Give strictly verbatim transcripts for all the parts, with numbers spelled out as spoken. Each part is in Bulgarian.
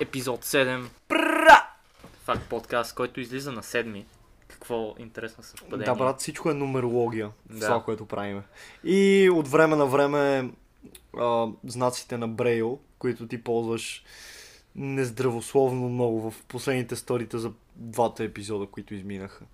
Епизод седем. Пра! Факт подкаст, който излиза на седми. Какво интересно съвпадение. Да, брат, всичко е нумерология. Да. Това, което правим. И от време на време а, знаците на Брейл, които ти ползваш нездравословно много в последните сторите за двата епизода, които изминаха.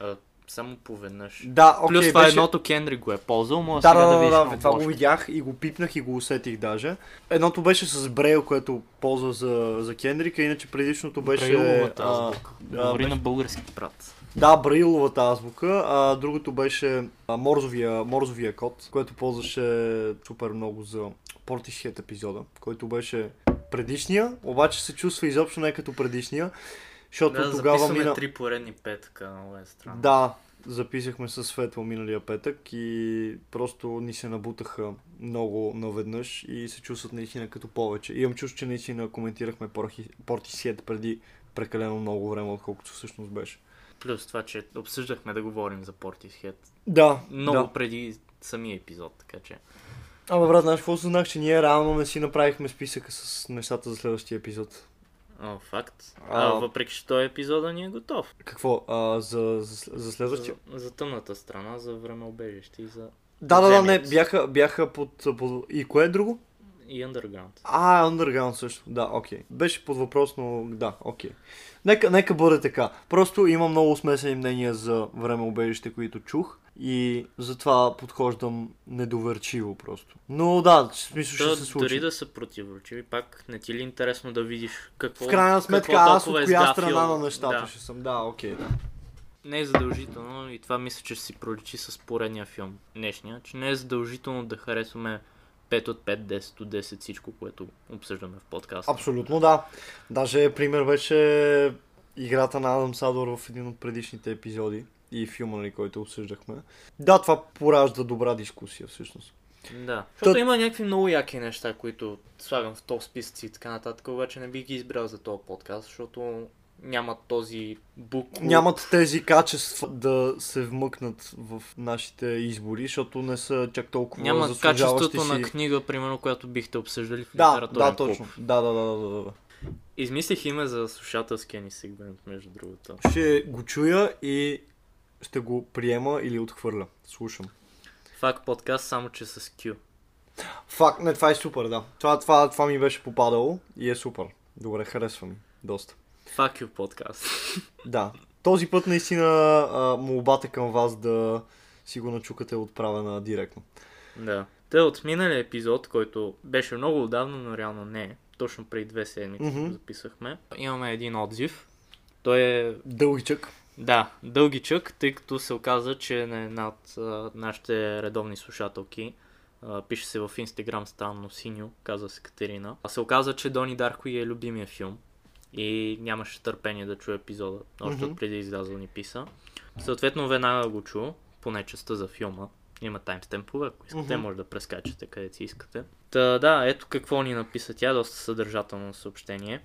А, само поведнъж. Да, окей, плюс това беше... едното Кендрик го е ползвал, може да, сега да, да, да видиш. Да, да, това го видях и го пипнах и го усетих даже. Едното беше с Брейл, което ползва за, за Кендрика, иначе предишното беше... Брейловата азбука. Говори беше... на български, брат. Да, Брейловата азбука, а другото беше а, морзовия, морзовия код, което ползваше супер много за Portishead епизода, който беше предишния, обаче се чувства изобщо не като предишния. Защото да, тогава записаме мина... три поредни петъка, много е странно. Да, записахме със Светло миналия петък и просто ни се набутаха много наведнъж и се чувстват наистина като повече. И имам чувство, че наистина коментирахме Portishead преди прекалено много време, отколкото всъщност беше. Плюс това, че обсъждахме да говорим за Portishead. Да, много да. Преди самия епизод, така че... Ама брат, знаеш, какво съзнах, че ние реално не си направихме списъка с нещата за следващия епизод. О, факт. А, а, въпреки че този епизода ни е готов. Какво? А, за, за, за следващия? За, за тъмната страна, за времеобежище и за... Да, да, да, не, бяха, бяха под, под... И кое е друго? И Underground. А, Underground също, да, окей. Okay. Беше под въпрос, но да, окей. Okay. Нека, нека бъде така. Просто имам много смесени мнения за времеобежище, които чух. И затова подхождам недоверчиво просто. Но да, смисъл ще се случи. Дори да са противоречиви, пак не ти ли е интересно да видиш какво... В крайна сметка аз от коя страна на нещата да. Ще съм. Да, окей, да. Не е задължително, и това мисля, че ще си проличи с поредния филм днешния, че не е задължително да харесваме пет от пет, десет от десет всичко, което обсъждаме в подкаста. Абсолютно да. Даже пример беше играта на Адам Садор в един от предишните епизоди. И филма, нали, който обсъждахме. Да, това поражда добра дискусия всъщност. Да. Защото Т... има някакви много яки неща, които слагам в топ списъци и така нататък, обаче не бих ги избрал за този подкаст, защото нямат този бук. Нямат тези качества да се вмъкнат в нашите избори, защото не са чак толкова нямат заслужаващи. Нямат качеството си... на книга, примерно, която бихте обсъждали в литературен клуб. Да, да, точно. Да, да, да, да, да. Измислих име за слушателския ни сегмент, между другото. Ще го чуя и ще го приема или отхвърля. Слушам. Факт подкаст, само че с Q. Факт, не, това е супер, да. Това, това, това ми беше попадало и е супер. Добре, харесва ми. Доста. Fuck you подкаст. Да. Този път наистина молбата към вас да си го начукате е отправена директно. Да. Те от миналия епизод, който беше много отдавна, но реално не е. Точно преди две седмици mm-hmm. записахме. Имаме един отзив. Той е... дългичък. Да, дългичък, тъй като се оказа, че на една от а, нашите редовни слушателки, а, пише се в Инстаграм странно синьо, казва се Катерина, а се оказа, че Дони Дарко е любимия филм и нямаше търпение да чуе епизода, още mm-hmm. преди излязъл ни писа. Съответно веднага го чу, поне частта за филма, има таймстемпове, ако искате, mm-hmm. може да прескачате къде си искате. Та да, ето какво ни написа тя, доста съдържателно съобщение.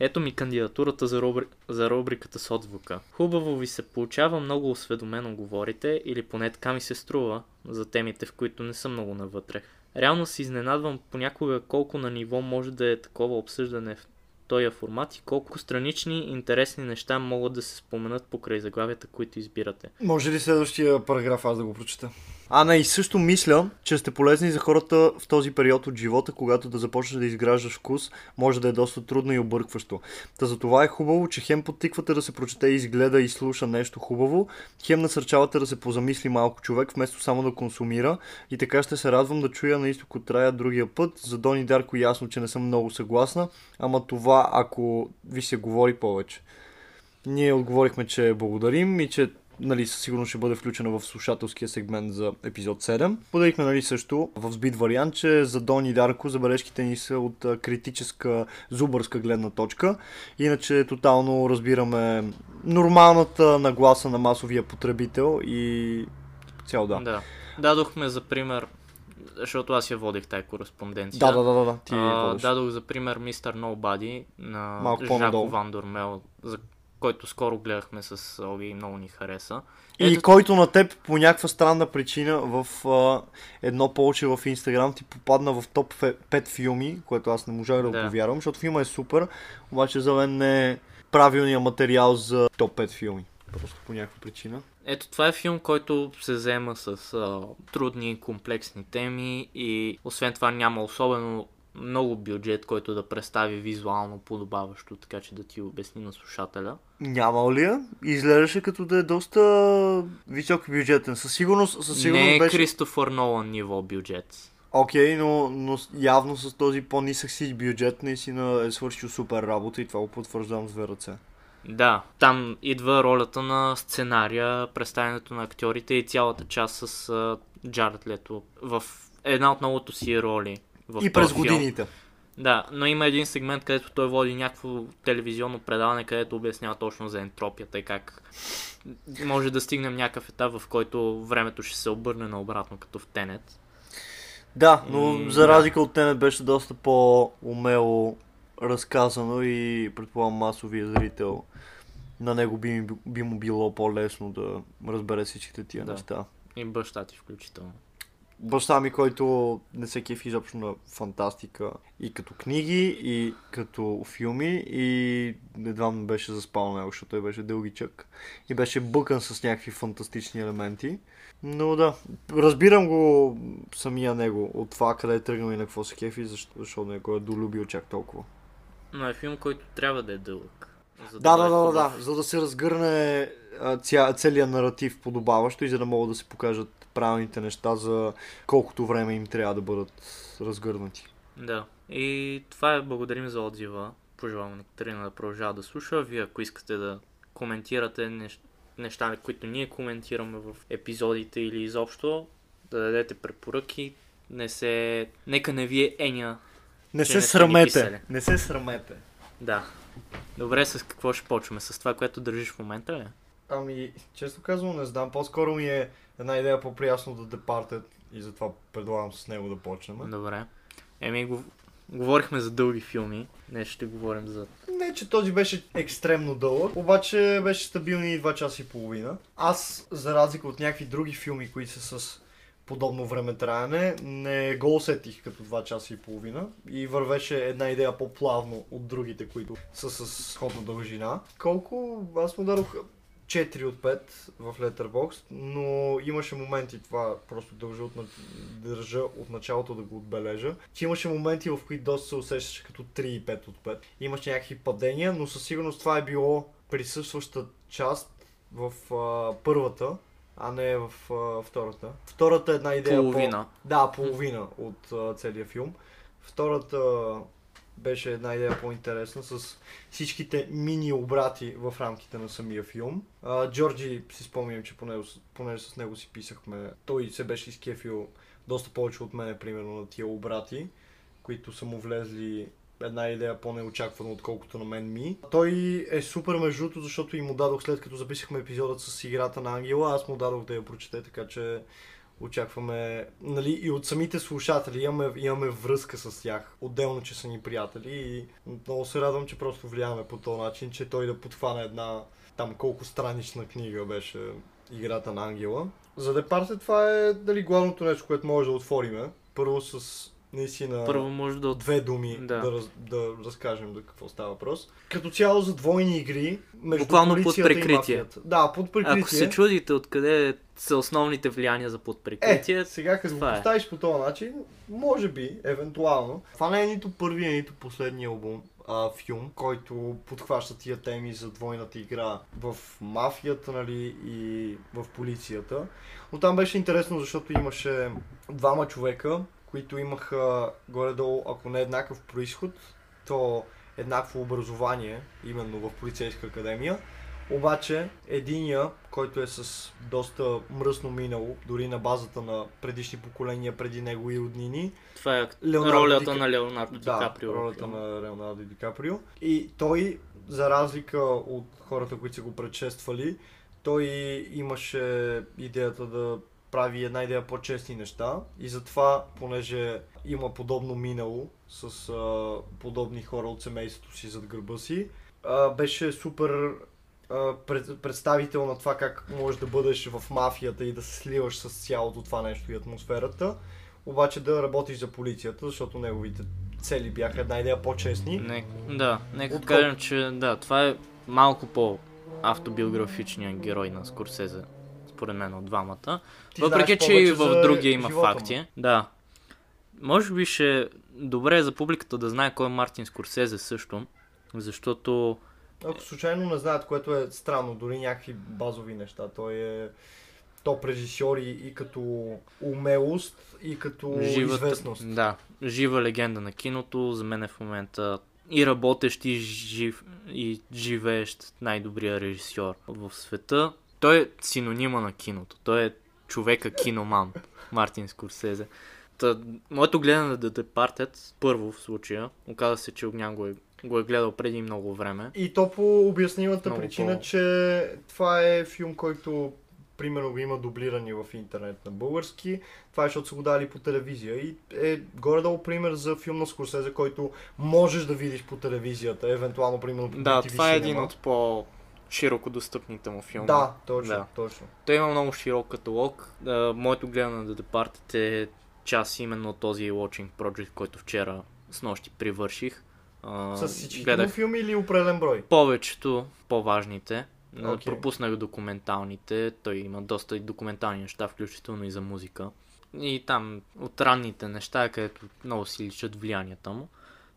Ето ми кандидатурата за, рубри... за рубриката с отзвука. Хубаво ви се получава, много осведомено говорите, или поне така ми се струва, за темите, в които не съм много навътре. Реално се изненадвам понякога колко на ниво може да е такова обсъждане в този формат и колко странични и интересни неща могат да се споменат покрай заглавията, които избирате. Може ли следващия параграф аз да го прочета? А, не, и също мисля, че сте полезни за хората в този период от живота, когато да започнеш да изграждаш вкус, може да е доста трудно и объркващо. Та за това е хубаво, че хем подтиквате да се прочете, изгледа и слуша нещо хубаво, хем насърчавате да се позамисли малко човек, вместо само да консумира, и така ще се радвам да чуя на изток от рая другия път. За Дони Дарко ясно, че не съм много съгласна, ама това ако ви се говори повече. Ние отговорихме, че благодарим и че нали, със сигурност ще бъде включена в слушателския сегмент за епизод седем. Поделихме нали, също в сбит вариант, че за Дони Дарко забележките ни са от критическа, зубърска гледна точка. Иначе тотално разбираме нормалната нагласа на масовия потребител и цял да. Да. Дадохме за пример, защото аз я водих тая кореспонденция. Да, да, да, да. Ти а, дадох за пример Мистер Nobody на Жако Ван Дормел, за който скоро гледахме с Оги и много ни хареса. И ето... който на теб по някаква странна причина в а, едно полче в Инстаграм ти попадна в топ пет филми, което аз не можах да, да повярвам, защото филма е супер, обаче за мен не е правилният материал за топ пет филми. Просто по някаква причина. Ето това е филм, който се взема с а, трудни, комплексни теми и освен това няма особено много бюджет, който да представи визуално подобаващо, така че да ти обясни на слушателя. Няма ли? Изглеждаше като да е доста висок бюджетен. Със сигурност, със сигурност не е беше... Кристофър Нолан ниво бюджет. Окей, okay, но, но явно с този по-нисък си бюджет наистина е свършил супер работа и това го потвърждавам с две ръце. Да, там идва ролята на сценария, представянето на актьорите и цялата част с Джаред Лето в една от многото си роли. И през годините. Да, но има един сегмент, където той води някакво телевизионно предаване, където обяснява точно за ентропията и как може да стигнем някакъв етап, в който времето ще се обърне наобратно, като в Тенет. Да, но и... за разлика от Тенет беше доста по-умело разказано и предполагам масовия зрител на него би, би му било по-лесно да разбере всичките тия да. неща. И баща ти включително. Баща ми, който не се кефи изобщо на фантастика и като книги, и като филми, и едва му беше заспал него, защото той беше дългичък и беше бъкан с някакви фантастични елементи. Но да, разбирам го самия него от това къде е тръгнал и на какво се кефи, защото защо него е долюбил чак толкова. Но е филм, който трябва да е дълъг. За да, да, да, да, да, да, за да се разгърне ця, целият наратив подобаващо и за да могат да се покажат правилните неща за колкото време им трябва да бъдат разгърнати. Да, и това е, благодарим за отзива, пожелавам на Катерина да продължава да слуша. Вие ако искате да коментирате нещ... неща, които ние коментираме в епизодите или изобщо, да дадете препоръки, не се... нека не ви е еня, не се не срамете, не се срамете. Да. Добре, с какво ще почваме? С това, което държиш в момента ли? Ами, често казвам, не знам. По-скоро ми е една идея по-приясно да The Departed и затова предлагам с него да почнем. Добре. Еми, го... говорихме за дълги филми. Не ще говорим за... Не, че този беше екстремно дълъг, обаче беше стабилни два часа и половина. Аз, за разлика от някакви други филми, които са с подобно време траяне, не го усетих като два часа и половина и вървеше една идея по-плавно от другите, които са с сходна дължина. Колко? Аз му дадох четири от пет в Letterboxd, но имаше моменти, това просто държа от, държа от началото да го отбележа, че имаше моменти, в които доста се усещаше като три и пет от пет. Имаше някакви падения, но със сигурност това е било присъстваща част в а, първата, а не в а, втората. Втората е една идея... Половина. По... Да, половина от а, целия филм. Втората беше една идея по-интересна с всичките мини обрати в рамките на самия филм. А, Джорджи си спомням, че понеже, понеже с него си писахме, той се беше изкефил доста повече от мене, примерно, на тия обрати, които са му влезли една идея по-неочаквана, отколкото на мен ми. Той е супер между другото, защото и му дадох, след като записахме епизодът с Играта на ангела, аз му дадох да я прочете, така че очакваме, нали, и от самите слушатели имаме, имаме връзка с тях, отделно, че са ни приятели и много се радвам, че просто влияме по този начин, че той да подхвана една там колко странична книга беше Играта на ангела. За Департе това е, дали, главното нещо, което може да отвориме. Първо с наистина първо може да... две думи да, да, раз, да разкажем за какво става въпрос. Като цяло за двойни игри между буквално полицията под прикритие и мафията. Да, под прикритие. Ако се чудите откъде са основните влияния за под прикритие... Е, сега като го поставиш е. по този начин, може би, евентуално, това не е нито първия, нито последния албум, а, филм, който подхваща тия теми за двойната игра в мафията, нали, и в полицията. Но там беше интересно, защото имаше двама човека, които имаха горе-долу, ако не еднакъв произход, то еднакво образование, именно в полицейска академия. Обаче единия, който е с доста мръсно минало, дори на базата на предишни поколения преди него и роднини. Това е Леонардо ролята Дика... на Леонардо ДиКаприо. Да, ролята на Леонардо ДиКаприо. И той, за разлика от хората, които са го предшествали, той имаше идеята да прави една идея по-честни неща и затова, понеже има подобно минало с а, подобни хора от семейството си зад гърба си, а, беше супер представител на това как можеш да бъдеш в мафията и да се сливаш с цялото това нещо и атмосферата, обаче да работиш за полицията, защото неговите цели бяха една идея по-честни. Не, да, нека Откъл... кажем, че да, това е малко по-автобиографичният герой на Скорсезе, според мен, от двамата. Ти въпреки, че и в другия има факти. Да. Може би ще добре е за публиката да знае кой е Мартин Скорсезе също, защото... Ако случайно не знаят, което е странно, дори някакви базови неща. Той е топ режисьор и като умелост, и като жива, известност. Да, жива легенда на киното, за мен е в момента и работещ, и, жив, и живеещ най-добрия режисьор в света. Той е синонима на киното, той е човека-киноман, Мартин Скорсезе. Та, моето гледане на The Departed, първо в случая, оказа се, че Огнян го е го е гледал преди много време. И то по обяснимата много причина, по... че това е филм, който примерно има дублирани в интернет на български. Това е, защото са го дали по телевизия и е горе-долу пример за филм на Скорсезе, който можеш да видиш по телевизията, евентуално примерно по да, ти ви синема. Да, това е един от по-широко достъпните му филми. Да, точно, да. точно. Той има много широк каталог. Моето гледане на The Departed е част именно от този Watching Project, който вчера с нощи привърших. С всичките му филми или определен брой? Повечето, по-важните. Okay. Пропуснах документалните. Той има доста и документални неща, включително и за музика. И там от ранните неща, където много си личат влиянията му.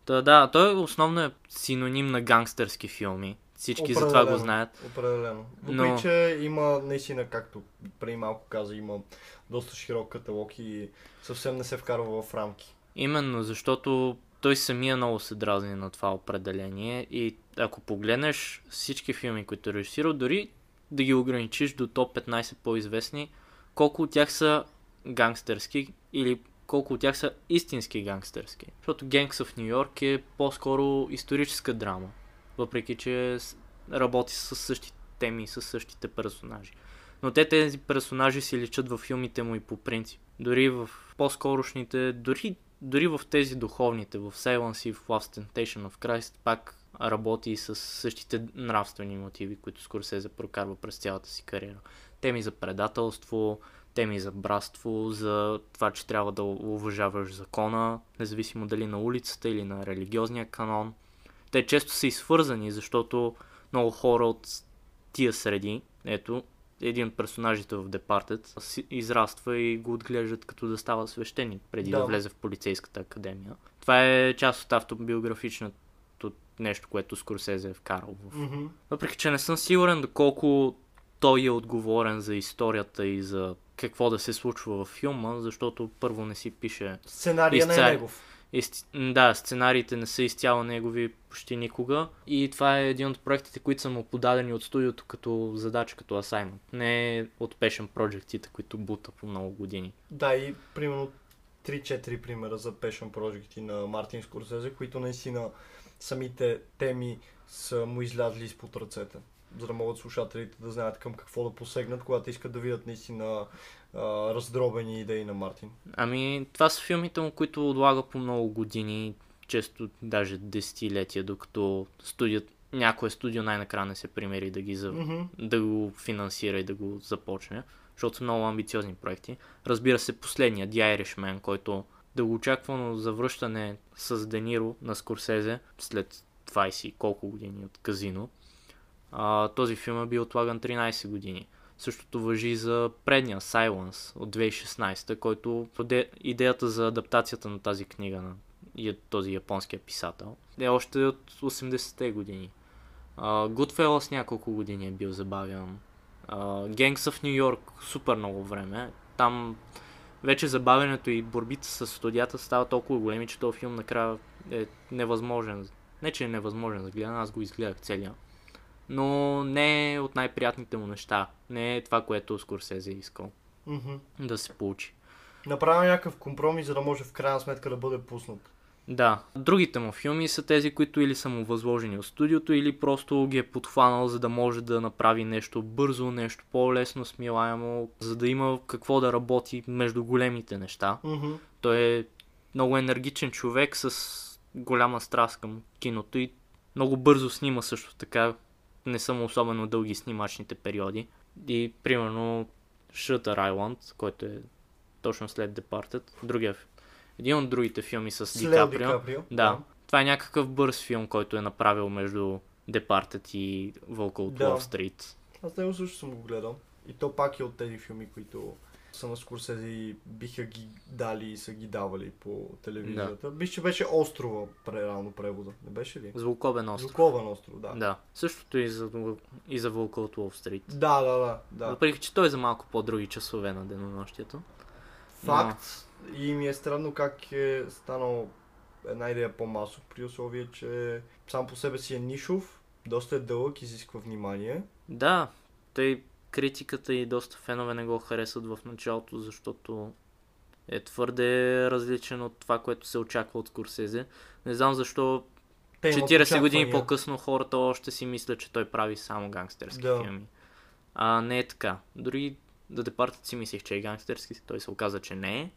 Та, да, той основно е синоним на гангстърски филми. Всички за това го знаят. Определено. Въпреки, но... че има наистина, както преди малко каза, има доста широк каталог и съвсем не се вкарва в рамки. Именно, защото... Той самия много се дразни на това определение и ако погледнеш всички филми, които е режисирал, дори да ги ограничиш до топ петнайсет по-известни, колко от тях са гангстерски или колко от тях са истински гангстерски. Защото Gangs of New York е по-скоро историческа драма, въпреки че работи с същите теми и с същите персонажи. Но те тези персонажи се личат във филмите му и по принцип. Дори в по-скорошните, дори Дори в тези духовните, в Silence и в Last Temptation of Christ, пак работи и с същите нравствени мотиви, които Скорсезе прокарва през цялата си кариера. Теми за предателство, теми за братство, за това, че трябва да уважаваш закона, независимо дали на улицата или на религиозния канон. Те често са и свързани, защото много хора от тия среди, ето, един от персонажите в Departed израства и го отглеждат като да става свещеник преди да. да влезе в полицейската академия. Това е част от автобиографичното нещо, което Скорсезе е вкарал в. Mm-hmm. Въпреки, че не съм сигурен доколко той е отговорен за историята и за какво да се случва във филма, защото първо не си пише... Сценария изця... не е негов. Из... Да, сценариите не са изцяло негови почти никога и това е един от проектите, които са му подадени от студиото като задача, като асайнмент. Не от Passion Project-ите, които бута по много години. Да, и примерно три-четири примера за Passion Project-и на Мартин Скорсезе, които наистина самите теми са му излязли изпод ръцете, за да могат слушателите да знаят към какво да посегнат, когато искат да видят наистина а, раздробени идеи на Мартин. Ами, това са филмите му, които отлага по много години, често даже десетилетия, докато студият, някое студио най-накрая не се примери да ги за... mm-hmm. да го финансира и да го започне, защото са много амбициозни проекти. Разбира се, последния, The Irishman, който дългоочаквано завръщане с Дениро на Скорсезе след двайсет и колко години от Казино. Uh, този филм е бил отлаган тринайсет години. Същото важи за предния Silence от две хиляди и шестнайсета, който поде идеята за адаптацията на тази книга на този японския писател е още от осемдесетте години. Uh, Goodfellas няколко години е бил забавен. Uh, Gangs of New York супер много време. Там вече забавянето и борбите с студията става толкова големи, че този филм накрая е невъзможен. Не, че е невъзможен за гледане, аз го изгледах целия. Но не е от най-приятните му неща. Не е това, което Скорсезе е искал mm-hmm. да се получи. Направя някакъв компромис, за да може в крайна сметка да бъде пуснат. Да. Другите му филми са тези, които или са му възложени от студиото, или просто ги е подхванал, за да може да направи нещо бързо, нещо по-лесно, смилаемо, за да има какво да работи между големите неща. Mm-hmm. Той е много енергичен човек с голяма страст към киното и много бързо снима също така не са особено дълги снимачните периоди. И примерно Shutter Island, който е точно след Departed, другия, един от другите филми с Ди Каприо. Да. да. Това е някакъв бърз филм, който е направил между Departed и Вълка от Уолстрийт. Да. Аз него също съм го гледал. И то пак е от тези филми, които са на Скорсезе и биха ги дали и са ги давали по телевизията. Да. Биш, че беше острова реално превода. Не беше ли? Звуклобен остров. Звуклобен остров, да. да. Същото и за, и за Вълка от Уолстрийт. Да, да, да. да. Въпреки, че той е за малко по-други часове на денонощието. Факт. Но... И ми е странно как е станал една идея по-масов при условие, че сам по себе си е нишов, доста е дълъг, изисква внимание. Да, той критиката и доста фенове не го харесват в началото, защото е твърде различен от това, което се очаква от Скорсезе. Не знам защо те четирийсет години по-късно хората още си мислят, че той прави само гангстерски да. филми. А не е така. Дори да Departed си мислех, че е гангстерски, той се оказа, че не е,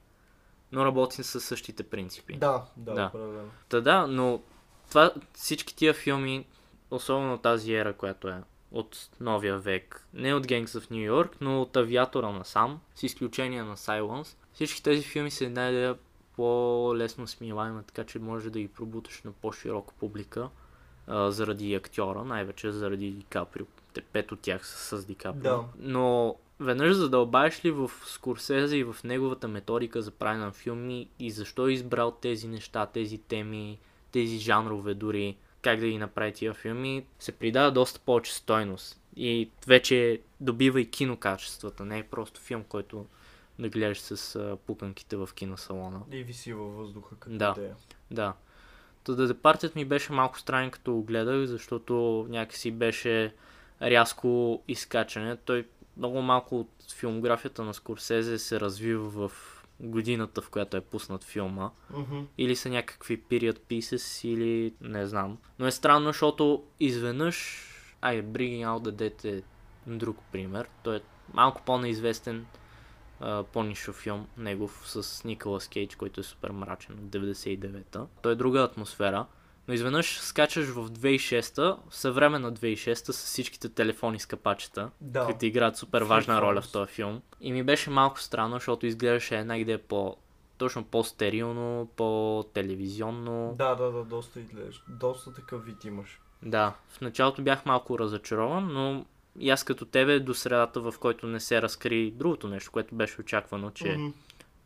но работи със същите принципи. Да, да, да. Правилно. Та да, но това, всички тия филми, особено тази ера, която е от новия век, не от Gangs of New York, но от Авиатора насам, с изключение на Silence, всички тези филми са една идея по-лесно смилаема, така че може да ги пробуташ на по-широка публика а, заради актьора, най-вече заради Ди Каприо. Те пет от тях са с Ди Каприо. Да. Но веднъж задълбаеш ли в Скорсезе и в неговата методика за правене на филми и защо е избрал тези неща, тези теми, тези жанрове дори, как да ги направи тия филми, се придава доста повече стойност. И вече добива и кинокачествата, не е просто филм, който да гледаш с пуканките в киносалона. И виси във въздуха като да, идея. Да. Та да Departed ми беше малко странен като го гледах, защото някакси беше рязко изкачане. Той много малко от филмографията на Скорсезе се развива в годината, в която е пуснат филма. Mm-hmm. Или са някакви period pieces, или не знам. Но е странно, защото изведнъж... Ай, Bringing Out the Dead е друг пример. Той е малко по-неизвестен, по-нишов филм негов с Николас Кейдж, който е супер мрачен от деветдесет и девета. Той е друга атмосфера. Но изведнъж скачаш в две хиляди и шеста, в съвременна две хиляди и шеста, с всичките телефони с капачета, да. които играят супер важна роля в този филм. И ми беше малко странно, защото изглеждаше една идея по... точно по-стерилно, по-телевизионно. Да, да, да, доста изглеждаш. Доста такъв вид имаш. Да, в началото бях малко разочарован, но и аз като тебе до средата, в който не се разкри другото нещо, което беше очаквано, че... Mm-hmm.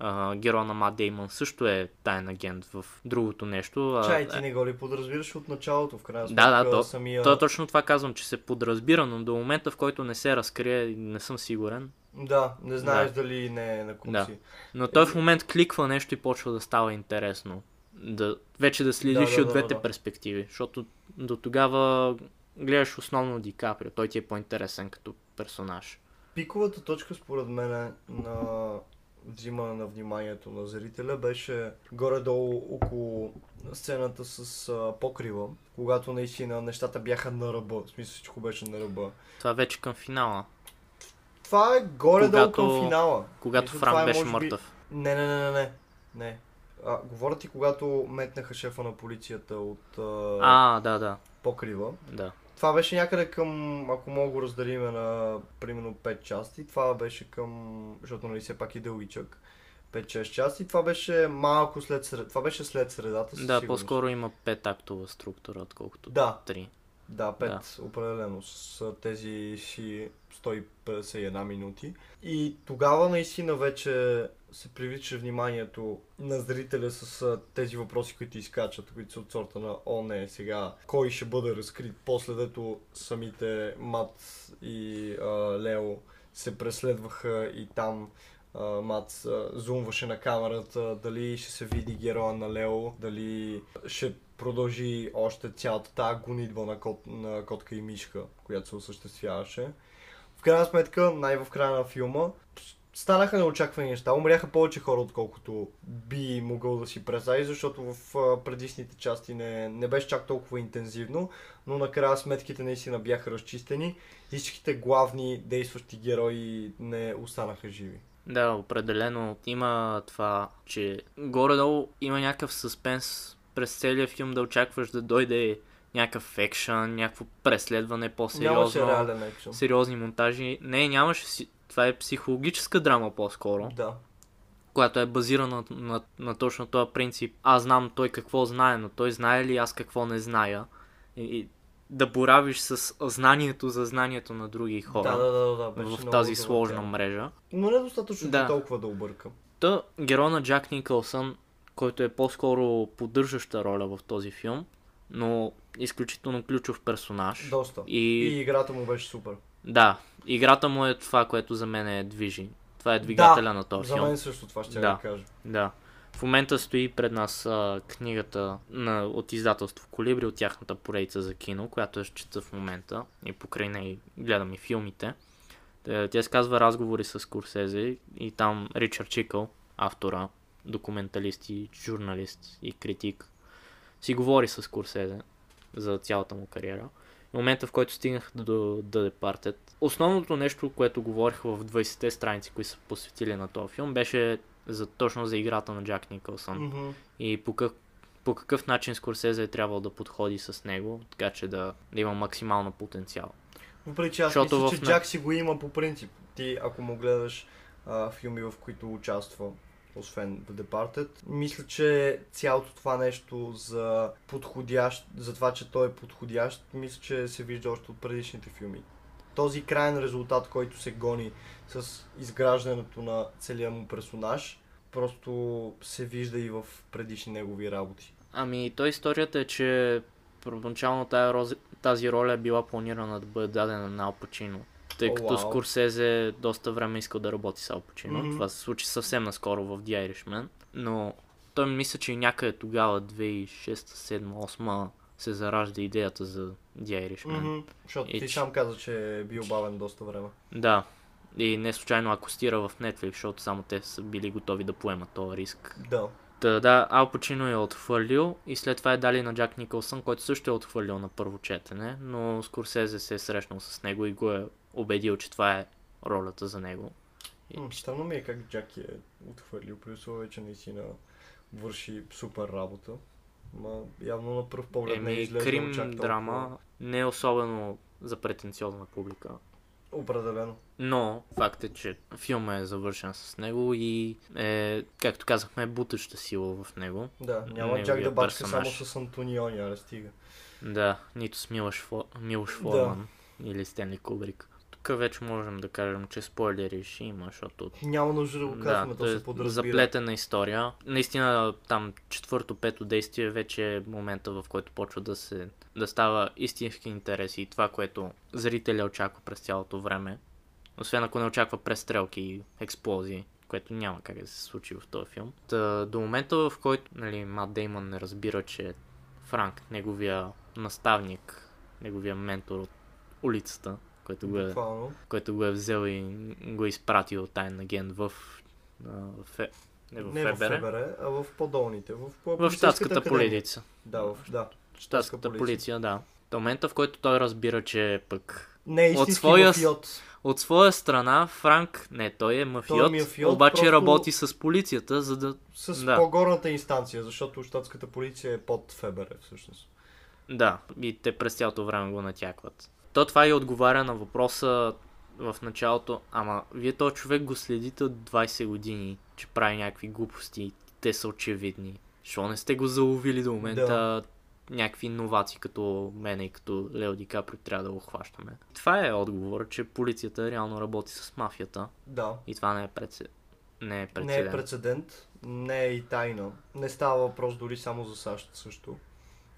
Uh, героя на Мат Деймън също е тайн агент в другото нещо. Чай, ти не го ли подразбираш от началото в крайна сметка? Да, да, то, самия... то точно това казвам, че се подразбира, но до момента, в който не се разкрие, не съм сигурен. Да, не знаеш да. дали не е на купци. Да. Но той в момент кликва нещо и почва да става интересно. Да, вече да следиш да, да, и от двете да, да. перспективи, защото до тогава гледаш основно Ди Каприо, той ти е по-интересен като персонаж. Пиковата точка според мен е на... взимане на вниманието на зрителя беше горе-долу около сцената с а, покрива, когато наистина нещата бяха на ръба, в смисъл всичко беше на ръба. Това вече към финала. Това е горе-долу когато... към финала. Когато мисля, Франк е, беше би... мъртъв. Не, не, не, не, не. не. А, говоря ти, когато метнаха шефа на полицията от а... А, да, да. покрива. Да. Това беше някъде към, ако мога го разделиме на примерно пет части, това беше към, защото нали все пак е дългичък, пет-шест части, това беше малко след средата, това беше след средата. Да, сигурност. По-скоро има пет актова структура, отколкото да. три. Да, пет да. определено, с тези си сто петдесет и една минути. И тогава наистина вече се привлича вниманието на зрителя с тези въпроси, които изкачат, които са от сорта на О, не, сега кой ще бъде разкрит, после дето самите Мат и а, Лео се преследваха и там а, Мат а, зумваше на камерата, дали ще се види героя на Лео, дали ще продължи още цялата тази гонитба на, кот, на котка и мишка, която се осъществяваше. В крайна сметка, най-в края на филма, станаха неочаквани неща. Умряха повече хора, отколкото би могъл да си представи, защото в предишните части не, не беше чак толкова интензивно, но накрая сметките наистина бяха разчистени. Всичките главни действащи герои не останаха живи. Да, определено има това, че горе-долу има някакъв съспенс през целия филм да очакваш да дойде някакъв екшън, някакво преследване по-сериозно, сериозни монтажи. Не, нямаше. Това е психологическа драма по-скоро. Да. Която е базирана на, на, на точно този принцип. Аз знам той какво знае, но той знае ли аз какво не зная. И, и да боравиш с знанието за знанието на други хора. Да, да, да, да, беше в тази много сложна да. мрежа. Но не достатъчно да. толкова да объркам. Та герой на Джак Николсън, който е по-скоро поддържаща роля в този филм, но изключително ключов персонаж. Доста. И, и играта му беше супер. Да, играта му е това, което за мен е движи. Това е двигателя да, на този филм. Да, за мен също това ще да, да кажа. Да. В момента стои пред нас а, книгата на, от издателство Колибри, от тяхната поредица за кино, която я чета в момента и покрай нея гледам и филмите. Тя се казва Разговори с Скорсезе и там Ричард Чикъл, автора, документалист и журналист и критик, си говори с Скорсезе за цялата му кариера. В момента, в който стигнах до The Departed, основното нещо, което говорих в двайсетте страници, които са посветили на този филм, беше за, точно за играта на Джак Николсън. Mm-hmm. И по, как, по какъв начин Скорсезе е трябвало да подходи с него, така че да, да има максимално потенциал. Въпреки, аз защото мисля, в... че Джак си го има по принцип. Ти, ако му гледаш а, филми, в които участва, освен The Departed, мисля, че цялото това нещо за подходящ, за това, че той е подходящ, мисля, че се вижда още от предишните филми. Този крайен резултат, който се гони с изграждането на целия му персонаж, просто се вижда и в предишни негови работи. Ами, той историята е, че първоначално тази, тази роля е била планирана да бъде дадена на Ал Пачино. Тъй oh, като wow. Скорсезе доста време искал да работи с Ал Пачино. Mm-hmm. Това се случи съвсем наскоро в The Irishman. Но той мисля, че някъде тогава, две хиляди и шеста, седма, осма се заражда идеята за The Irishman. Mm-hmm. Защото и ти сам каза, че е бил бавен доста време. Да. И не случайно акостира в Netflix, защото само те са били готови да поемат този риск. Да. Та, да, Ал Пачино е отхвърлил и след това е дали на Джак Николсън, който също е отхвърлил на първо четене, но Скорсезе се е срещнал с него и го е убедил, че това е ролята за него. Странно ми е как Джак е отхвърлил, при условие, че наистина върши супер работа. Ма явно на пръв поглед Еми, не е изглежда крим очак, драма не е особено за претенциозна публика. Определено. Но факт е, че филмът е завършен с него и е, както казахме, бутаща сила в него. Да, няма Джак да бачка само с Антониони, аре стига. Да, нито с Милош, Фо... Милош Форман да. Или Стенли Кубрик. Тук вече можем да кажем, че спойлери ще има, защото... Няма нужда да го казваме, да, то се подразбира. Заплетена история. Наистина там четвърто-пето действие вече е момента, в който почва да се... да става истински интерес и това, което зрителя очаква през цялото време. Освен ако не очаква престрелки и експлозии, което няма как да се случи в този филм. Та, до момента, в който нали, Мат Деймън не разбира, че Франк, неговия наставник, неговия ментор от улицата, който го е, който го е взел и го е изпратил тайн агент в, в, е, в не в Фебере, а в по-долните. В, в щатската полиция. Да, в да. Щатската полиция. полиция, да. До момента, в който той разбира, че пък не, от, своя, от своя страна Франк, не, той е мафиот, той е мафиот обаче работи с полицията, за да... С да. по-горната инстанция, защото щатската полиция е под Фебере, всъщност. Да, и те през цялото време го натякват. То това и отговаря на въпроса в началото, ама вие този човек го следите от двайсет години, че прави някакви глупости, те са очевидни. Защо не сте го заловили до момента? Да. Някакви иновации като мен и като Лео Ди Каприо трябва да го хващаме. Това е отговор, че полицията реално работи с мафията. Да. И това не е, прецед... не е прецедент. Не е прецедент, не е и тайна. Не става въпрос дори само за САЩ също.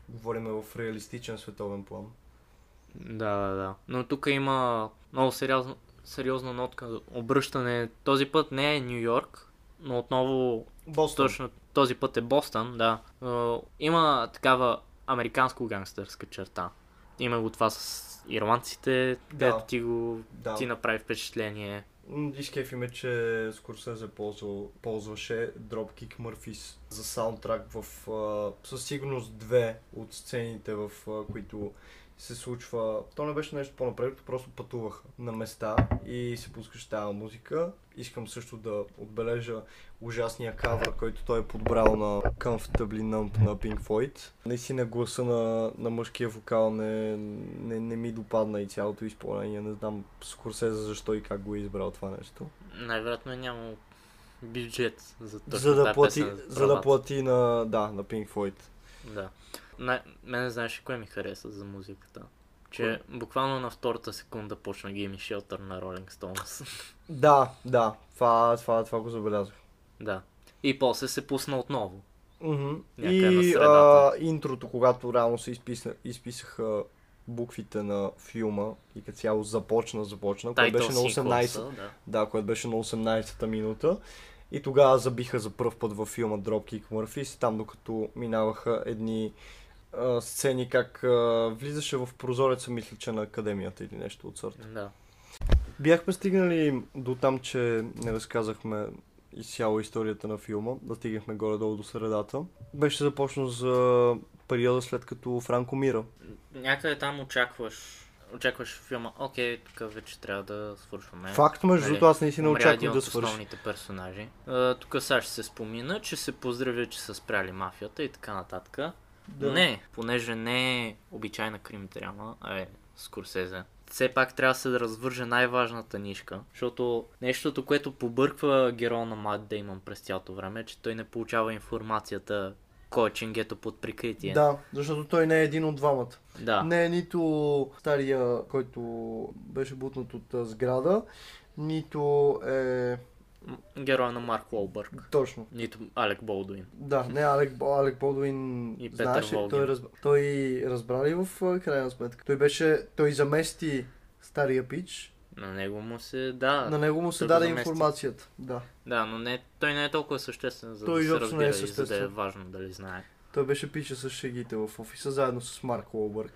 Говориме в реалистичен световен план. Да, да, да. Но тук има много сериозно, сериозна нотка обръщане. Този път не е Ню Йорк, но отново... Бостън. Точно този път е Бостън, да. Но има такава американско-гангстърска черта. Има го това с ирландците, където да, ти го да. ти направи впечатление. Изкефиме, че Скорсезе ползваше Dropkick Murphys за саундтрак в а, със сигурност две от сцените, в а, които се случва. То не беше нещо по-напред, просто пътувах на места и се пускаше тази музика. Искам също да отбележа ужасния кавър, който той е подбрал на Comfortably Numb на Pink Floyd. Наистина гласа на, на мъжкия вокал не, не, не ми допадна и цялото изпълнение. Не знам Скорсезе защо и как го е избрал това нещо. Най-вероятно няма бюджет за точно за да тази плати, песен. За, за да плати на, да, на Pink Floyd. Да. Най- мене знаеш кое ми хареса за музиката? Че буквално на втората секунда почна Gimme Shelter на Rolling Stones. Да, да, това, това, това го забелязах. Да. И после се пусна отново. Mm-hmm. И а, интрото, когато реално се изписна, изписаха буквите на филма и като цяло започна, започна, което беше на осемнайсета, да. Да, което беше на осемнайсета минута. И тогава забиха за пръв път във филма Dropkick Murphys, там докато минаваха едни а, сцени, как а, влизаше в прозореца, мисля, че на академията или нещо от сорта. Да. Бяхме стигнали до там, че не разказахме изцяло историята на филма, да стигнахме горе-долу до средата. Беше започнал за периода след като Франко Мира. Някъде там очакваш. Очакваш филма, окей, тук вече трябва да свършваме. Факт, между другото, аз не си не очаквам да свърши. Основните персонажи. Тук сега ще се спомина, че се поздравя, че са спряли мафията и така нататък. Да. Не, понеже не е обичайна крим драма, а е Скорсезе. Все пак трябва да се развърже най-важната нишка, защото нещото, което побърква героя на Мат Деймън през цялото време, е, че той не получава информацията кой е ченгето под прикритие. Да, защото той не е един от двамата. Да. Не е нито стария, който беше бутнат от сграда, нито е... героя на Марк Уолбърг. Точно. Нито Алек Болдуин. Да, не Алек, Алек Болдуин и знаеш, Петър Волгин. Той, разб... той разбрали в крайна сметка. Той беше, той замести стария пич. На него му се да. На него му се даде замести информацията. Да, да, но не, той не е толкова съществен, за той да се разбира е и за да е важно дали знае. Той беше пича с шегите в офиса, заедно с Марк Уолбърг,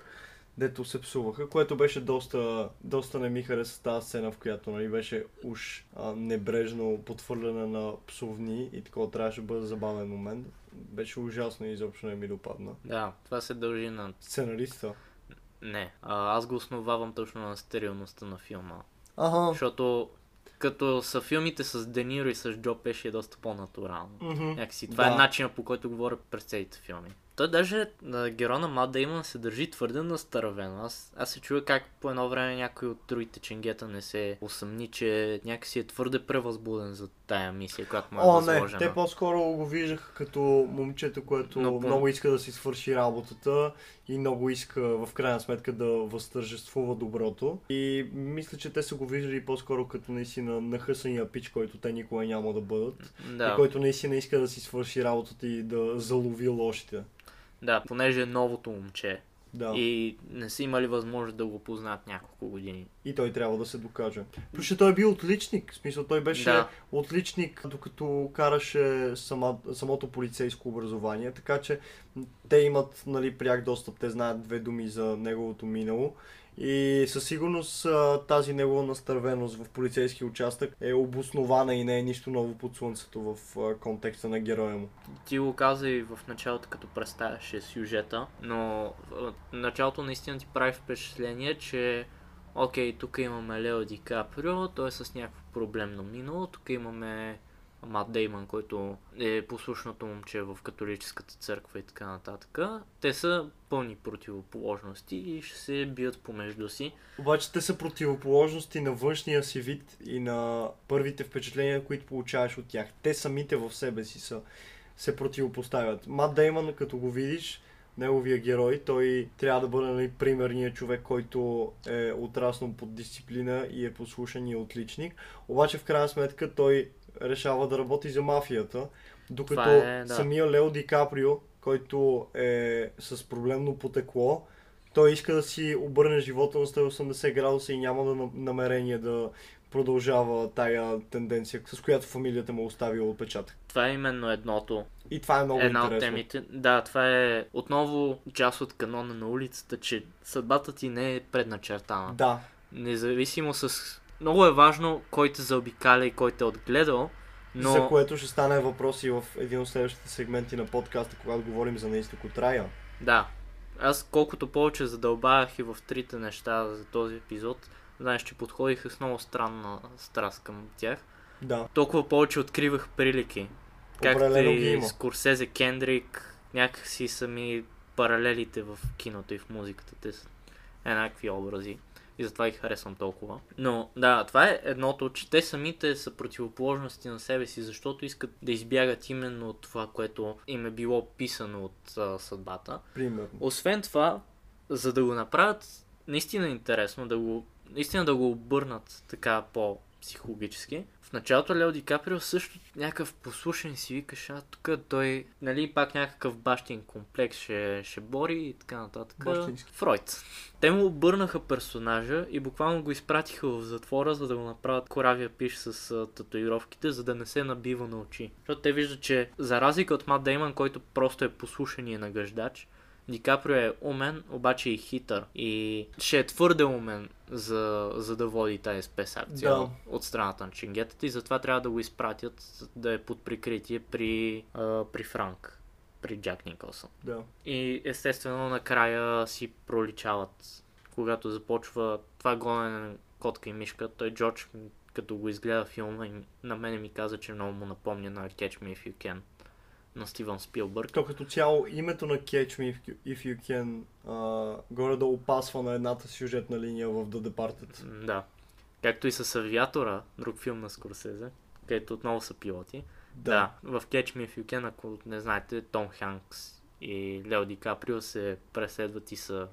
дето се псуваха, което беше доста, доста не ми хареса тази сцена, в която нали, беше уж а, небрежно подхвърляне на псовни и такова трябваше да бъде забавен момент. Беше ужасно и изобщо не ми допадна. Да, това се дължи на сценариста. Не, а, аз го основавам точно на стерилността на филма. Ага. Защото като са филмите с Дениро и с Джо Пеши е доста по-натурално. Mm-hmm. Някакси, това да. е начинът, по който говоря през целите филми. Той даже героя на Мат Деймън се държи твърде настървено. Аз, аз се чуя как по едно време някой от другите ченгета не се усъмни, че някакси е твърде превъзбуден за тая мисия, която му е възложена. О, не, те по-скоро го виждаха като момчето, което Но, много иска да си свърши работата и много иска в крайна сметка да възтържествува доброто. И мисля, че те са го виждали по-скоро като наистина нахъсания пич, който те никога няма да бъдат. Да. И който наистина иска да си свърши работата и да залови лошите. Да, понеже е новото момче да. и не са имали възможност да го познаят няколко години. И той трябва да се докаже. Защото той е бил отличник, в смисъл той беше да. отличник, докато караше сама, самото полицейско образование, така че те имат нали, пряк достъп, те знаят две думи за неговото минало. И със сигурност тази негова настървеност в полицейски участък е обоснована и не е нищо ново под слънцето в контекста на героя му. Ти го каза и в началото, като представяше сюжета, но началото наистина ти прави впечатление, че окей, тук имаме Лео Ди Каприо, той е с някакво проблемно минало, тук имаме Мат Деймън, който е послушното момче в католическата църква и така нататък. Те са пълни противоположности и ще се бият помежду си. Обаче те са противоположности на външния си вид и на първите впечатления, които получаваш от тях. Те самите в себе си са, се противопоставят. Мат Деймън, като го видиш, неговия герой, той трябва да бъде нали, примерният човек, който е отраснал под дисциплина и е послушен и отличник. Обаче в крайна сметка той решава да работи за мафията, докато е, да. самия Лео Ди Каприо, който е с проблемно потекло, той иска да си обърне живота на сто и осемдесет градуса и няма да намерение да продължава тая тенденция, с която фамилията му оставила отпечатък. Това е именно едното. И това е много Една интересно. От темите. Да, това е отново част от канона на улицата, че съдбата ти не е предначертана. Да. Независимо с... Много е важно кой те заобикаля и кой те отгледал, Но... за което ще стане въпрос и в един от следващите сегменти на подкаста, когато говорим за На изток от рая. Да. Аз колкото повече задълбавах и в трите неща за този епизод, знаеш, че подходих с много странна страст към тях. Да. Толкова повече откривах прилики. Както и Скорсезе, Кендрик, някакси сами паралелите в киното и в музиката. Те са еднакви образи. И затова ги харесвам толкова. Но да, това е едното, че те самите са противоположности на себе си, защото искат да избягат именно от това, което им е било писано от а, съдбата. Примерно. Освен това, за да го направят наистина интересно, да го, наистина да го обърнат така по-психологически, в началото Лео Ди Каприо също някакъв послушен си викаш, а тук той, нали, пак някакъв бащин комплекс ще, ще бори и така нататък. Бащински. Фройд. Те му обърнаха персонажа и буквално го изпратиха в затвора, за да го направят коравия пиш с а, татуировките, за да не се набива на очи. Защото те виждат, че за разлика от Мат Деймън, който просто е послушен и е нагаждач, Ди Каприо е умен, обаче и хитър. И ще е твърде умен, за, за да води тази спес акция да. От страната на ченгетата. И затова трябва да го изпратят да е под прикритие при, а, при Франк, при Джак Николсън. Да. И естествено накрая си проличават, когато започва това гонене котка и мишка. Той Джордж, като го изгледа филма, на мене ми каза, че много му напомня на Catch Me If You Can. На Стивън Спилбърг. То като цяло името на Catch Me If You Can uh, горе-долу пасва на едната сюжетна линия в The Departed. Да. Както и с Авиатора, друг филм на Скорсезе, където отново са пилоти. Да. да. В Catch Me If You Can, ако не знаете, Том Ханкс и Лео Ди Каприо се преследват и са...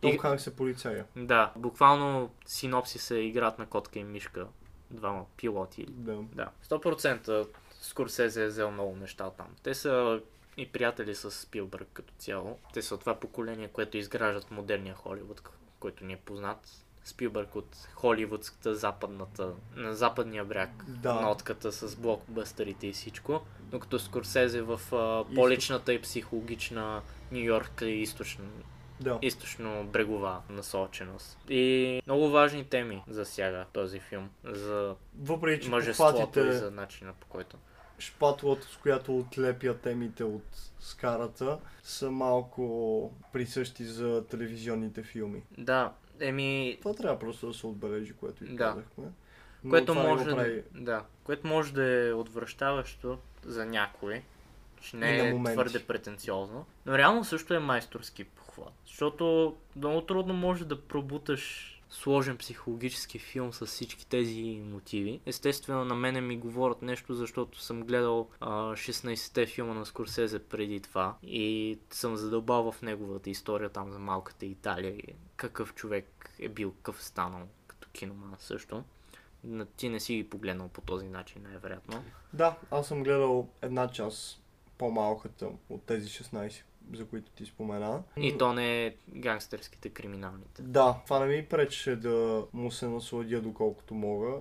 Том и... Ханкс е полицая. Да. Буквално синопси се играят на котка и мишка. Двама пилоти. Да. да. сто процента Скорсезе е взел много неща там. Те са и приятели с Спилбърг като цяло. Те са това поколение, което изграждат модерния Холивуд, който ни е познат. Спилбърг от холивудската западната, на западния бряг, да. Нотката с блокбъстърите и всичко. Докато Скорсезе в а, по-личната и психологична Ню-Йоркска и източна. Да. Източно-брегова насоченост. И много важни теми засяга този филм. За въпреки, мъжеството и за начина по който. Шпатлото, с която отлепя темите от скарата, са малко присъщи за телевизионните филми. Да, еми... това трябва просто да се отбележи, което и казахме. Да. Което, може... прави... да. което може да е отвръщаващо за някои. Не е твърде претенциозно. Но реално също е майсторски похват. Защото много трудно може да пробуташ сложен психологически филм с всички тези мотиви. Естествено на мене ми говорят нещо, защото съм гледал а, шестнайсетте филма на Скорсезе преди това. И съм задълбал в неговата история там за малката Италия. И какъв човек е бил, какъв станал като киноман също. Ти не си ги погледнал по този начин най-вероятно. Да, аз съм гледал една част. По-малката от тези шестнайсет, за които ти спомена. И то не е гангстерските, криминалните. Да, това не ми пречеше да му се насладя доколкото мога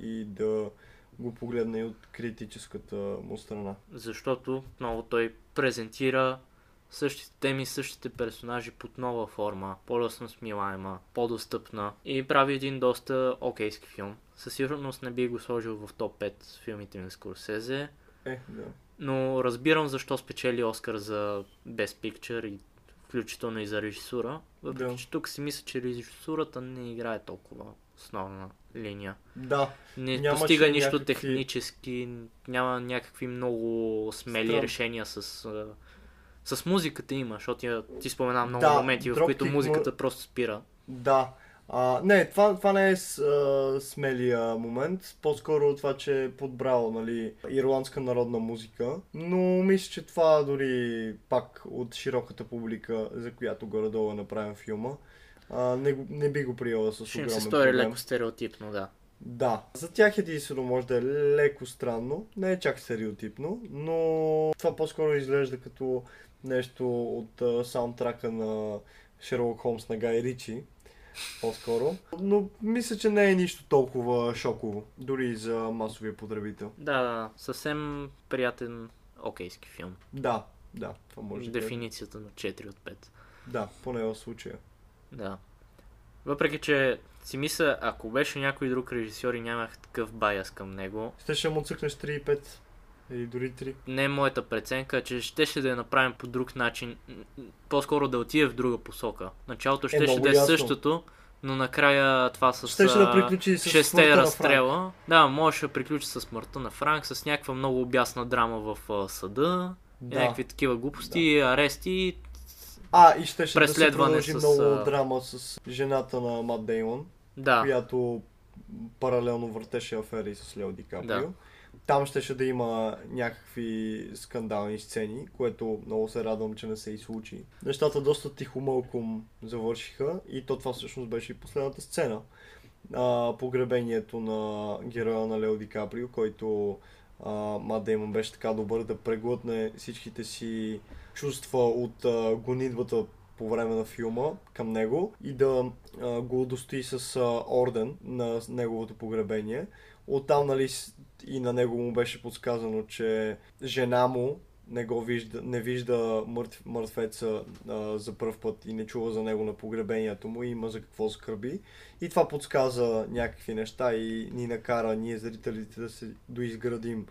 и да го погледна и от критическата му страна. Защото отново той презентира същите теми, същите персонажи под нова форма, по-лесно смилаема, по-достъпна и прави един доста окейски филм. Със сигурност не би го сложил в топ пет филмите на Скорсезе. Е, да. Но разбирам защо спечели Оскар за Best Picture и включително и за режисура. Въпреки, да. Че тук си мисля, че режисурата не играе толкова основна линия. Да. Не няма постига нищо някакви... технически, няма някакви много смели Стран. решения с... С музиката има, защото ти споменавам много да, моменти, в които музиката му... просто спира. Да. А, не, това, това не е с, а, смелия момент, по-скоро това, че е подбрал, нали, ирландска народна музика, но мисля, че това дори пак от широката публика, за която горе-долу е направен филма, а, не, не би го приела с огромен проблем. Ще се стори леко стереотипно, да. Да, за тях единствено може да е леко странно, не е чак стереотипно, но това по-скоро изглежда като нещо от а, саундтрака на Шерлок Холмс на Гай Ричи. По-скоро. Но мисля, че не е нищо толкова шоково. Дори за масовия потребител. Да, да. Съвсем приятен окейски филм. Да, да. Това може. Дефиницията да... на четири от пет. Да, поне в случая. Да. Въпреки че си мисля, ако беше някой друг режисьор и нямах такъв баяс към него... Щеше му цъкнеш три и пет или дори три. Не е моята преценка, че щеше да я направим по друг начин. По-скоро да отиде в друга посока. Началото щеше е, да е същото, но накрая това с... Щеше да приключи с шестте разстрела. Да, можеше да приключи с смъртта на Франк, с някаква много обясна драма в uh, съда. Да. Някакви такива глупости, да. Арести... А, и ще ще да се продължи с... много драма с жената на Мат Деймън, да. Която паралелно въртеше афери с Лео Ди Каприо. Да. Там ще ще да има някакви скандални сцени, което много се радвам, че не се и случи. Нещата доста тихомълком завършиха и то това всъщност беше и последната сцена. А, погребението на героя на Лео Ди Каприо, който Мат Деймън беше така добър да преглътне всичките си чувства от а, гонитбата по време на филма към него и да а, го удостои с а, орден на неговото погребение. Оттам, нали, и на него му беше подсказано, че жена му не, го вижда, не вижда мъртв, мъртвеца а, за пръв път и не чува за него на погребението му и има за какво скърби. И това подсказа някакви неща и ни накара ние зрителите да се доизградим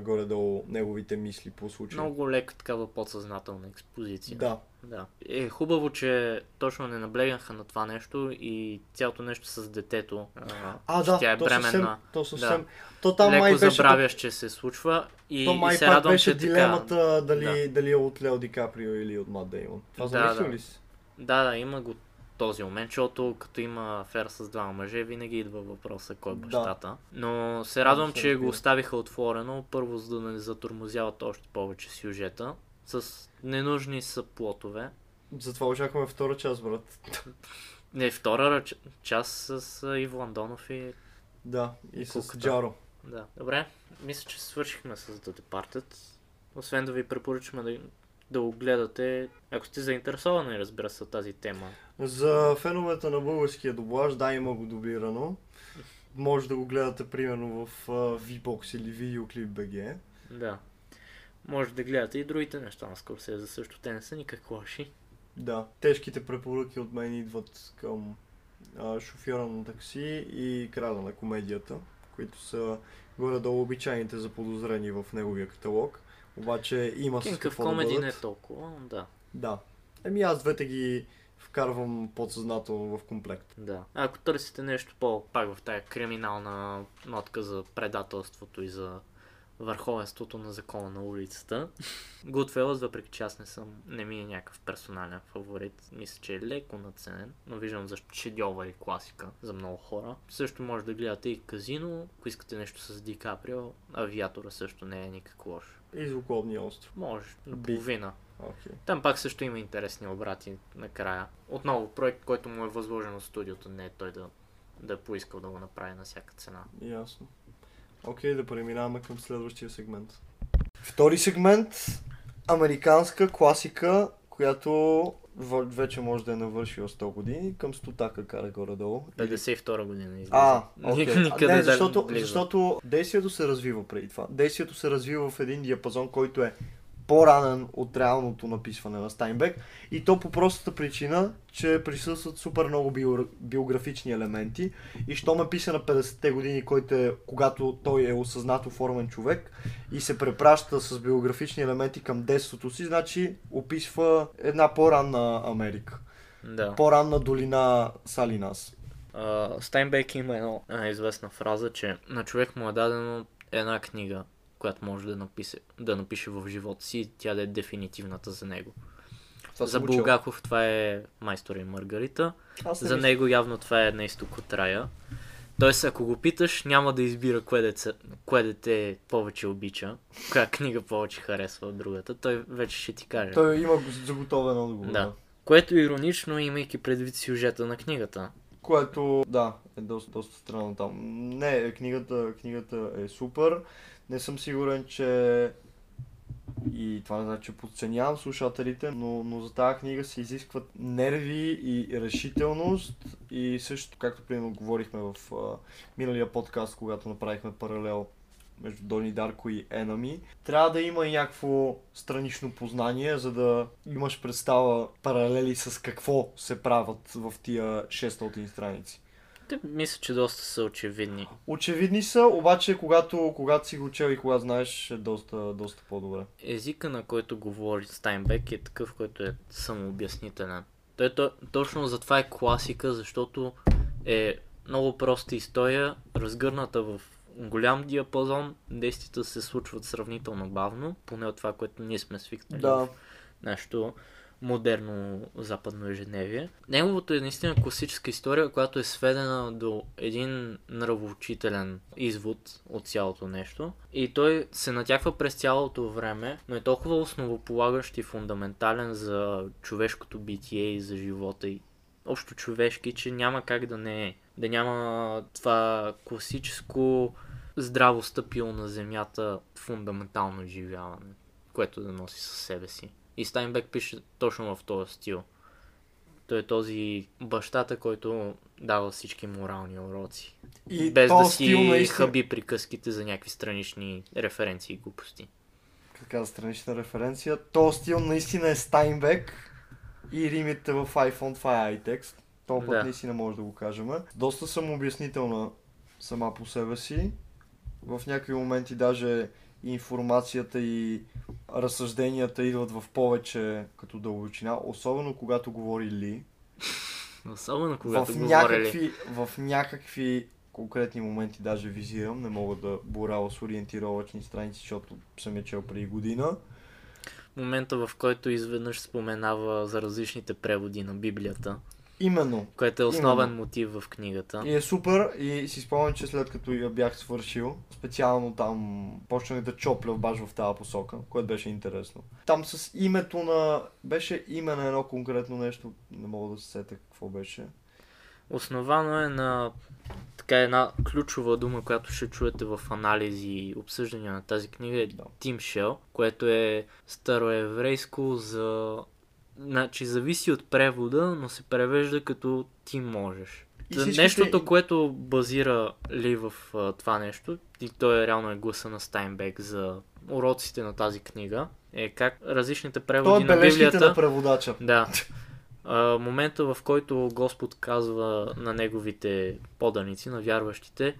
горе-долу неговите мисли по случая. Много лека такава подсъзнателна експозиция. Да. Да. Е хубаво, че точно не наблегнаха на това нещо и цялото нещо с детето. А, а да, тя е бременна. То съвсем. Да. То там леко май беше... забравяш, че се случва и, то май и се пак радвам, беше че дилемата така... дали, да. Дали е от Лео Ди Каприо или от Мат Деймън. Това замислил ли си? Да, да, има го този момент, защото като има афера с двама мъже, винаги идва въпроса кой е бащата. Да. Но се радвам, Абсолютно. че го оставиха отворено, първо за да не затормозяват още повече сюжета, с ненужни съплотове. Затова очакваме втора част, брат. Не, втора част с Иво Андонов и... Да, и Куката. С Джаро. Да. Добре, мисля, че свършихме с The Departed. Освен да ви препоръчаме да... да го гледате, ако сте заинтересовани, разбира се, тази тема. За феновете на българския дублаж, да, има го дублирано. Може да го гледате, примерно, в V-Box или Videoclip.bg. Да. Може да гледате и другите неща на Скорсезе, също те не са никак лоши. Да. Тежките препоръки от мен идват към а, шофьора на такси и крада на комедията, които са горе-долу обичайните заподозрени в неговия каталог. Обаче има с какво да бъдат. Кинкъв комеди не е толкова, да. Да. Еми аз двете ги вкарвам подсъзнателно в комплект. Да. Ако търсите нещо по-пак в тая криминална нотка за предателството и за върховенството на закона на улицата, Goodfellas, въпреки че аз не съм, не ми е някакъв персонален фаворит. Мисля, че е леко надценен, но виждам за шедьовър и класика за много хора. Също може да гледате и Казино, ако искате нещо с Ди Каприо. Авиатора също не е никак лош. И Звуклобния остров. Може, наполовина. Okay. Там пак също има интересни обрати накрая. Отново, проект, който му е възложен от студиото, не е той да, да е поискал да го направи на всяка цена. Ясно. Окей, okay, да преминаваме към следващия сегмент. Втори сегмент, американска класика, която вече може да е навършила сто години, към сто-така кара горе-долу. петдесет и втора година излиза. А, okay. а не, защото, защото действието се развива преди това. Действието се развива в един диапазон, който е по-ранен от реалното написване на Стайнбек и то по простата причина, че присъстват супер много биографични елементи и щом е писа на петдесетте години, който е, когато той е осъзнато формен човек и се препраща с биографични елементи към детството си, значи описва една по-ранна Америка. Да. По-ранна долина Салинас. Uh, Стайнбек има една uh, известна фраза, че на човек му е дадено една книга, която може да напише, да напише в живота си и тя да е дефинитивната за него. Това за Булгаков това е Майстор и Маргарита. За мисля. Него явно това е На изток от рая. Тоест, ако го питаш, няма да избира кое дете, кое дете повече обича, коя книга повече харесва от другата. Той вече ще ти каже. Той има заготовен отговор. Да. Което иронично, имайки предвид сюжета на книгата. Което, да, е доста, доста странно там. Не, книгата, книгата е супер. Не съм сигурен, че и това не значи, че подценявам слушателите, но, но за тази книга се изискват нерви и решителност и също, както примерно говорихме в а, миналия подкаст, когато направихме паралел между Дони Дарко и Enemy, трябва да има и някакво странично познание, за да имаш представа паралели с какво се правят в тия шестстотин страници. Те, мисля, че доста са очевидни. Очевидни са, обаче когато, когато си го чел и когато знаеш, е доста, доста по-добре. Езика, на който говори Стайнбек, е такъв, който е самообяснителен. Той то, точно затова е класика, защото е много проста история, разгърната в голям диапазон, действията се случват сравнително бавно, поне от това, което ние сме свикнали да. В нашето модерно западно ежедневие. Неговото е наистина класическа история, която е сведена до един нравоучителен извод от цялото нещо. И той се натяква през цялото време, но е толкова основополагащ и фундаментален за човешкото битие и за живота и общо човешки, че няма как да не е. Да няма това класическо здраво стъпило на земята фундаментално изживяване, което да носи със себе си. И Стайнбек пише точно в този стил. Той е този бащата, който дава всички морални уроци. И без да си хъби приказките за някакви странични референции и глупости. Каква странична референция? Този стил наистина е Стайнбек и римите в iPhone, това е iText. Този път наистина може да го кажем. Доста самообяснителна сама по себе си. В някакви моменти даже информацията и разсъжденията идват в повече като дълбочина, особено когато говори Ли. Особено когато в някакви, говори в някакви конкретни моменти даже визирам, не мога да борава с ориентировъчни страници, защото съм я чел преди година. Момента, в който изведнъж споменава за различните преводи на Библията. Именно. Което е основен именно. Мотив в книгата. И е супер и си спомням, че след като я бях свършил, специално там почнах да чопля баш в тази посока, което беше интересно. Там с името на... беше име на едно конкретно нещо, не мога да се сетя какво беше. Основано е на така една ключова дума, която ще чуете в анализи и обсъждания на тази книга е да. Тимшел, което е староеврейско за... Значи зависи от превода, но се превежда като ти можеш. Нещото, се... което базира Ли в а, това нещо, и той реално е гласа на Стайнбек за уроците на тази книга, е как различните преводи е на Библията... на преводача. Да. А, момента, в който Господ казва на неговите поданици, на вярващите,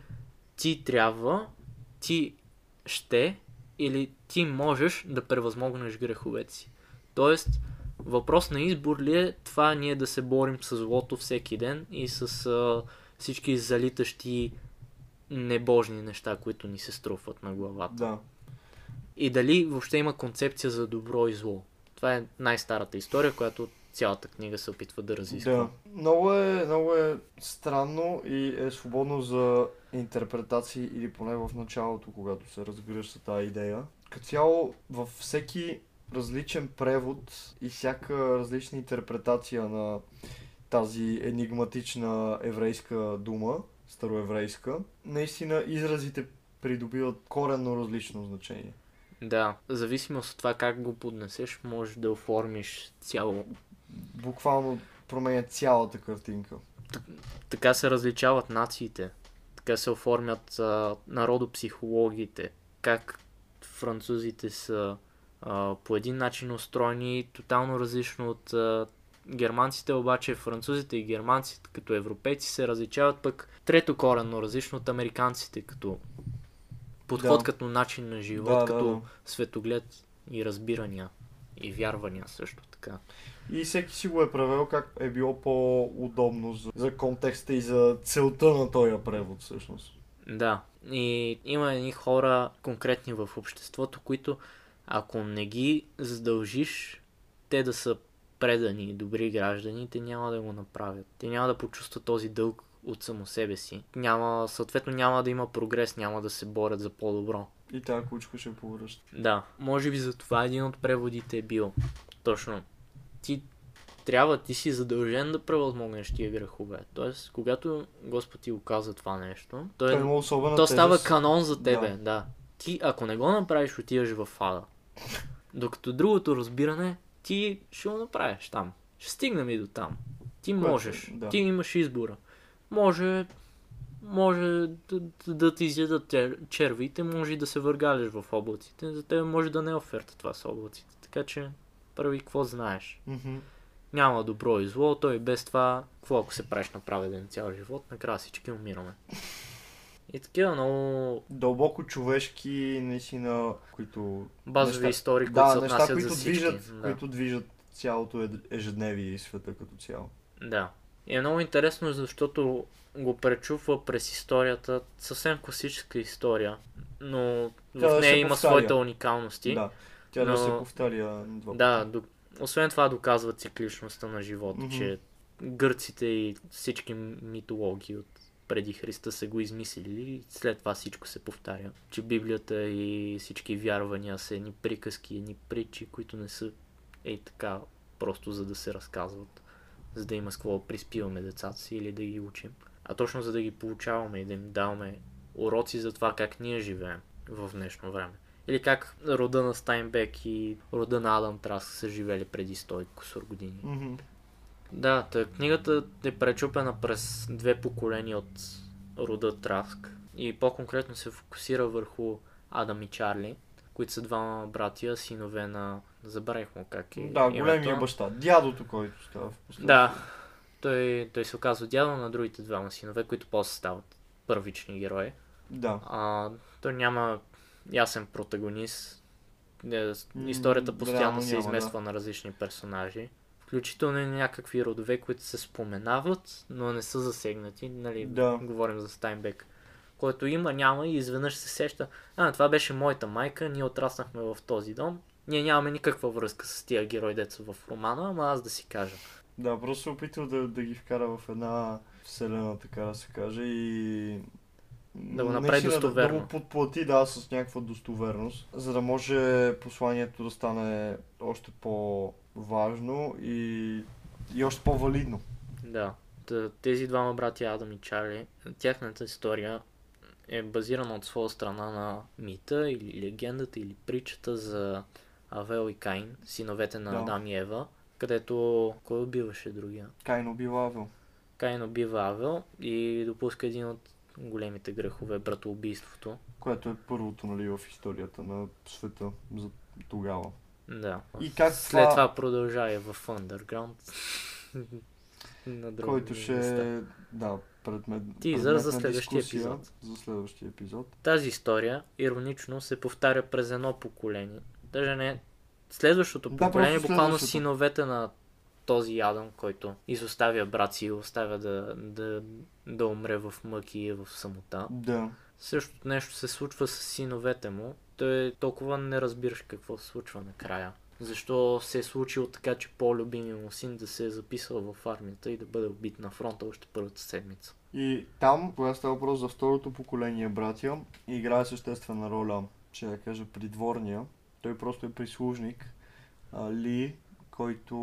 ти трябва, ти ще или ти можеш да превъзмогнеш греховете си. Тоест, въпрос на избор ли е това ние да се борим с злото всеки ден и с а, всички залитащи небожни неща, които ни се струпват на главата. Да. И дали въобще има концепция за добро и зло. Това е най-старата история, която цялата книга се опитва да разисква. Да. Много е, много е странно и е свободно за интерпретации или поне в началото, когато се разгръща тази идея. Като цяло във всеки различен превод и всяка различна интерпретация на тази енигматична еврейска дума, староеврейска, наистина изразите придобиват коренно различно значение. Да, зависимост от това как го поднесеш, можеш да оформиш цяло. Буквално променя цялата картинка. Така се различават нациите, така се оформят а, народопсихологите, как французите са Uh, по един начин устроени, тотално различно от uh, германците, обаче французите и германците като европейци се различават пък трето коренно различно от американците като подход, да. Като начин на живот, да, като да, да. Светоглед и разбирания и вярвания също така. И всеки си го е правил как е било по-удобно за, за контекста и за целта на този превод всъщност. Да, и има едни хора конкретни в обществото, които ако не ги задължиш, те да са предани и добри граждани, те няма да го направят. Те няма да почувстват този дълг от само себе си. Няма, съответно няма да има прогрес, няма да се борят за по-добро. И тази кучка ще повръща. Да, може би за това един от преводите е бил. Точно. Ти трябва, ти си задължен да превъзмогнеш тия грехове. Тоест, когато Господ ти оказа това нещо, той, той то тезис. Става канон за тебе. Да. да. Ти, ако не го направиш, отиваш в ада. Докато другото разбиране, ти ще го направиш там. Ще стигнем и до там. Ти можеш. Да. Ти имаш избора. Може може да, да ти изядат червите, може и да се въргаляш в облаците. За тебе може да не е оферта това с облаците. Така че прави какво знаеш. Mm-hmm. Няма добро и зло, той без това, какво ако се правиш на праведен цял живот, накрая всички умираме. И такива много... Дълбоко човешки, наистина, които... Базови неща... истории, които да, се отнасят неща, които за всички. Движат, да. Които движат цялото ежедневие и света като цяло. Да. И е много интересно, защото го пречупва през историята, съвсем класическа история, но тя в нея да има повтаря. Своите уникалности. Да, тя но... да се повтаря. Да, до... освен това доказва цикличността на живота, mm-hmm. че гърците и всички митологии от преди Христа са го измислили и след това всичко се повтаря. Че Библията и всички вярвания са едни приказки, едни притчи, които не са ей така просто за да се разказват, за да има с какво приспиваме децата си или да ги учим. А точно за да ги получаваме и да им даваме уроци за това как ние живеем в днешно време. Или как рода на Стайнбек и рода на Адам Траск са живели преди сто и кусур години. Mm-hmm. Да, тъй, книгата е пречупена през две поколения от рода Траск и по-конкретно се фокусира върху Адам и Чарли, които са двама братия, синове на... Забравих му как е Да, големия баща, дядото, който става в последствие. Да, той, той се оказва дядо на другите двама синове, които после стават първични герои. Да. А, той няма ясен протагонист. Историята постоянно да, се няма, измества да. На различни персонажи. Включително и някакви родове, които се споменават, но не са засегнати. Нали, да. Говорим за Стайнбек, който има, няма и изведнъж се сеща. А, това беше моята майка, ние отраснахме в този дом. Ние нямаме никаква връзка с тия герои деца в романа, ама аз да си кажа. Да, просто се опитал да, да ги вкара в една вселена, така да се каже, и... Да го направи достоверно. Да го подплати, да, с някаква достоверност, за да може посланието да стане още по-важно и, и още по-валидно. Да. Тези двама братя Адам и Чарли, тяхната история е базирана от своя страна на мита или легендата или притчата за Авел и Каин, синовете на да. Адам и Ева, където кой убиваше другия? Каин убива Авел. Каин убива Авел и допуска един от големите грехове, братоубийството. Което е първото, нали, в историята на света за тогава. Да. И как след това, това продължава в Underground. на други който ще места. Да, предмет, Ти, предмет за следващия епизод. за следващия епизод. Тази история, иронично, се повтаря през едно поколение. Даже не следващото да, поколение, буквално синовете на този Адам, който изоставя брат си и оставя да, да, да умре в мъки и в самота. Да. Същото нещо се случва с синовете му. Той толкова не разбираш какво се случва накрая. Защо се е случило така, че по-любимия му син да се е записал в армията и да бъде убит на фронта още първата седмица. И там, когато става въпрос за второто поколение братя, играе съществена роля, ще да кажа, придворния. Той просто е прислужник, а, Ли, който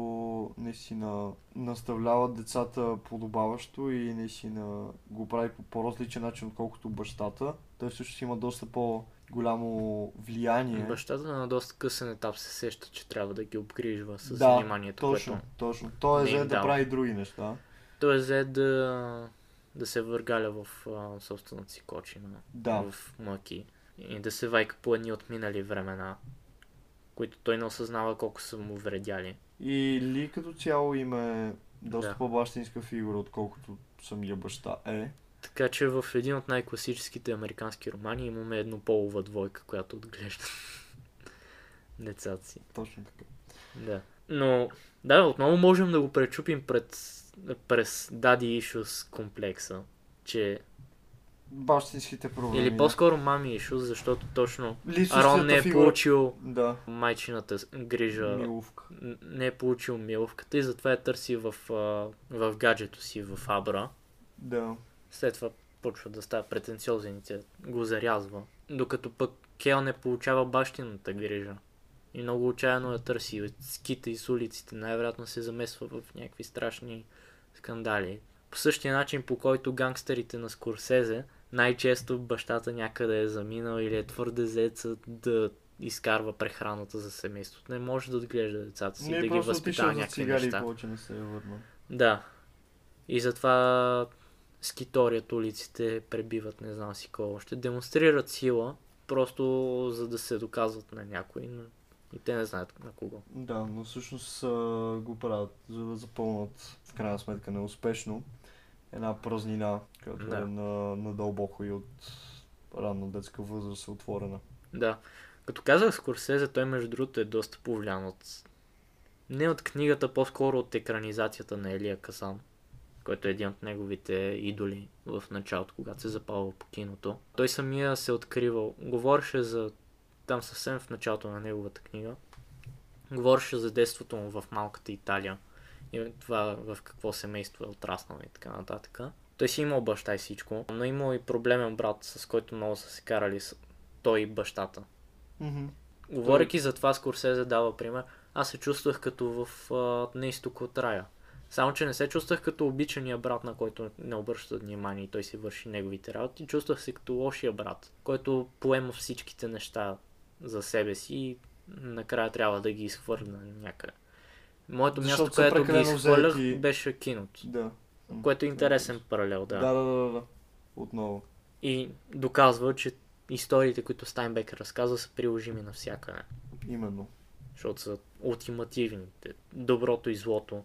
наистина наставлява децата подобаващо и наистина го прави по по-различен начин, отколкото бащата. Той всъщност има доста по- голямо влияние. Бащата на доста късен етап се сеща, че трябва да ги обгрижва с да, вниманието, точно, което... Да, точно. Той е зае да прави други неща. Той е зае да, да се въргаля в а, собствената си кочина, да. В мъки и да се вайка по едни от минали времена, които той не осъзнава колко са му вредяли. И Ли като цяло има е доста да. По-бащинска фигура, отколкото самия баща е. Така че в един от най-класическите американски романи имаме еднополова двойка, която отглежда децата си. Точно така. Да. Но, да, отново можем да го пречупим пред, през daddy issues комплекса, че... Бащинските проблеми. Или по-скоро mami issues, защото точно Арон не е фигура... получил да. Майчината грижа, миловка. Не е получил миловката и затова я търси в, в гаджето си, в Абра. Да. След това почва да става претенциозен и го зарязва. Докато пък Кел не получава бащината грижа. И много отчаяно я търси от скита и с улиците. Най-вероятно се замесва в някакви страшни скандали. По същия начин, по който гангстерите на Скорсезе, най-често бащата някъде е заминал или е твърде зает да изкарва прехраната за семейството. Не може да отглежда децата си, не, да ги възпитава някакви неща. Не, просто отишъл за цигари и повече не се е върнал. Да. И затова скиторят улиците, пребиват не знам си какво още, демонстрират сила, просто за да се доказват на някой, но и те не знаят на кого. Да, но всъщност го правят, за да запълнат в крайна сметка неуспешно една празнина, която да. е на, на дълбоко и от ранна детска възраст е отворена. Да. Като казах Скорсезе, той между другото е доста повлиян от... не от книгата, по-скоро от екранизацията на Елия Касан, който е един от неговите идоли в началото, когато се запалва по киното. Той самия се откривал. Говореше за... там съвсем в началото на неговата книга. Говореше за детството му в малката Италия. И това в какво семейство е отраснало и така нататък. Той си имал баща и всичко, но имал и проблемен брат, с който много са се карали той и бащата. Mm-hmm. Говорейки той... за това, Скорсезе дава пример. Аз се чувствах като в а, На изток от рая. Само, че не се чувствах като обичания брат, на който не обръща внимание и той си върши неговите работи. Чувствах се като лошия брат, който поема всичките неща за себе си и накрая трябва да ги изхвърля някъде. Моето Защото място, което ги изхвърлях, и... беше киното. Да. Което е интересен паралел, да. Да, да, да, да. Отново. И доказва, че историите, които Стайнбек разказва, са приложими навсякъде. Именно. Защото са ултимативните. Доброто и злото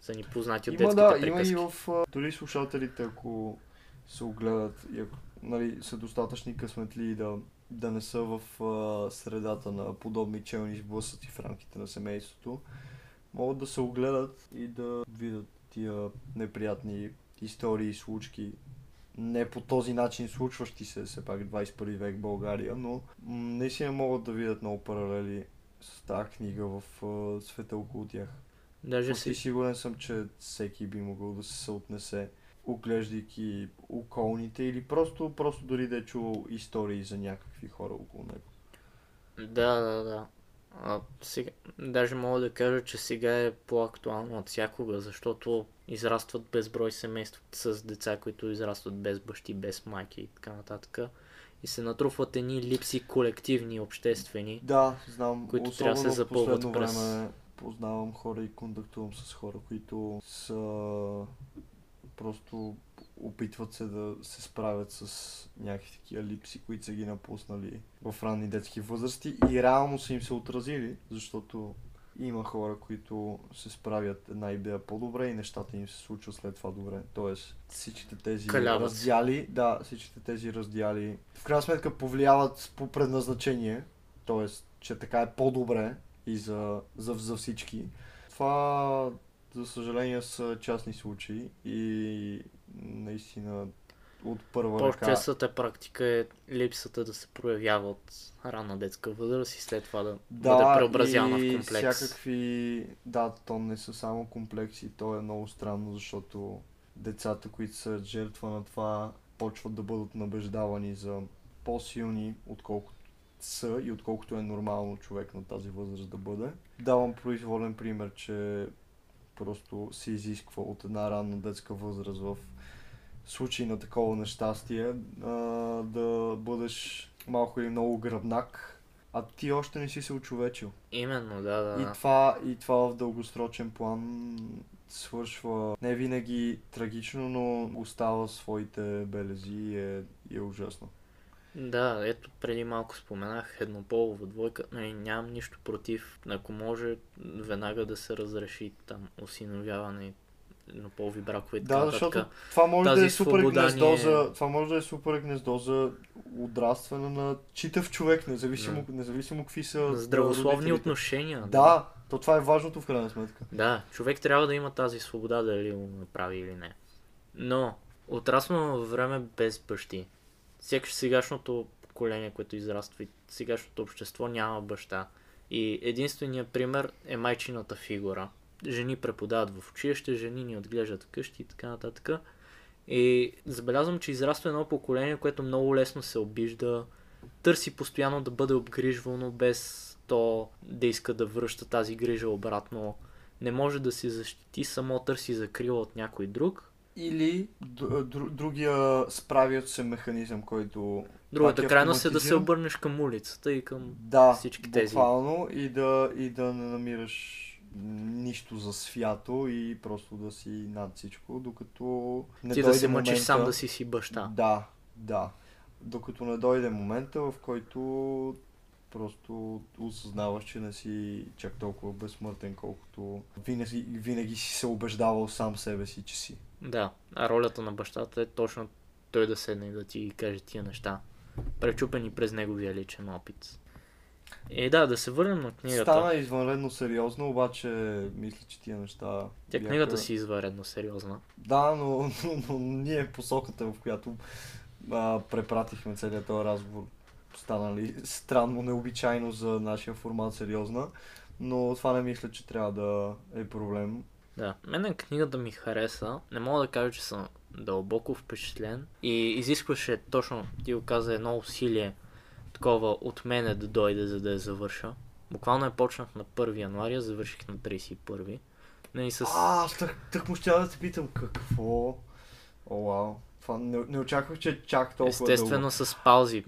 са ни познати от има, детските да, приказки. Има и в... Дори слушателите, ако се огледат и ако, нали, са достатъчни късметли да, да не са в а, средата на подобни челни сблъсъци в рамките на семейството, могат да се огледат и да видят тия неприятни истории и случки. Не по този начин случващи се, все пак двадесет и първи век България, но не си не могат да видят много паралели с тази книга в а, света около тях. Даже си... сигурен съм, че всеки би могъл да се съотнесе, оглеждайки околните или просто, просто дори да е чувал истории за някакви хора около него. Да, да, да. А, сега, даже мога да кажа, че сега е по-актуално от всякога, защото израстват безброй семейства с деца, които израстват без бащи, без майки и така нататък. И се натрупват едни липси колективни, обществени, да, знам, които трябва да се запълват през... Време познавам хора и контактувам с хора, които са... просто опитват се да се справят с някакви такива липси, които са ги напуснали в ранни детски възрасти и реално са им се отразили, защото има хора, които се справят една идея по-добре и нещата им се случват след това добре. Тоест всичките тези Каляват. раздяли, да, всичките тези раздяли в крайна сметка повлияват по предназначение, тоест, че така е по-добре и за, за, за всички. Това, за съжаление, са частни случаи и наистина от първа ръка... По-честата практика е липсата да се проявява от ранна детска възраст и след това да, да бъде преобразявана в комплекс. Да, и всякакви... Да, то не са само комплекси, то е много странно, защото децата, които са жертва на това, почват да бъдат набеждавани за по-силни, отколкото са и отколкото е нормално човек на тази възраст да бъде. Давам произволен пример, че просто се изисква от една ранна детска възраст в случай на такова нещастие да бъдеш малко или много гръбнак, а ти още не си се очовечил. Именно, да, да. И това, и това в дългосрочен план свършва не винаги трагично, но остава своите белези и е, е ужасно. Да, ето преди малко споменах еднополова двойка, но нямам нищо против, ако може веднага да се разреши там осиновяване, еднополови бракове и така. Да, защото така, това може да е супер гнездо е... за, това може да е супер гнездо за отрастване на читав човек, независимо, да. независимо какви са здравословни отношения. Да, да, то това е важното в крайна сметка. Да, човек трябва да има тази свобода дали го направи или не. Но отрастваме във време без бащи. Сякаш сегашното поколение, което израства и сегашното общество няма баща. И единственият пример е майчината фигура. Жени преподават в училище, жени ни отглеждат вкъщи и така нататък. И забелязвам, че израства едно поколение, което много лесно се обижда, търси постоянно да бъде обгрижвано, без то да иска да връща тази грижа обратно. Не може да се защити, само търси закрила от някой друг. Или д- д- другия справят се механизъм, който... Другата крайност е да се обърнеш към улицата и към да, всички тези. Да, буквално и да, и да не намираш нищо за свято и просто да си над всичко, докато не ти дойде да се момента... мъчиш сам да си си баща. Да, да. Докато не дойде момента, в който просто осъзнаваш, че не си чак толкова безсмъртен, колкото винаги, винаги си се убеждавал сам себе си, че си. Да, а ролята на бащата е точно той да седне и да ти каже тия неща, пречупени през неговия личен опит. Е, да, да се върнем на книгата. Стана извънредно сериозно, обаче мисля, че тия неща... Тя бяха... книгата си извънредно сериозна. Да, но, но, но ние посоката, в която а, препратихме целият този разговор, стана ли странно, необичайно за нашия формат сериозна, но това не мисля, че трябва да е проблем. Да, мене книгата ми хареса, не мога да кажа, че съм дълбоко впечатлен и изискваше точно, ти го каза, едно усилие такова от мене да дойде, за да я завърша. Буквално я почнах на първи януари, завърших на тридесет и първи. Не, и с... А, так, так му ще да те питам какво? О, вау. Това не, не очаквах, че чак толкова Естествено дълго. с паузи.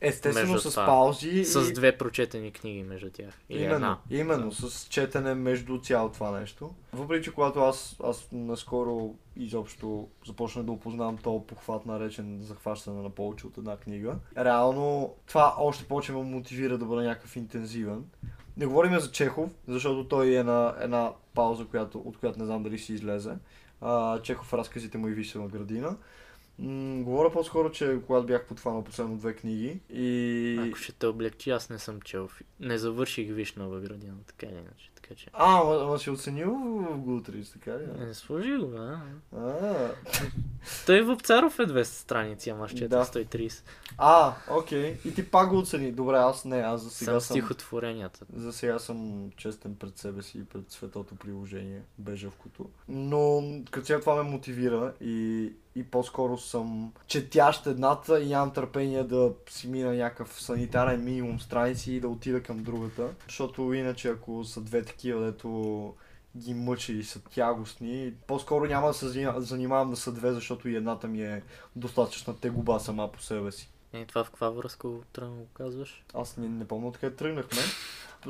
Естествено с това. паузи. С и... две прочетени книги между тях. Или именно, една. Именно, да. С четене между цяло това нещо. Въпреки, че когато аз, аз наскоро изобщо започна да опознавам този похват, наречен захващане на повече от една книга, реално това още повече ме мотивира да бъда някакъв интензивен. Не говорим за Чехов, защото той е на една пауза, която, от която не знам дали си излезе. А, Чехов, разказите му и Вишена градина. М, говоря по-скоро, че когато бях подхванал последно две книги и... Ако ще те облегчи, аз не съм чел. Не завърших Вишнова градина, така или иначе, така че... А, ама си оценил в Goodreads, така ли? Не, не служи го, а. а. Той Въпцаров е двеста страници, ама ще е сто и тридесет. А, окей. Okay. И ти пак го оцени. Добре, аз не, аз за сега съм... Съм стихотворенията. За сега съм честен пред себе си и пред светото приложение, бежавкото. Но като сега това ме мотивира и... И по-скоро съм четящ едната и нямам търпение да си мина някакъв санитарен минимум страници и да отида към другата. Защото иначе ако са две такива, дето ги мъчи и са тягостни, по-скоро няма да се занимавам да са две, защото и едната ми е достатъчна тегуба сама по себе си. Е, това в каква връзка тръгна го казваш? Аз не, не помня откъде тръгнахме.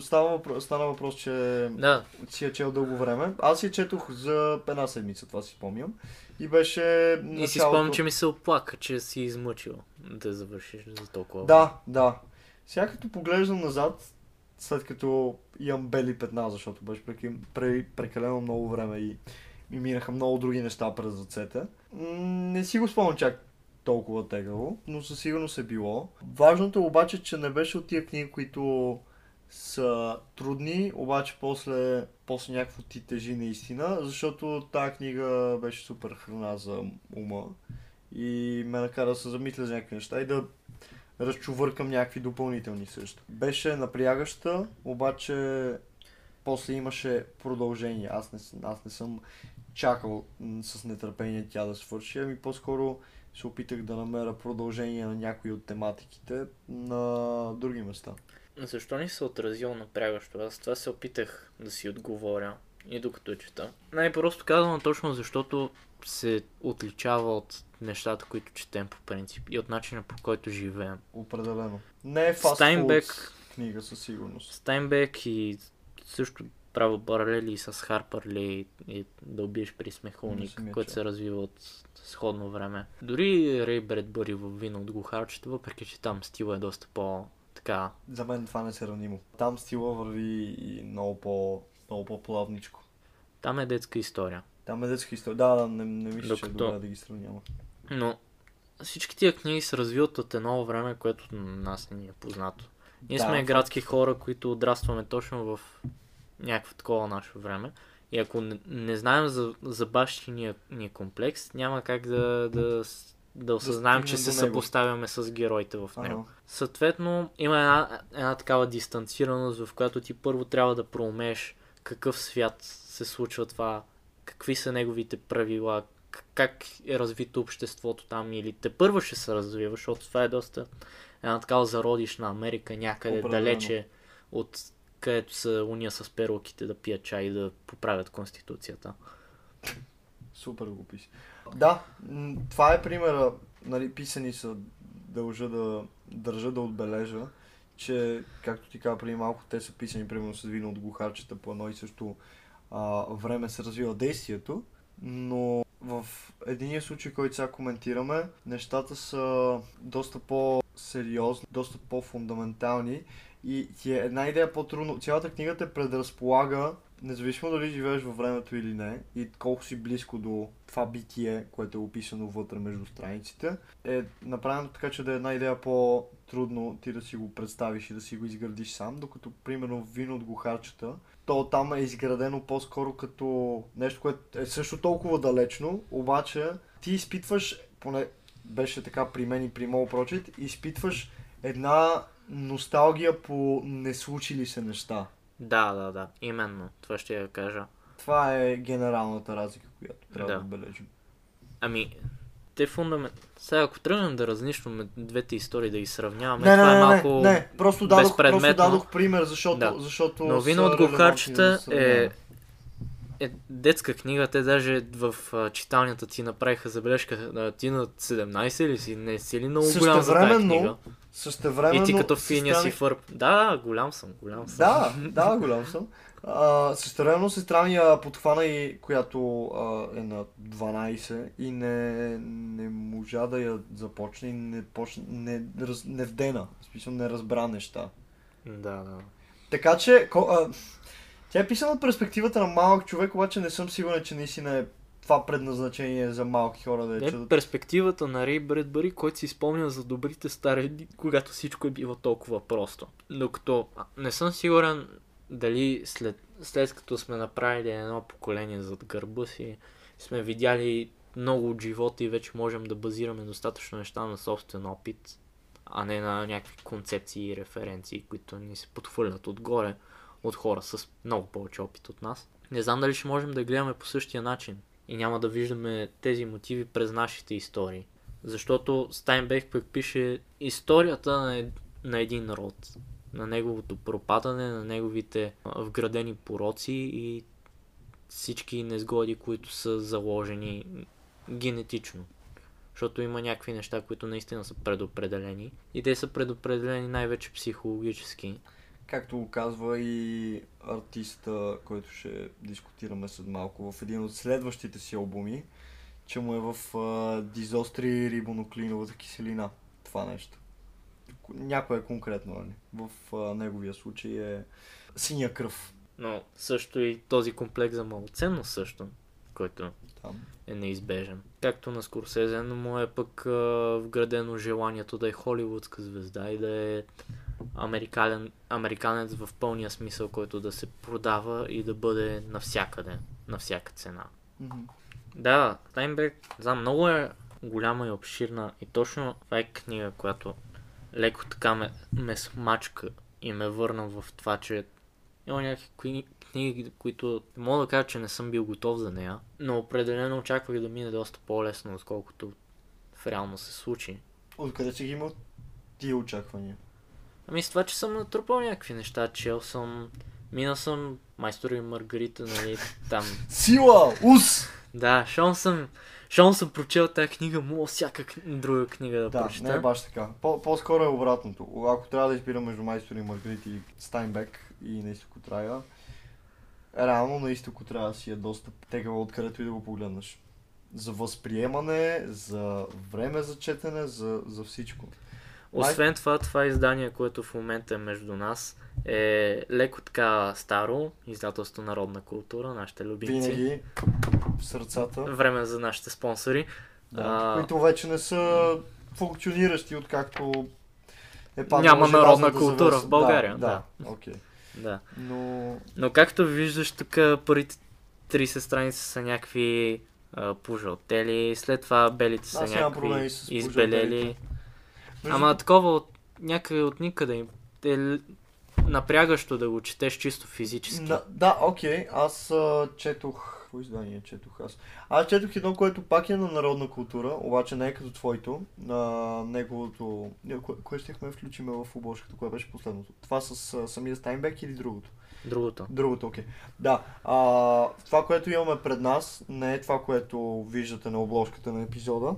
Става въпрос, стана въпрос, че да. си я чел дълго време. Аз си я четох за една седмица, това си спомням. И беше началото... И си спомням, че ми се оплака, че си измъчил да завършиш за толкова. Да, да. Сега като поглеждам назад, след като имам бели петна, защото беше прекалено много време и, и минаха много други неща през ръцете, не си го спомням чак толкова тегаво, но със сигурност е било. Важното обаче, че не беше от тия книги, които са трудни, обаче после, после някакво ти тежи наистина, защото тази книга беше супер храна за ума и ме накара да се замисля за някакви неща и да разчувъркам някакви допълнителни също. Беше напрягаща, обаче после имаше продължение. Аз не, аз не съм чакал с нетърпение тя да свърши, ами по-скоро се опитах да намеря продължение на някои от тематиките на други места. Защо не се отразил напрягащо? Аз това се опитах да си отговоря и докато чета. Най-просто казвам точно защото се отличава от нещата, които четем по принцип и от начина, по който живеем. Определено. Не е фастфуд книга със сигурност. Стайнбек и също право паралели с Харпър Ли и да убиеш при смехулник, който се развива от сходно време. Дори Рей Бредбъри в Вино от глухарчета, въпреки че там стила е доста по... Така. За мен това не се равнимо. Там стила върви и много, по, много по-плавничко. Там е детска история. Там е детска история. Да, да, не, не мисля, Докато... че е добре да ги сравнявам. Но всички тия книги се развиват от едно време, което на нас не ни е познато. Ние да, сме факт. градски хора, които отрастваме точно в някакво такова наше време. И ако не, не знаем за, за бащиния ни комплекс, няма как да... да да осъзнаем, да че се съпоставяме с героите в него. Ага. Съответно, има една, една такава дистанцираност, в която ти първо трябва да проумееш какъв свят се случва това, какви са неговите правила, как е развито обществото там или те първо ще се развива, защото това е доста една такава зародишна Америка някъде Определено. далече от където са уния с перлките да пият чай и да поправят конституцията. Супер го писи. Да, това е примера, нали, писани са, дължа да държа да отбележа, че, както ти каза преди малко, те са писани примерно с Вино от глухарчета, по едно и също а, време се развива действието, но в единия случай, който сега коментираме, нещата са доста по-сериозни, доста по-фундаментални и ти е една идея по-трудно. Цялата книга те предразполага, независимо дали живееш във времето или не и колко си близко до това битие, което е описано вътре между страниците, е направено така, че да е една идея по-трудно ти да си го представиш и да си го изградиш сам, докато примерно Вино от глухарчета, то там е изградено по-скоро като нещо, което е също толкова далечно, обаче ти изпитваш, поне беше така при мен и при моя прочит, изпитваш една носталгия по неслучили се неща. Да, да, да, именно, това ще я кажа. Това е генералната разлика, която трябва да, да отбележим. Ами, те фундамент... Сега, ако тръгнем да разнищваме двете истории, да ги сравняваме, не, това не, е малко не, не. Просто дадох, просто дадох пример, защото... Да. Защото но Вино от глухарчета е... е детска книга, те даже в а, читалнята ти направиха забележка, а, ти на седемнайсет или си, не си ли много голям за тая книга? Същевременно... И ти като финия страни... си фърп. Да, голям съм, голям съм. Да, да, голям съм. А, същевременно сестра ми подхвана и, която а, е на дванайсет и не, не можа да я започне и не, почне, не, раз, не вдена, в смисъл не разбра неща. Да, да. Така че... Ко, а, тя е писана от перспективата на малък човек, обаче не съм сигурен, че наистина е това предназначение за малки хора да е чудо. Е перспективата на Рей Бредбъри, който си спомня за добрите стари дни, когато всичко е било толкова просто. Докато не съм сигурен дали след, след като сме направили едно поколение зад гърба си, сме видяли много от живота и вече можем да базираме достатъчно неща на собствен опит, а не на някакви концепции и референции, които ни се подхвърлят отгоре от хора с много повече опит от нас. Не знам дали ще можем да гледаме по същия начин и няма да виждаме тези мотиви през нашите истории. Защото Стайнбек пък пише историята на, е, на един род, на неговото пропадане, на неговите вградени пороци и всички незгоди, които са заложени генетично. Защото има някакви неща, които наистина са предопределени и те са предопределени най-вече психологически. Както го казва и артиста, който ще дискутираме след малко в един от следващите си албуми, че му е в а, дизостри рибоноклеиновата киселина това нещо. Някое конкретно, не? В а, неговия случай е синя кръв. Но също и този комплекс за малоценност също, който там е неизбежен. Както на Скорсезе, но му е пък а, вградено желанието да е холивудска звезда и да е Америкален, американец в пълния смисъл, който да се продава и да бъде навсякъде, на всяка цена. Mm-hmm. Да, Стайнбек, знам, много е голяма и обширна и точно това е книга, която леко така ме, ме смачка и ме върна в това, че има някакви книги, които мога да кажа, че не съм бил готов за нея, но определено очаквах да мине доста по-лесно, отколкото в реално се случи. Откъде си ги имал тия очаквания? Ами с това, че съм натрупал някакви неща, чел съм, минал съм Майстор и Маргарита, нали, там. Сила! Ус! Да, щом съм, щом съм прочел тази книга, мога всяка друга книга да, да прочета. Да, не е баш така. По- по-скоро е обратното. Ако трябва да избирам между Майстор и Маргарита и Стайнбек и На изток от рая, реално На изток от рая си е доста тегава, откъдето и да го погледнеш. За възприемане, за време за четене, за, за всичко. Освен това, това издание, което в момента е между нас, е леко така старо, издателство Народна култура, нашите любимци. Винаги в сърцата. Време за нашите спонсори. Да, а... които вече не са функциониращи, откакто е падна. Няма Народна култура завърса в България. Да, да. Okay. Да. Но... Но както виждаш, тук първите трийсет страници са някакви а, пужълтели, след това белите са да, някакви избелели. Ама такова от някъде от никъде е напрягащо да го четеш чисто физически. Да, да, окей. Аз а, четох... Кое издание четох аз? Аз четох едно, което пак е на Народна култура, обаче не е като твоето. На неговото... Кое, кое щехме включиме в обложката? Кое беше последното? Това с а, самия Стайнбек или другото? Другото. Другото, окей. Да. А, това, което имаме пред нас, не е това, което виждате на обложката на епизода.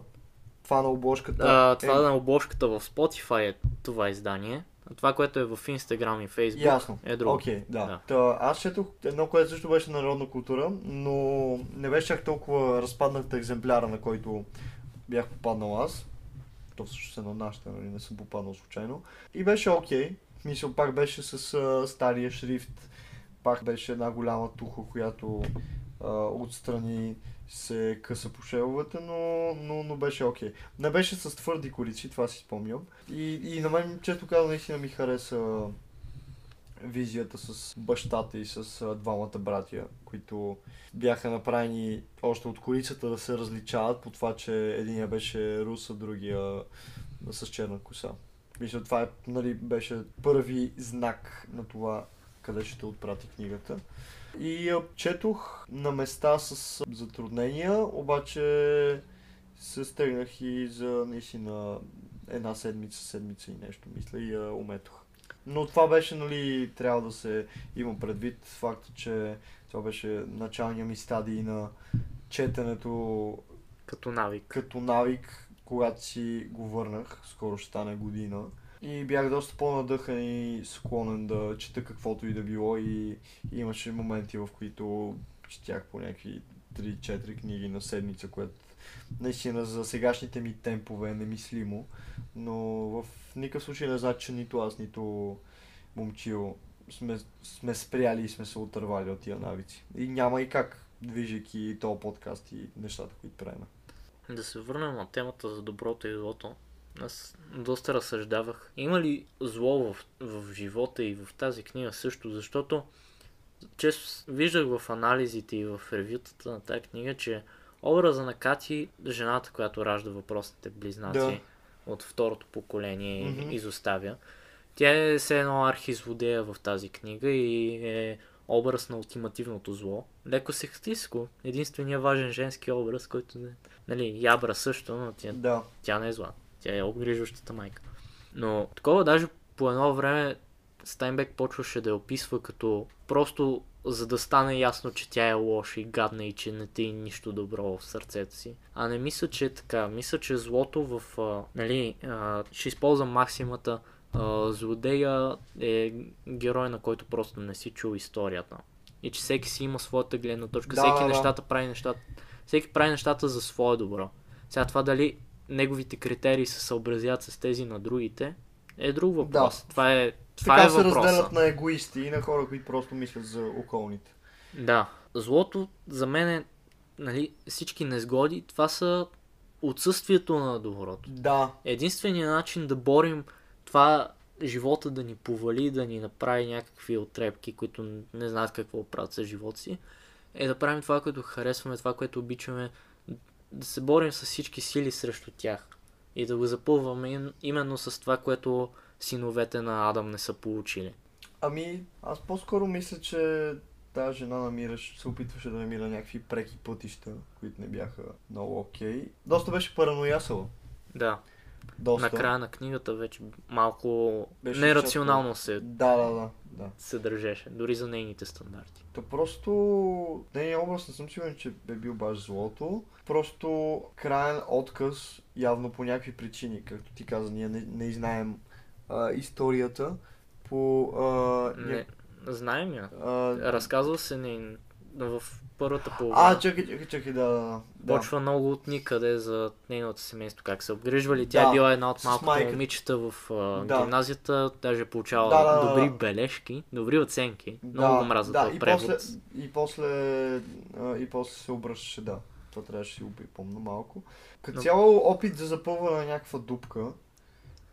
Това на обложката. А, това е... на обложката в Spotify е това издание. Това, което е в Инстаграм и Фейсбук, ясно, е друго. Окей, okay, да. да. Та, аз четох едно, което също беше народна култура, но не беше чак толкова разпадната екземпляра, на който бях попаднал аз. То всъщност е на нашата, нали, не съм попаднал случайно. И беше окей. Okay. Мисля, пак беше с а, стария шрифт, пак беше една голяма туха, която а, отстрани се къса по шевовете, но, но, но беше окей. Okay. Не беше с твърди корици, това си спомням. И, и на мен, често казвам, наистина ми хареса визията с бащата и с а, двамата братия, които бяха направени още от корицата да се различават по това, че единия беше рус, а другия с черна коса. Мисля, това е, нали, беше първи знак на това, къде ще те отпрати книгата. И четох на места с затруднения, обаче се стегнах и за наистина една седмица, седмица и нещо, мисля, и я уметох. Но това беше, нали, трябва да се има предвид факта, че това беше началния ми стадий на четенето като навик. Като навик. Когато си го върнах, скоро ще стане година, и бях доста по-надъхан и склонен да чета каквото и да било, и, и имаше моменти, в които четях по някакви три-четири книги на седмица, което наистина за сегашните ми темпове е немислимо, но в никакъв случай не значи, че нито аз, нито момчил сме, сме спряли и сме се отървали от тия навици. И няма и как, движейки този подкаст и нещата, които правим. Да се върнем на темата за доброто и злото. Аз доста разсъждавах. Има ли зло в, в живота и в тази книга също? Защото често виждах в анализите и в ревютата на тази книга, че образа на Кати, жената, която ражда въпросните близнаци, да, от второто поколение, mm-hmm, изоставя. Тя е все едно архизлодея в тази книга и е образ на ултимативното зло. Леко сексистко. Единственият важен женски образ, който, нали, ябра също, но тя, да, тя не е зла. Тя е обгрижващата майка. Но такова даже по едно време Стайнбек почваше да я описва като просто, за да стане ясно, че тя е лоша и гадна и че не ти нищо добро в сърцето си. А не мисля, че е така. Мисля, че злото в... А, нали, а, ще използвам максимата, Uh, злодея е герой, на който просто не си чул историята. И че всеки си има своята гледна точка, да, всеки да. нещата прави нещата. Всеки прави нещата за свое добро. Сега това дали неговите критерии се съобразят с тези на другите, е друг въпрос. Да. Това е, това така е въпроса. Така се разделят на егоисти и на хора, които просто мислят за околните. Да. Злото за мен е, нали, всички незгоди, това са отсъствието на доброто. Да. Единственият начин да борим това живота да ни повали, да ни направи някакви отрепки, които не знаят какво правят с живота си, е да правим това, което харесваме, това, което обичаме, да се борим с всички сили срещу тях и да го запълваме именно с това, което синовете на Адам не са получили. Ами, аз по-скоро мисля, че тази жена намираш, се опитваше да намира някакви преки пътища, които не бяха много окей. Okay. Доста беше параноясала. Да. Доста. На края на книгата вече малко беше нерационално чето... се... Да, да, да, да. се държеше, дори за нейните стандарти. То просто нейният образ не съм сигурен, че е бил баш злото. Просто краен отказ, явно по някакви причини, както ти каза, ние не, не знаем а, историята. По... А, не... не, знаем я. А... Разказва се ней... в първата половина. А, чакай, чакай, чакай, да, да, да. Почва много от никъде за нейното семейство, как се обгрижвали. Тя да, е била една от малкото момичета в uh, да. гимназията, даже получава да, да, да, добри бележки, добри оценки. Да, много мраза да, този превод. И после, и, после, и после се обръщаше, да. Това трябваше да си го припомня малко. Като Но... цяло опит за запълване на някаква дупка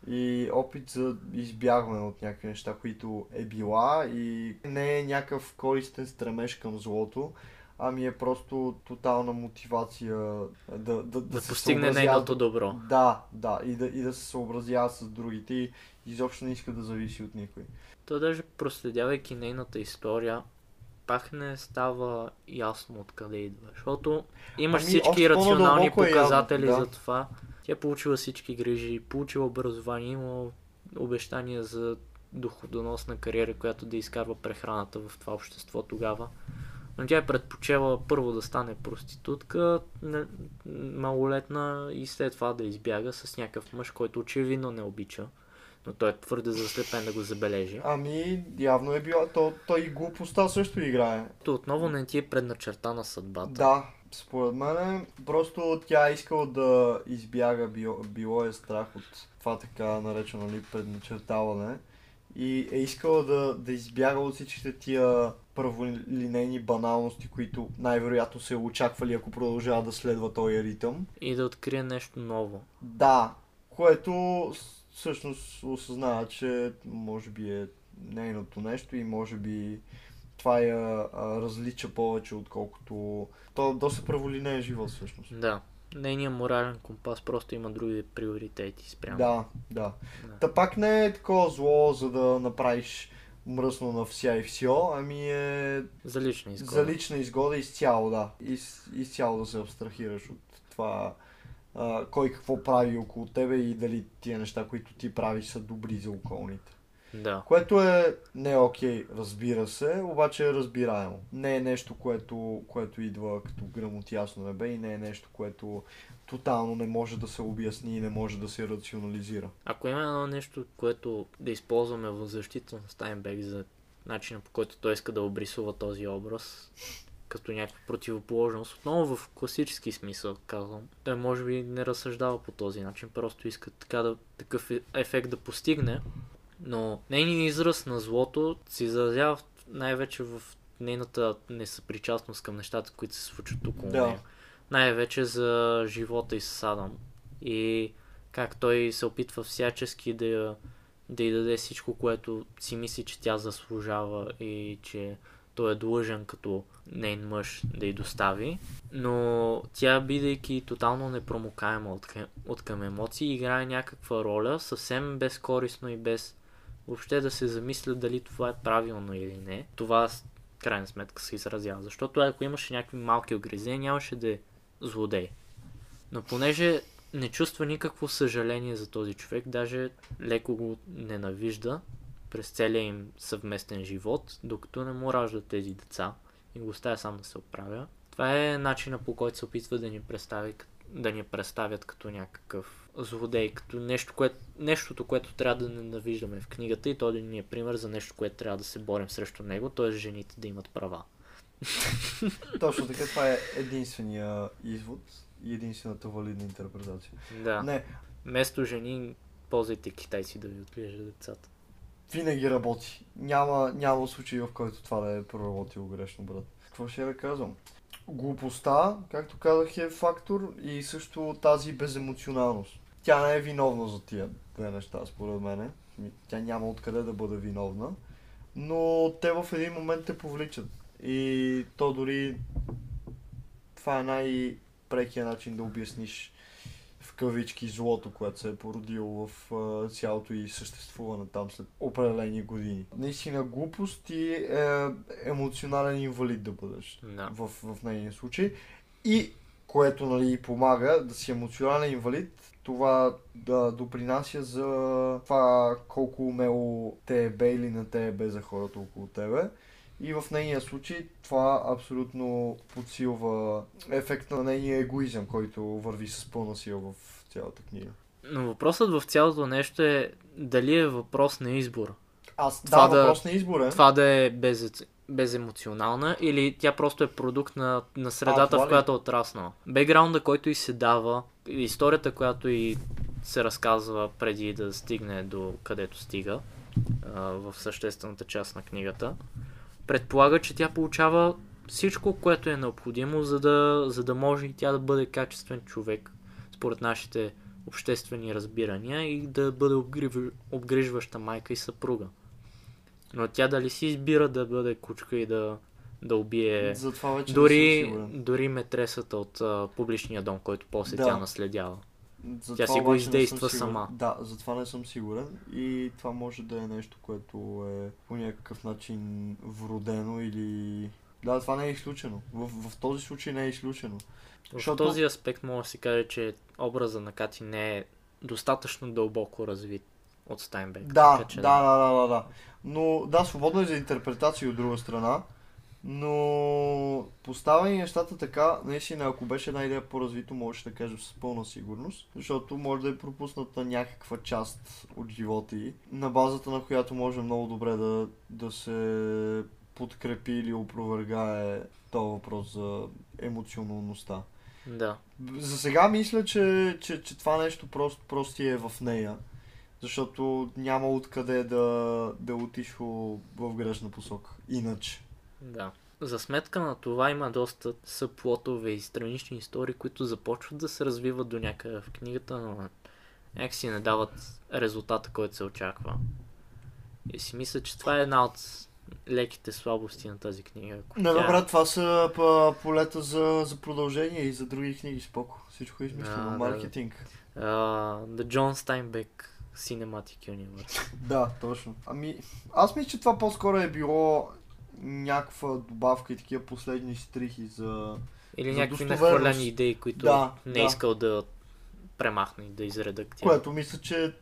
и опит за избягване от някакви неща, които е била, и не е някакъв користен стремеж към злото, ами е просто тотална мотивация да, да, да, да се постигне нейното добро. Да, да, и да, и да се съобразява с другите и изобщо не иска да зависи от никой. Той даже проследявайки нейната история, пак не става ясно откъде идва, защото имаш ами, всички рационални показатели е явно, да. за това. Тя получила всички грижи, получила образование, има обещания за доходоносна кариера, която да изкарва прехраната в това общество тогава. Но тя е предпочела първо да стане проститутка, малолетна, и след това да избяга с някакъв мъж, който очевидно не обича. Но той е твърде заслепен да го забележи. Ами, явно е била, то, той и глупостта също играе. То отново не ти е предначертана съдбата. Да, според мен просто тя е искала да избяга, било, било е страх от това така наречено ли предначертаване. И е искала да, да избяга от всичките тия първолинейни баналности, които най-вероятно се очаквали, ако продължава да следва този ритъм. И да открие нещо ново. Да, което всъщност осъзнава, че може би е нейното нещо и може би това я различа повече, отколкото... То доста праволинеен живот всъщност. Да. Нейният морален компас просто има други приоритети спрямо. Да, да. да. Та пак не е такова зло, за да направиш мръсно на вся и всё, ами е... За лична изгода. За лична изгода изцяло, да. Из, изцяло да се абстрахираш от това... Uh, кой какво прави около тебе и дали тия неща, които ти правиш, са добри за околните. Да. Което е не окей, разбира се, обаче е разбираемо. Не е нещо, което, което идва като гръм от ясно небе и не е нещо, което тотално не може да се обясни и не може да се рационализира. Ако има едно нещо, което да използваме в защита на Стайнбек за начина, по който той иска да обрисува този образ, като някаква противоположност, отново в класически смисъл казвам. Той може би не разсъждава по този начин, просто иска така да, такъв ефект да постигне, но нейният израз на злото се изразява най-вече в нейната несъпричастност към нещата, които се случват около да. нея. Най-вече за живота и с Адам. И как той се опитва всячески да, да й даде всичко, което си мисли, че тя заслужава и че той е длъжен като нейн мъж да й достави, но тя, бидейки тотално непромокаема от към, от към емоции, играе някаква роля, съвсем безкорисно и без въобще да се замисля дали това е правилно или не. Това в крайна сметка се изразява, защото ако имаше някакви малки огризения, нямаше да е злодей. Но понеже не чувства никакво съжаление за този човек, даже леко го ненавижда, през целия им съвместен живот, докато не му ражда тези деца и го оставя сам да се оправя. Това е начина, по който се опитва да ни представят, да ни представят като някакъв злодей, като нещо, което, нещото, което трябва да ненавиждаме в книгата и то да ни е пример за нещо, което трябва да се борим срещу него, т.е. жените да имат права. Точно така, това е единствения извод и единствената валидна интерпретация. Да. Не. Вместо жени, ползвайте китайци да ви отглеждат децата. Винаги работи. Няма, няма случай, в който това да е проработило грешно, брат. Какво ще да казвам? Глупостта, както казах, е фактор и също тази беземоционалност. Тя не е виновна за тия две неща, според мене. Тя няма откъде да бъде виновна, но те в един момент те повличат. И то дори това е най-прекия начин да обясниш в кавички злото, което се е породило в е, цялото и съществуване там след определени години. Наистина глупост и е, емоционален инвалид да бъдеш no. в, в нейния случай. И което нали, помага да си емоционален инвалид, това да допринася за това колко умело те е бе или не те е бе за хората около тебе. И в нейния случай това абсолютно подсилва ефекта на нейния егоизъм, който върви с пълна сила в цялата книга. Но въпросът в цялото нещо е дали е въпрос на избор. Аз това да, въпрос на избор е. Това да е без, беземоционална или тя просто е продукт на, на средата, а, в която е отраснала. Бекграунда, който и се дава, историята, която и се разказва преди да стигне до където стига в съществената част на книгата, предполага, че тя получава всичко, което е необходимо, за да, за да може и тя да бъде качествен човек, според нашите обществени разбирания и да бъде обгрижваща майка и съпруга. Но тя дали си избира да бъде кучка и да, да убие дори, дори метресата от а, публичния дом, който после да. тя наследява. За тя си го издейства сама. Да, за това не съм сигурен и това може да е нещо, което е по някакъв начин вродено или... Да, това не е изключено. В, в този случай не е изключено. В Защото... този аспект може да се каже, че образът на Кати не е достатъчно дълбоко развит от Стайнбек. Да, така, че... да, да, да, да, да. Но да, свободно е за интерпретация от друга страна. Но поставени нещата така, наистина, ако беше една идея по-развито, можеш да кажеш с пълна сигурност, защото може да е пропусната някаква част от живота ѝ, на базата на която може много добре да, да се подкрепи или опровергае този въпрос за емоционалността. Да. За сега мисля, че, че, че това нещо просто, просто е в нея, защото няма откъде да, да отишло в грешна посока. Иначе. Да. За сметка на това има доста съплотове и странични истории, които започват да се развиват до някъде в книгата, но някакси не дават резултата, който се очаква. И си мисля, че това е една от леките слабости на тази книга. Не, добре, тя... това са па, полета за, за продължение и за други книги, споко. Всичко е измислено, а, маркетинг. The John Steinbeck Cinematic Universe. Да, точно. Ами, аз мисля, че това по-скоро е било някаква добавка и такива последни стрихи за или за някакви нахвърляни идеи, които да, не да. искал да премахне и да изредактира. Което мисля, че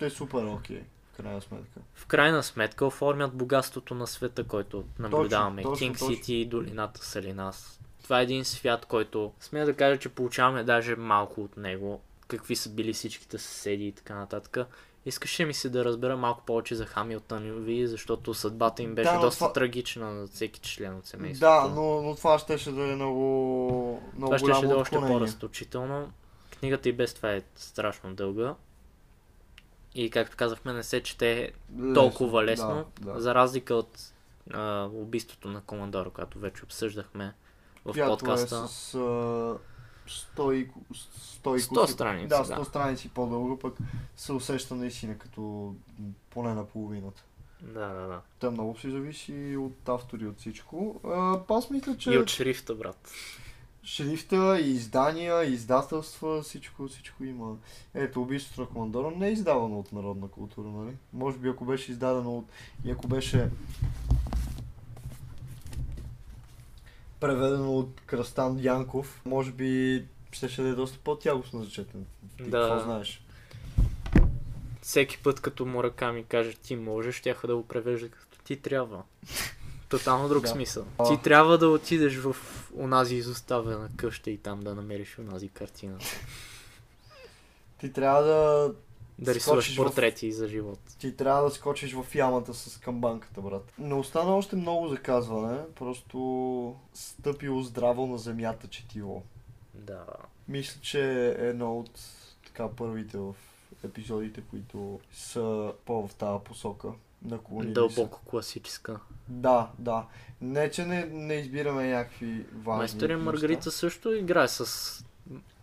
е супер окей. Okay. В крайна сметка. В крайна сметка оформят богатството на света, който наблюдаваме. Кинг Сити и долината Салинас. Това е един свят, който смея да кажа, че получаваме даже малко от него. Какви са били всичките съседи и така нататък. Искаше ми се да разбера малко повече за Хамилтънови, защото съдбата им беше да, доста това... трагична за всеки член от семейството. Да, но, но това щеше да е много много това голямо ще да е още по-разточително. Книгата и без това е страшно дълга. И както казахме, не се чете толкова лесно, да, да. за разлика от а, убийството на командора, което вече обсъждахме в Пятва подкаста. Е с, а... сто страници. Да, сто да. страници по-дълго, пък се усеща наистина като поне на половината. Да, да, да. Та много си зависи от автори, от всичко. А, аз мисля, че... И от шрифта, брат. Шрифта, и издания, и издателства, всичко, всичко има. Ето, убийството на командора не е издавано от Народна култура, нали? Може би ако беше издадено от... И ако беше... преведено от Кръстан Янков, може би ще ще да е доста по-тягостно зачетен. Ти да. Какво знаеш? Всеки път, като Мураками каже ти можеш, тяха да го превежда като ти трябва. Тотално друг да. смисъл. Ти трябва да отидеш в онази изоставена къща и там да намериш онази картина. Ти трябва да... Да рисуваш портрети в... за живот. Ти трябва да скочиш в ямата с камбанката, брат. Не остана още много заказване, просто стъпило здраво на земята четило. Да. Мисля, че е едно от така първите в епизодите, които са по в тази посока. На дълбоко са. Класическа. Да, да. Не, че не, не избираме някакви важни... Майстор и Маргарита също играе с...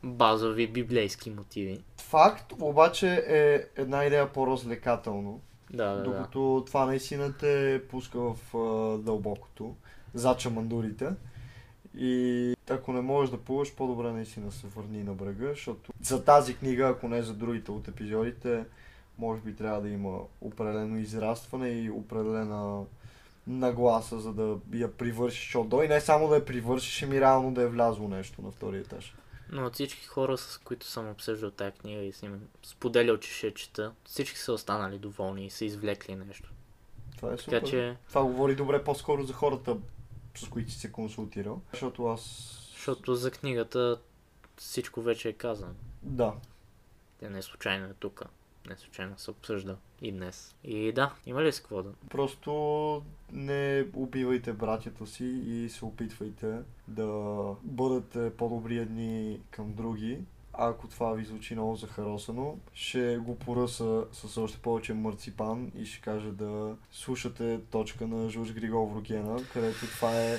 базови библейски мотиви. Факт, обаче е една идея по-развлекателно, да, да, докато да. това наистина те пуска в а, дълбокото, зад чамандурите. И ако не можеш да плуваш, по-добре наистина се върни на брега, защото за тази книга, ако не за другите от епизодите, може би трябва да има определено израстване и определена нагласа, за да я привършиш от до. И не само да я привършиш, ами реално да е влязло нещо на втория етаж. Но от всички хора, с които съм обсъждал тая книга и съм споделял, че ще чета, всички са останали доволни и са извлекли нещо. Това е така, супер. Че... Това говори добре по-скоро за хората, с които си се консултирал. Защото аз... Защото за книгата всичко вече е казано. Да. Те не случайно е тука. Не случайно се обсъжда и днес. И да, има ли с какво да? Просто не убивайте братята си и се опитвайте да бъдете по-добри едни към други. Ако това ви звучи много захаросано, ще го поръса с още повече марципан и ще кажа да слушате точка на Жорж Григов Рогена, където това е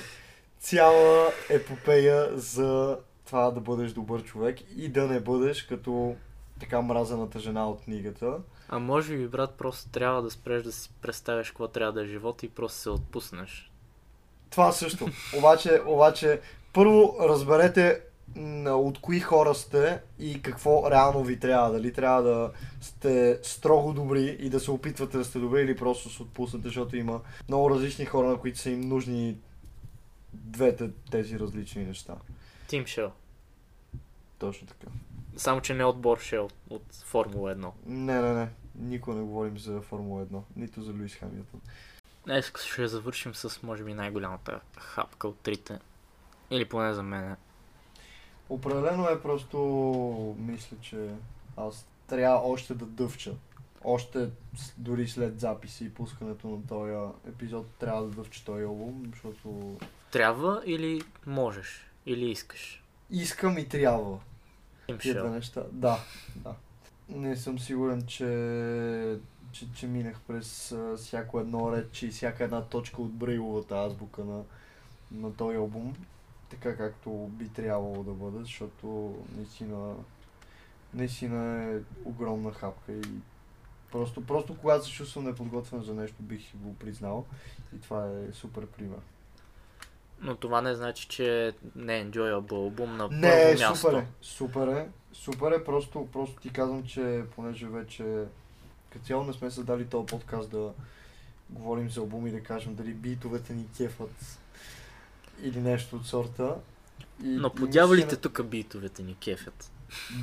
цяла епопея за това да бъдеш добър човек и да не бъдеш като... така мразената жена от книгата. А може би, брат, просто трябва да спреш да си представяш какво трябва да е живота и просто се отпуснеш. Това също. Обаче, обаче, първо разберете от кои хора сте и какво реално ви трябва. Дали трябва да сте строго добри и да се опитвате да сте добри или просто се отпуснете, защото има много различни хора, на които са им нужни двете тези различни неща. Team Show. Точно така. Само, че не от Боршел, от Формула едно. Не, не, не. Никога не говорим за Формула едно. Нито за Луис Хамилтън. Днес ще завършим с, може би, най-голямата хапка от трите. Или поне за мен. Определено е, просто мисля, че аз трябва още да дъвча. Още дори след записи и пускането на този епизод трябва да дъвча този албум, защото... Трябва или можеш? Или искаш? Искам и трябва. Тия неща. Да, да. Не съм сигурен, че... Че, че минах през а, всяко едно рече и всяка една точка от Брейловата азбука на, на този албум, така както би трябвало да бъде, защото наистина, наистина е огромна хапка и просто, просто когато се чувствам неподготвен за нещо, бих го признал и това е супер пример. Но това не значи, че не е enjoyable албум на първо не, място. Не, супер е, супер е, супер е, просто, просто ти казвам, че понеже вече като цяло не сме създали този подкаст да говорим за албуми, да кажем дали битовете ни кефат или нещо от сорта. И, но по дяволите на... тук битовете ни кефят.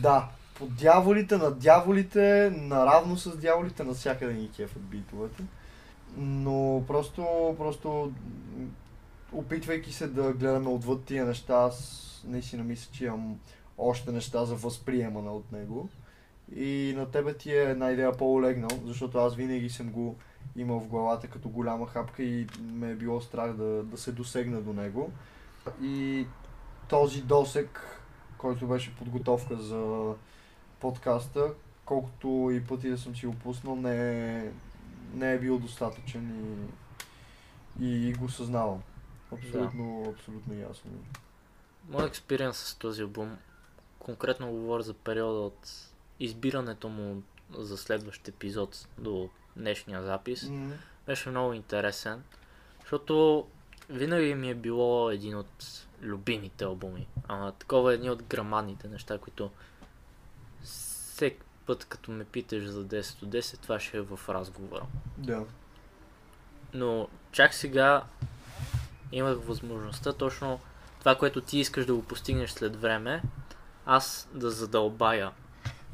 Да, по дяволите, на дяволите, наравно с дяволите, навсякъде ни кефат битовете. Но просто, просто опитвайки се да гледаме отвъд тия неща, аз наистина мисля, че имам още неща за възприемане от него. И на тебе ти е една идея по-олегнал, защото аз винаги съм го имал в главата като голяма хапка и ме е било страх да, да се досегна до него. И този досек, който беше подготовка за подкаста, колкото и пъти да съм си опуснал, не е, не е бил достатъчен и, и, и го съзнавам. Абсолютно, да. Абсолютно ясно. Мой експириенс с този албум, конкретно говоря за периода от избирането му за следващ епизод до днешния запис, mm-hmm. беше много интересен, защото винаги ми е било един от любимите албуми. А, такова е един от грамадните неща, които всеки път като ме питаш за десет от десет, това ще е в разговора. Да. Yeah. Но чак сега имах възможността точно това, което ти искаш да го постигнеш след време, аз да задълбая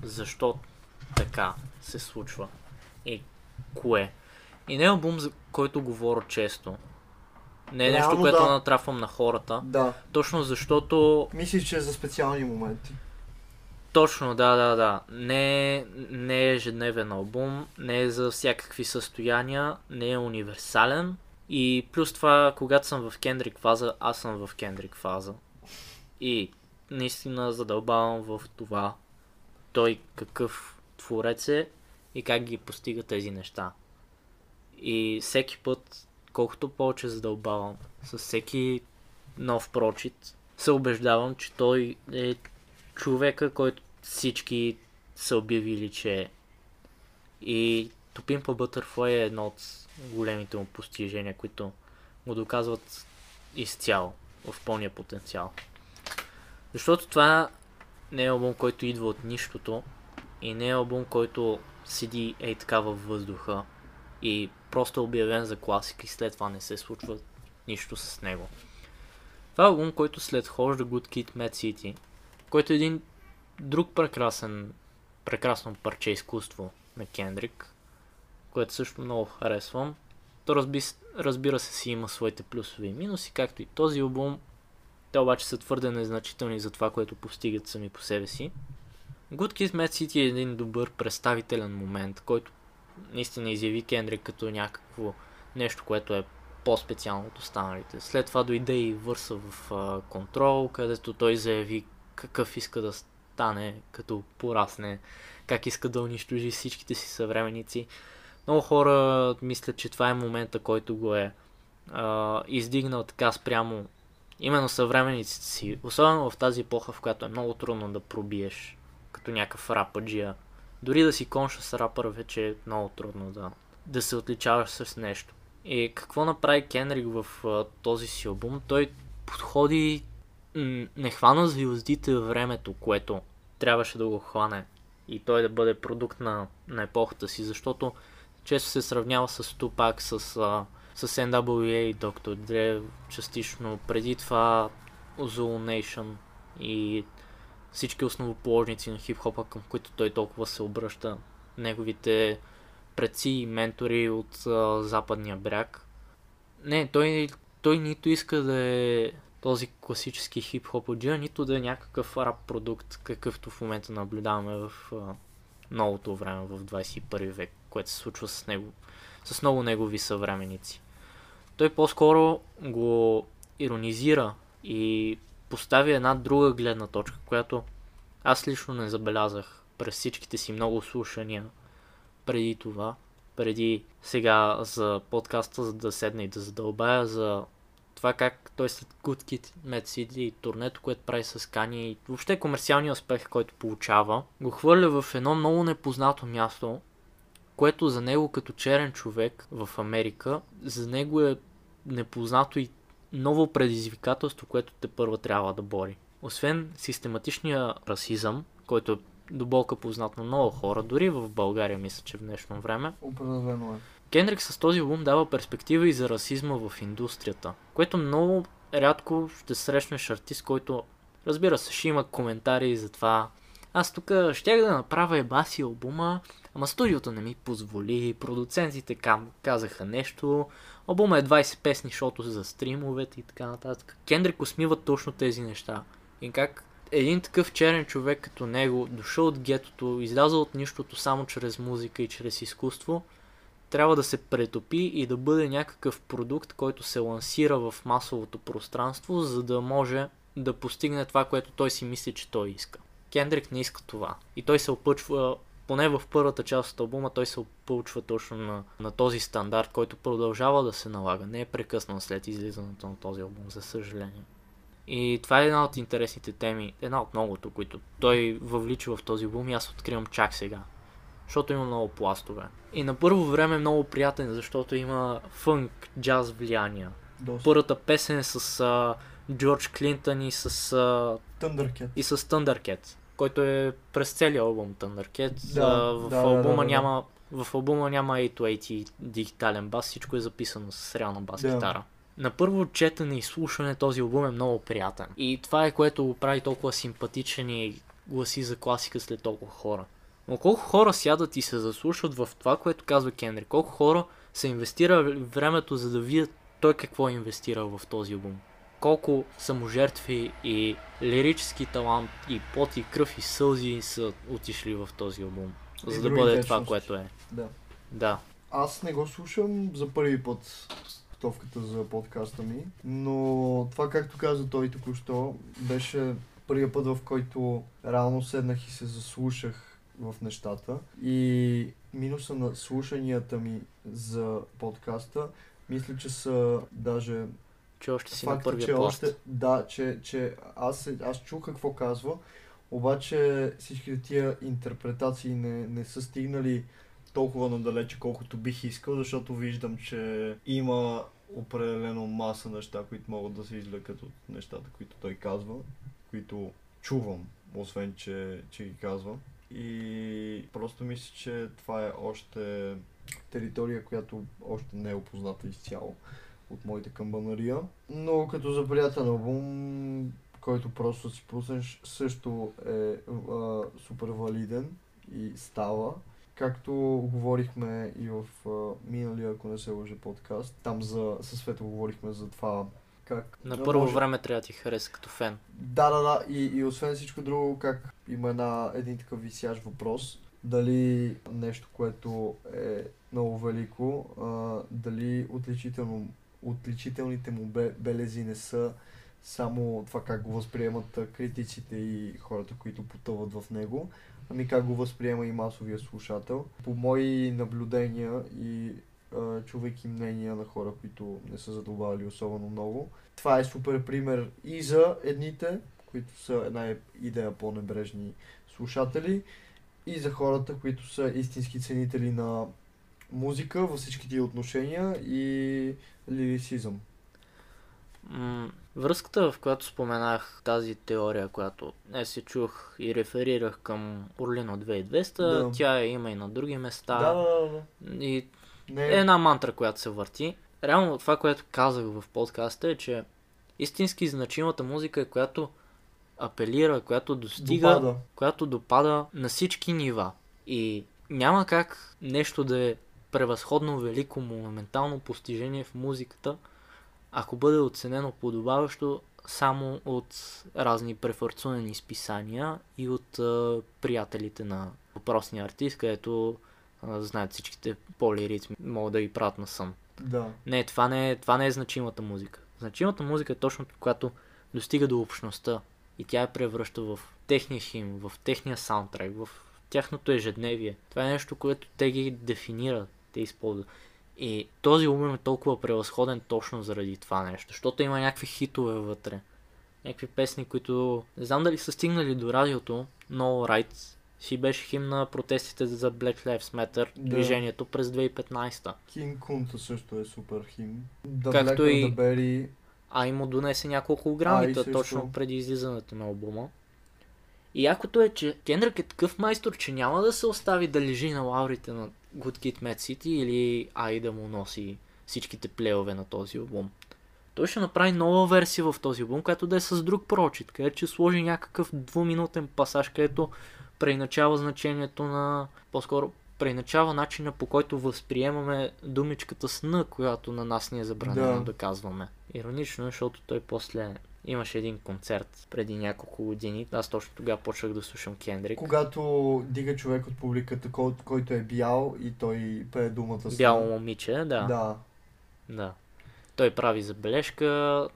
защо така се случва и кое. И не е албум, за който говоря често. Не е нещо, реално, което да. натрафвам на хората. Да. Точно защото... Мислиш, че е за специални моменти. Точно, да, да, да. Не, не е ежедневен албум, не е за всякакви състояния, не е универсален. И плюс това, когато съм в Кендрик фаза, аз съм в Кендрик фаза. И наистина задълбавам в това той какъв творец е и как ги постига тези неща. И всеки път, колкото повече задълбавам, с всеки нов прочит, се убеждавам, че той е човека, който всички са обявили, че е. И To Pimp A Butterfly е едно от големите му постижения, които го доказват изцяло, в пълния потенциал. Защото това не е албум, който идва от нищото и не е албум, който седи ей така във въздуха и просто е обявен за класик и след това не се случва нищо с него. Това е албум, който след хожда Good Kid Мед City, който е един друг прекрасен, прекрасно парче изкуство на Кендрик, което също много харесвам. То разби, разбира се си има своите плюсови и минуси, както и този албум. Те обаче са твърде незначителни за това, което постигат сами по себе си. Good Kid M A A D City е един добър представителен момент, който наистина изяви Кендрик като някакво нещо, което е по-специално от останалите. След това дойде и върса в uh, Control, където той заяви какъв иска да стане, като порасне, как иска да унищожи всичките си съвременици. Много хора мислят, че това е момента, който го е uh, издигнал така спрямо именно съвременниците си, особено в тази епоха, в която е много трудно да пробиеш като някакъв рападжия. Дори да си conscious рапър, вече е много трудно да, да се отличаваш с нещо. И какво направи Кендрик в а, този си албум? Той подходи, м- не хвана звездите във времето, което трябваше да го хване и той да бъде продукт на, на епохата си, защото често се сравнява с two Pac, с... А, с Ен Дабъл Ю Ей и Доктор Dre, частично преди това Ozone Nation и всички основоположници на хип-хопа, към които той толкова се обръща, неговите предци и ментори от а, западния бряг. Не, той, той нито иска да е този класически хип-хоп оджия, нито да е някакъв рап продукт, какъвто в момента наблюдаваме в а, новото време, в двадесет и първи век, което се случва с него, с много негови съвременици. Той по-скоро го иронизира и постави една друга гледна точка, която аз лично не забелязах през всичките си много слушания преди това, преди сега за подкаста, за да седна и да задълбая за това как той след Good Kid Мед Сиди и турнето, което прави с Кани и въобще комерциалния успех, който получава, го хвърля в едно много непознато място, което за него като черен човек в Америка, за него е непознато и ново предизвикателство, което тепърва трябва да бори. Освен систематичния расизъм, който е до болка познат на много хора, дори в България, мисля, че в днешно време. Определено е. Кендрик с този албум дава перспектива и за расизма в индустрията, което много рядко ще срещнеш артист, който, разбира се, ще има коментари за това. Аз тук щях да направя ебаси албума, ама студиото не ми позволи, продуцентите казаха нещо, албума е двадесет песни, защото за стримовете и така нататък. Кендрик усмива точно тези неща и как един такъв черен човек като него, дошъл от гетото, излязъл от нищото само чрез музика и чрез изкуство, трябва да се претопи и да бъде някакъв продукт, който се лансира в масовото пространство, за да може да постигне това, което той си мисли, че той иска. Кендрик не иска това и той се опъчва, поне в първата част от албума, той се опълчва точно на, на този стандарт, който продължава да се налага. Не е прекъснал след излизането на този албум, за съжаление. И това е една от интересните теми, една от многото, които той въвлича в този албум и аз откривам чак сега. Защото има много пластове. И на първо време е много приятен, защото има фънк, джаз влияния. Доста. Първата песен е с а, Джордж Клинтън и с Thundercat. И с Thundercat, който е през целия албум Thundercat. Да, а, в, да, албума да, да, да. Няма, в албума няма осем осем дигитален бас, всичко е записано с реална бас гитара. Да. На първо четене и слушане този албум е много приятен. И това е което го прави толкова симпатичен и гласи за класика след толкова хора. Но колко хора сядат и се заслушват в това, което казва Кендрик? Колко хора се инвестира времето, за да видят той какво е инвестирал в този албум? Колко саможертви и лирически талант и пот и кръв и сълзи са отишли в този албум, за да бъде вечности. Това, което е. Да. Да. Аз не го слушам за първи път готовката за подкаста ми, но това, както каза той току-що, беше първият път, в който реално седнах и се заслушах в нещата. И минуса на слушанията ми за подкаста, мисля, че са даже... Че още си факта, на първия пласт. Още... Да, че, че аз, аз чух какво казва, обаче всички тия интерпретации не, не са стигнали толкова надалече, колкото бих искал, защото виждам, че има определено маса неща, които могат да се извлекат от нещата, които той казва, които чувам, освен, че, че ги казва. И просто мисля, че това е още територия, която още не е опозната изцяло от моите камбанария. Но като за приятен албум, който просто си пуснеш, също е а, супер валиден и става. Както говорихме и в а, миналия, ако не се лъжа, подкаст, там за, със Свето говорихме за това. Как? На първо може... време трябва да ти хареса като фен. Да, да, да. И, и освен всичко друго, как има една, един такъв висящ въпрос. Дали нещо, което е много велико, а, дали отличително, отличителните му белези не са само това как го възприемат критиците и хората, които потъват в него, ами как го възприема и масовия слушател. По мои наблюдения и човек и мнения на хора, които не са задълбавали особено много. Това е супер пример и за едните, които са една идея по-небрежни слушатели, и за хората, които са истински ценители на музика във всичките отношения и лирицизъм. М- връзката, в която споменах тази теория, която днес се чух и реферирах към Орлино две хиляди и двеста, да. Тя е има и на други места. Да, да, да. И Не. Е една мантра, която се върти. Реално това, което казах в подкаста е, че истински значимата музика е, която апелира, която достига, допада. Която допада на всички нива. И няма как нещо да е превъзходно велико моментално постижение в музиката, ако бъде оценено подобаващо само от разни префърцунени списания и от а, приятелите на въпросния артист, където а, знаят всичките полиритми, могат да ги правят насъм. Да. Не, това не, това не е значимата музика. Значимата музика е точно когато достига до общността и тя я превръща в техния хим, в техния саундтрек, в тяхното ежедневие. Това е нещо, което те ги дефинират, те използват. И този умем е толкова превъзходен точно заради това нещо, защото има някакви хитове вътре. Някакви песни, които не знам дали са стигнали до радиото, No Rights си беше хим на протестите за Black Lives Matter, да. Движението през две хиляди и петнадесета. King Kunta също е супер хим. The Както Black и... Berry... А и му донесе няколко грамита също... точно преди излизането на албума. И якото е, че Kendrick е такъв майстор, че няма да се остави да лежи на лаурите на Good Kid Mad City или Ай да му носи всичките плейове на този албум. Той ще направи нова версия в този албум, която да е с друг прочит, където ще сложи някакъв двуминутен пасаж, където преиначава значението на... по-скоро преиначава начина, по който възприемаме думичката сна, която на нас ни е забранено да, да казваме. Иронично, защото той после... Имаше един концерт преди няколко години. Аз точно тогава почнах да слушам Kendrick. Когато дига човек от публиката, кой, който е бял и той пее думата с... Бяло момиче, да. да. Да. Той прави забележка,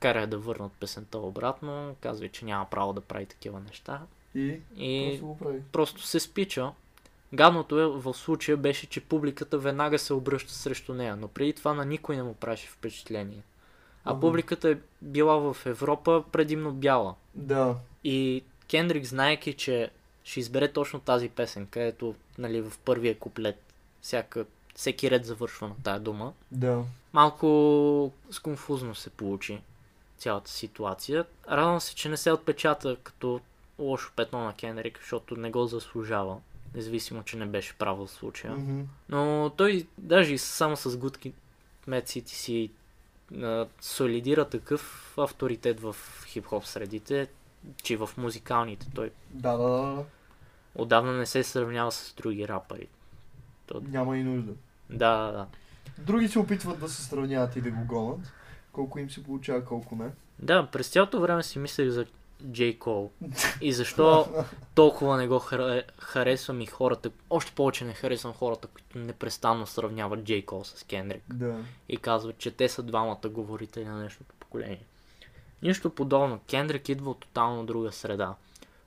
кара да върнат песента обратно, казва, че няма право да прави такива неща. И, и просто го прави. Просто се спича. Гадното е, в случая беше, че публиката веднага се обръща срещу нея, но преди това на никой не му правеше впечатление. А публиката е била в Европа предимно бяла. Да. И Kendrick, знаеки, че ще избере точно тази песен, където нали, в първия куплет всяка, всеки ред завършва на тая дума. Да. Малко сконфузно се получи цялата ситуация. Радвам се, че не се отпечата като лошо петно на Kendrick, защото не го заслужава. Независимо, че не беше право в случая. Mm-hmm. Но той даже и само с Good Kid Mad City си солидира такъв авторитет в хип-хоп средите, че в музикалните той да, да, да. отдавна не се сравнява с други рапъри. То... Няма и нужда. Да, да, да. Други се опитват да се сравняват и да го гонят. Колко им се получава, колко не. Да, през цялото време си мислех за J. Cole. И защо толкова не го харесвам и хората, още повече не харесвам хората, които непрестанно сравняват J. Cole с Kendrick. Да. И казват, че те са двамата говорители на днешното поколение. Нищо подобно. Kendrick идва от тотално друга среда.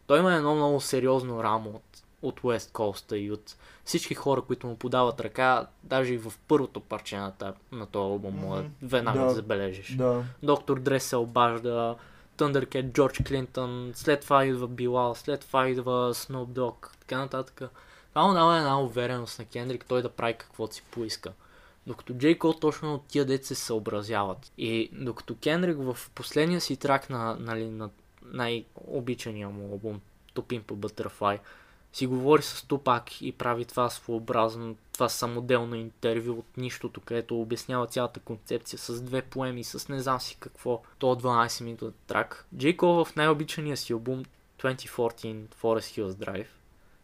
Той има едно много сериозно рамо от, от West Coast и от всички хора, които му подават ръка, даже и в първото парче на, на този албум, mm-hmm. веднага да забележиш. Да. Доктор Дре се обажда, Thundercat, Джордж Клинтън, след това идва Билал, след това идва Snoop Dogg, така нататък. Това дава една увереност на Kendrick, той да прави каквото си поиска. Докато J. Cole точно от тия деца се съобразяват. И докато Kendrick в последния си трак на, нали, на най-обичания му албум, To Pimp A Butterfly, си говори с two Pac и прави това своеобразно, това самоделно интервю от нищото, където обяснява цялата концепция с две поеми, с не знам си какво, то дванадесет минутен трак. J. Cole в най-обичания си албум две хиляди и четиринадесета Forest Hills Drive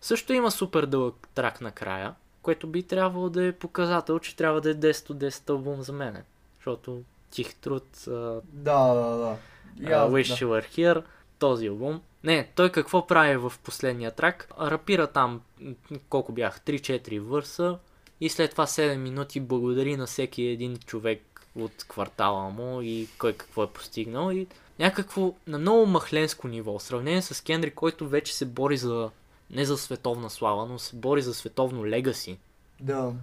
също има супер дълъг трак накрая, което би трябвало да е показател, че трябва да е десет от десет албум за мене, защото Тих труд, uh, да, да, да. Uh, Wish You Were Here, този албум. Не, той какво прави в последния трак? Рапира там, колко бях, три-четири върса и след това седем минути благодари на всеки един човек от квартала му и кой какво е постигнал и някакво на много махленско ниво, в сравнение с Kendrick, който вече се бори за, не за световна слава, но се бори за световно легаси. Да.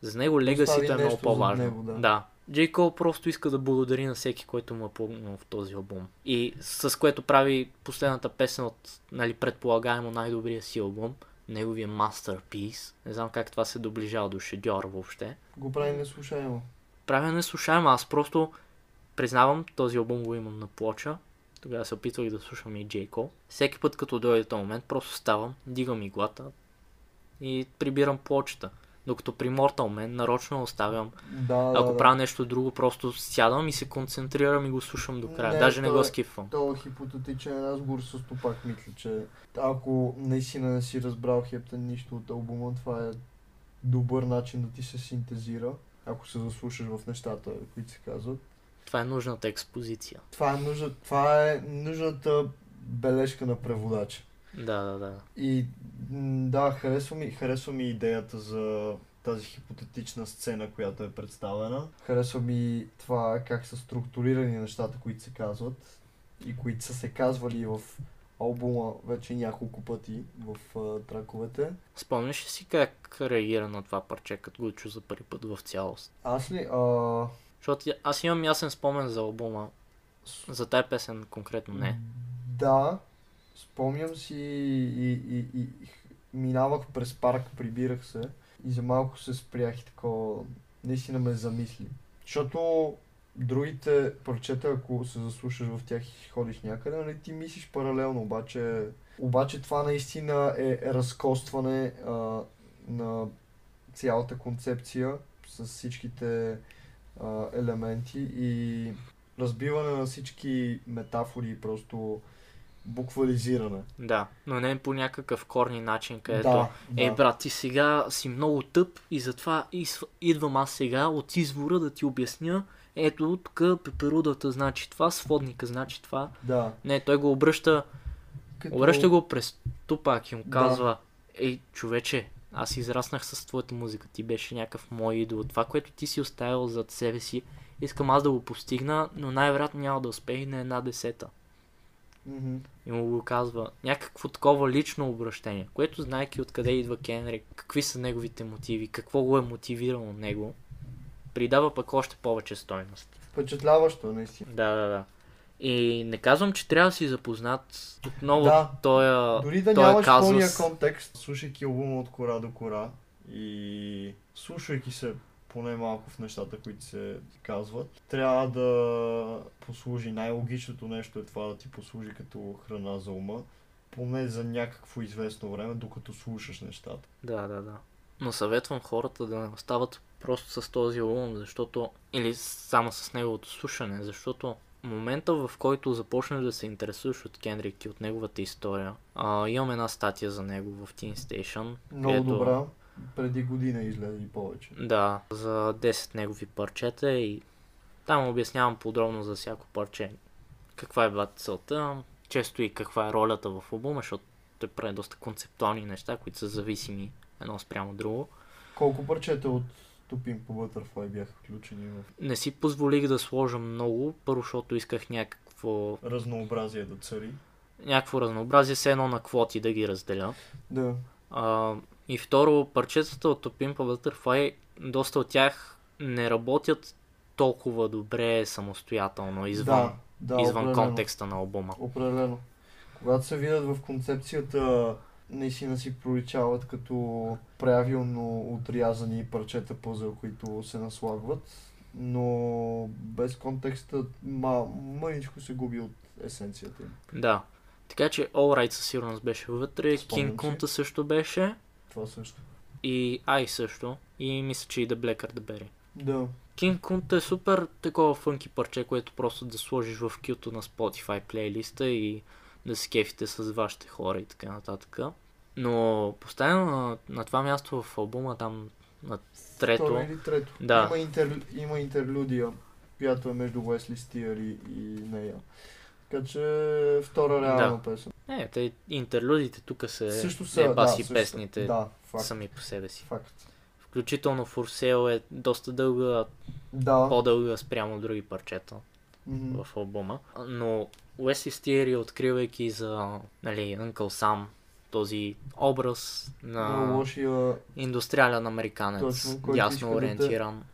За него легасито е много по-важно. Него, да. да. J. Cole просто иска да благодари на всеки, който му е помогнал в този албум. И с което прави последната песен от, нали, предполагаемо най-добрия си албум, неговия masterpiece. Не знам как това се доближава до шедьор въобще. Го прави неслушаемо. Прави неслушаемо, аз просто признавам, този албум го имам на плоча. Тогава се опитвах да слушам и J. Cole. Всеки път, като дойде този момент, просто ставам, дигам иглата и прибирам плочата. Докато при Mortal Man нарочно оставям, да, ако да, правя да. нещо друго, просто сядам и се концентрирам и го слушам до края. Не, даже не го скипвам. Това е хипотетичен разговор с Тупак, мисля, че ако наистина не си разбрал хептен нищо от албума, това е добър начин да ти се синтезира, ако се заслушаш в нещата, които се казват. Това е нужната експозиция. Това е, нужна, това е нужната бележка на преводача. Да, да, да. И да, харесва ми, харесва ми идеята за тази хипотетична сцена, която е представена. Харесва ми това как са структурирани нещата, които се казват и които са се казвали в албума вече няколко пъти в а, траковете. Спомняш ли си как реагира на това парче, като го чу за първи път в цялост? Аз ли? А... Защото аз имам ясен спомен за албума. За тая песен конкретно не. Да, спомням си и, и, и, и минавах през парк, прибирах се и за малко се спрях и такова, наистина ме замисли. Защото другите парчета, ако се заслушаш в тях и ходиш някъде, нали ти мислиш паралелно, обаче, обаче това наистина е разкостване а, на цялата концепция с всичките а, елементи и разбиване на всички метафори, просто буквализиране. Да, но не по някакъв корни начин, където да, да. Ей брат, ти сега си много тъп и затова идвам аз сега от извора да ти обясня. Ето тук пеперудата значи това, сводника значи това. Да. Не, той го обръща, като... обръща го през Тупак и му казва да. Ей човече, аз израснах с твоята музика, ти беше някакъв мой идол. Това, което ти си оставил зад себе си, искам аз да го постигна, но най-вероятно няма да успея и на една десета. Mm-hmm. И му го казва някакво такова лично обращение, което знаеки откъде идва Кенрик, какви са неговите мотиви, какво го е мотивирало него, придава пък още повече стойност. Впечатляващо, наистина. Да, да, да. И не казвам, че трябва да си запознат отново да. Тоя, дори да нямаш пълния контекст, слушайки албума от кора до кора и слушайки се поне малко в нещата, които се казват, трябва да послужи, най-логичното нещо е това да ти послужи като храна за ума, поне за някакво известно време, докато слушаш нещата. Да, да, да. Но съветвам хората да не остават просто с този албум, защото, или само с неговото слушане, защото момента, в който започнеш да се интересуваш от Кендрик и от неговата история, а, имам една статия за него в Teen Station. Много където... добра. Преди година изгледа и повече. Да, за десет негови парчета и там обяснявам подробно за всяко парче. Каква е била целта, често и каква е ролята в албума, защото той прави доста концептуални неща, които са зависими едно спрямо друго. Колко парчета от To Pimp A Butterfly бяха включени в... Не си позволих да сложа много, първо защото исках някакво... разнообразие да цари. Някакво разнообразие, все едно на квоти да ги разделя. Да. А, и второ, парчетата от To Pimp A Butterfly, доста от тях не работят толкова добре самостоятелно, извън, да, да, извън контекста на албума. Определено. Когато се видят в концепцията, наистина си проличават като правилно отрязани парчета пъзъл, които се наслагват, но без контекста ма, мъничко се губи от есенцията им. Да. Така че All Right със сигурност беше вътре, King Kunta също беше. Това също. И Ай също. И мисля, че и The Black Art Berry. Да. King Kunta е супер такова фънки парче, което просто да сложиш в кюто на Spotify плейлиста и да се кефите с вашите хора и така нататък. Но поставено на, на това място в албума, там на трето. Второ или трето. Да. Има, интер, има интерлюдия, която е между Уесли Стиър и, и нея. Така че втора реална да. Песен. Не, те интерлюдите тук се също са, е баси да, песните да, сами по себе си. Факт. Включително Фурсел е доста дълга, да. По-дълга спрямо други парчета mm-hmm. в албума. Но Уесли Стиър, откривайки за нали, Uncle Sam, този образ на лошия... индустриален американец, точно, ясно ориентиран. Да те,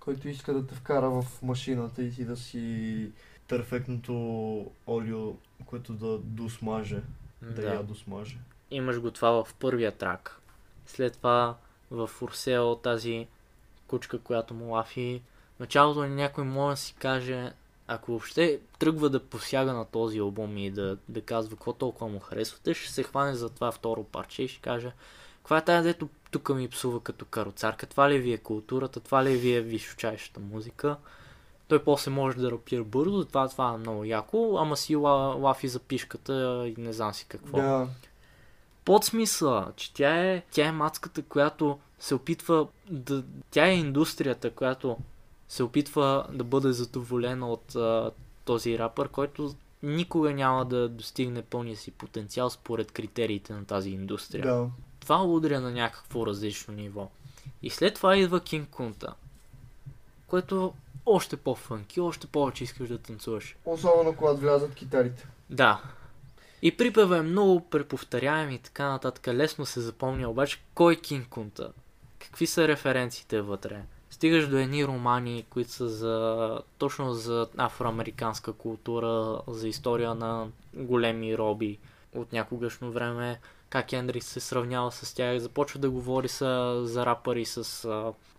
който иска да те вкара в машината и ти да си... перфектното олио, което да досмаже, да, да я досмаже. Имаш го това в първия трак. След това в Урсел тази кучка, която му лафи. Началото ни някой може да си каже, ако въобще тръгва да посяга на този албум и да, да казва какво толкова му харесвате, ще се хване за това второ парче и ще каже каква е тая, дето тук ми псува като каруцарка, това ли ви е културата, това ли ви е височайшата музика. Той после може да рапира бързо, това, това е много яко, ама си лафи за пишката и не знам си какво. Yeah. Под смисъла, че тя е, тя е мацката, която се опитва да... Тя е индустрията, която се опитва да бъде задоволен от а, този рапър, който никога няма да достигне пълния си потенциал според критериите на тази индустрия. Да. Това удря на някакво различно ниво. И след това идва Кинг Кунта, което още по-фънки, още повече искаш да танцуваш. Особено когато влязат китарите. Да. И припева е много преповторяем и така нататък. Лесно се запомня обаче кой е Кинг Кунта. Какви са референциите вътре. Стигаш до едни романи, които са за точно за афроамериканска култура, за история на големи роби от някогашно време. Как Ендрик се сравнява с тях, започва да говори с, за рапъри с,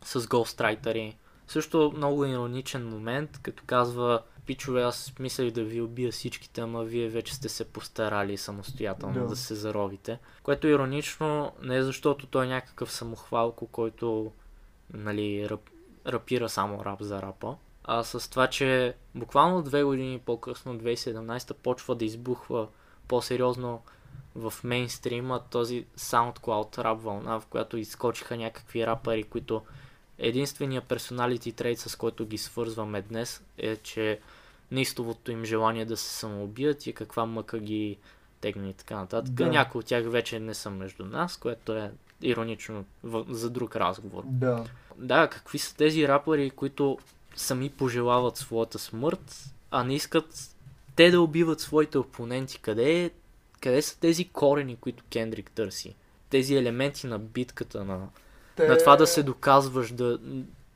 с голстрайтери. Също много ироничен момент, като казва: пичове, аз мислех да ви убия всичките, ама вие вече сте се постарали самостоятелно да, да се заровите. Което иронично не е защото той е някакъв самохвалко, който нали, рап, рапира само рап за рапа, а с това, че буквално две години по-късно, две хиляди и седемнадесета, почва да избухва по-сериозно в мейнстрима този SoundCloud рап вълна, в която изскочиха някакви рапъри, които единствения personality trait, с който ги свързваме днес, е, че неистовото им желание да се самоубият и каква мъка ги тегне и така нататък. Да. Някои от тях вече не са между нас, което е иронично за друг разговор. Да. Да, какви са тези рапъри, които сами пожелават своята смърт, а не искат те да убиват своите опоненти? Къде е? Къде са тези корени, които Кендрик търси? Тези елементи на битката, на, Те... на това да се доказваш, да,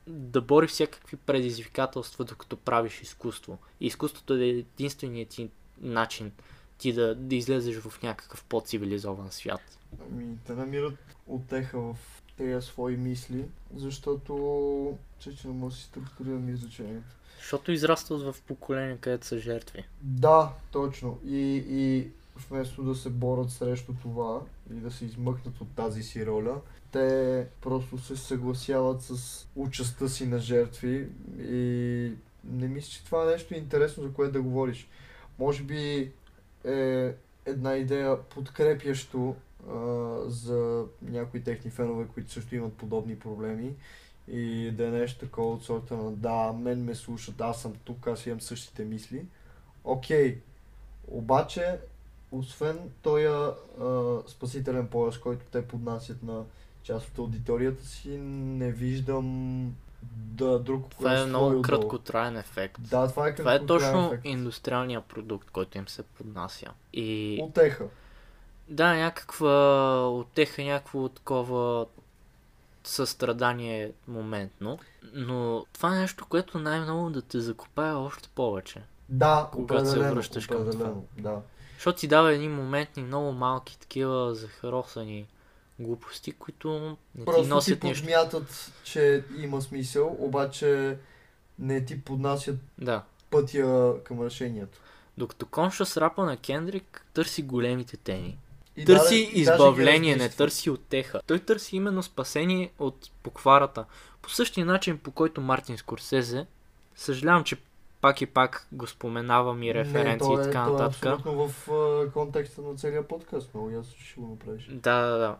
да бориш всякакви предизвикателства, докато правиш изкуство. И изкуството е единственият ти начин ти да, да излезеш в някакъв по-цивилизован свят. Ами, те намират утеха в тези свои мисли, защото че, че не може да си структурираме изучението. Защото израстват в поколение, където са жертви. Да, точно. И... и... вместо да се борят срещу това и да се измъкнат от тази си роля, те просто се съгласяват с участта си на жертви и не мисля, че това е нещо интересно, за което да говориш. Може би е една идея подкрепящо а, за някои техни фенове, които също имат подобни проблеми и да е нещо такова от сорта на да, мен ме слушат, аз съм тук, аз имам същите мисли. Окей, обаче освен този спасителен пояс, който те поднасят на част от аудиторията си, не виждам да друг кое. Това е много краткотраен ефект. Да, това е, това е точно ефект. Индустриалният продукт, който им се поднася. И... отеха. Да, някаква отеха, някакво такова състрадание моментно, но това е нещо, което най-много да те закопае още повече. Да, когато се връщаш към това. Да. Защото ти дава едни моментни, много малки такива захаросани глупости, които не просто ти носят нещо. Просто ти подмятат, нещо. Че има смисъл, обаче не ти поднасят да. Пътя към решението. Докато conscious рапа на Кендрик търси големите теми. И търси да, избавление, не търси оттеха. Той търси именно спасение от покварата. По същия начин, по който Мартин Скорсезе, съжалявам, че пак и пак го споменавам и референции и така нататък. Не, това е абсолютно в uh, контекста на целия подкаст, много ясно ще го направиш. Да, да, да.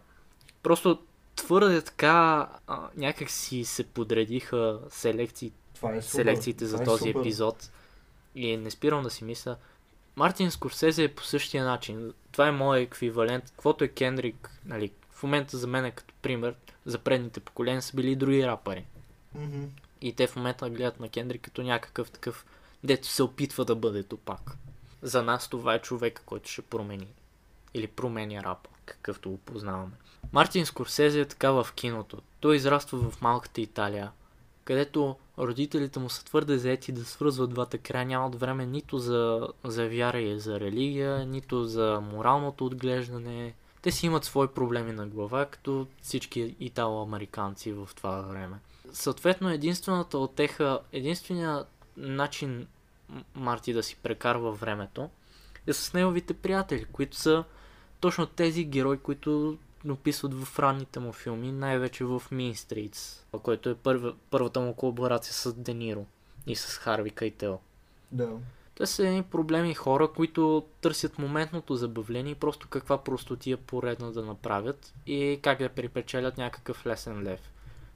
Просто твърде така а, някак си се подредиха селекции, е селекциите за е този супер. Епизод и не спирам да си мисля. Мартин Скорсезе е по същия начин. Това е моят еквивалент. Каквото е Кендрик, нали, в момента за мен е като пример, за предните поколения са били други рапъри. Mm-hmm. И те в момента гледат на Кендрик като някакъв такъв, дето се опитва да бъде Тупак. За нас това е човека, който ще промени. Или променя рапа, какъвто го познаваме. Мартин Скорсезе е така в киното. Той израства в малката Италия, където родителите му са твърде заети да свързват двата края. Нямат време нито за, за вяра и за религия, нито за моралното отглеждане. Те си имат свои проблеми на глава, като всички итало-американци в това време. Съответно, единствената отеха, единственият начин Марти да си прекарва времето е с неговите приятели, които са точно тези герои, които описват в ранните му филми, най-вече в Mean Streets, който е първа, първата му колаборация с Дениро и с Харви Кайтел. Да. Те са едни проблеми хора, които търсят моментното забавление и просто каква простотия поредно да направят и как да припечелят някакъв лесен лев.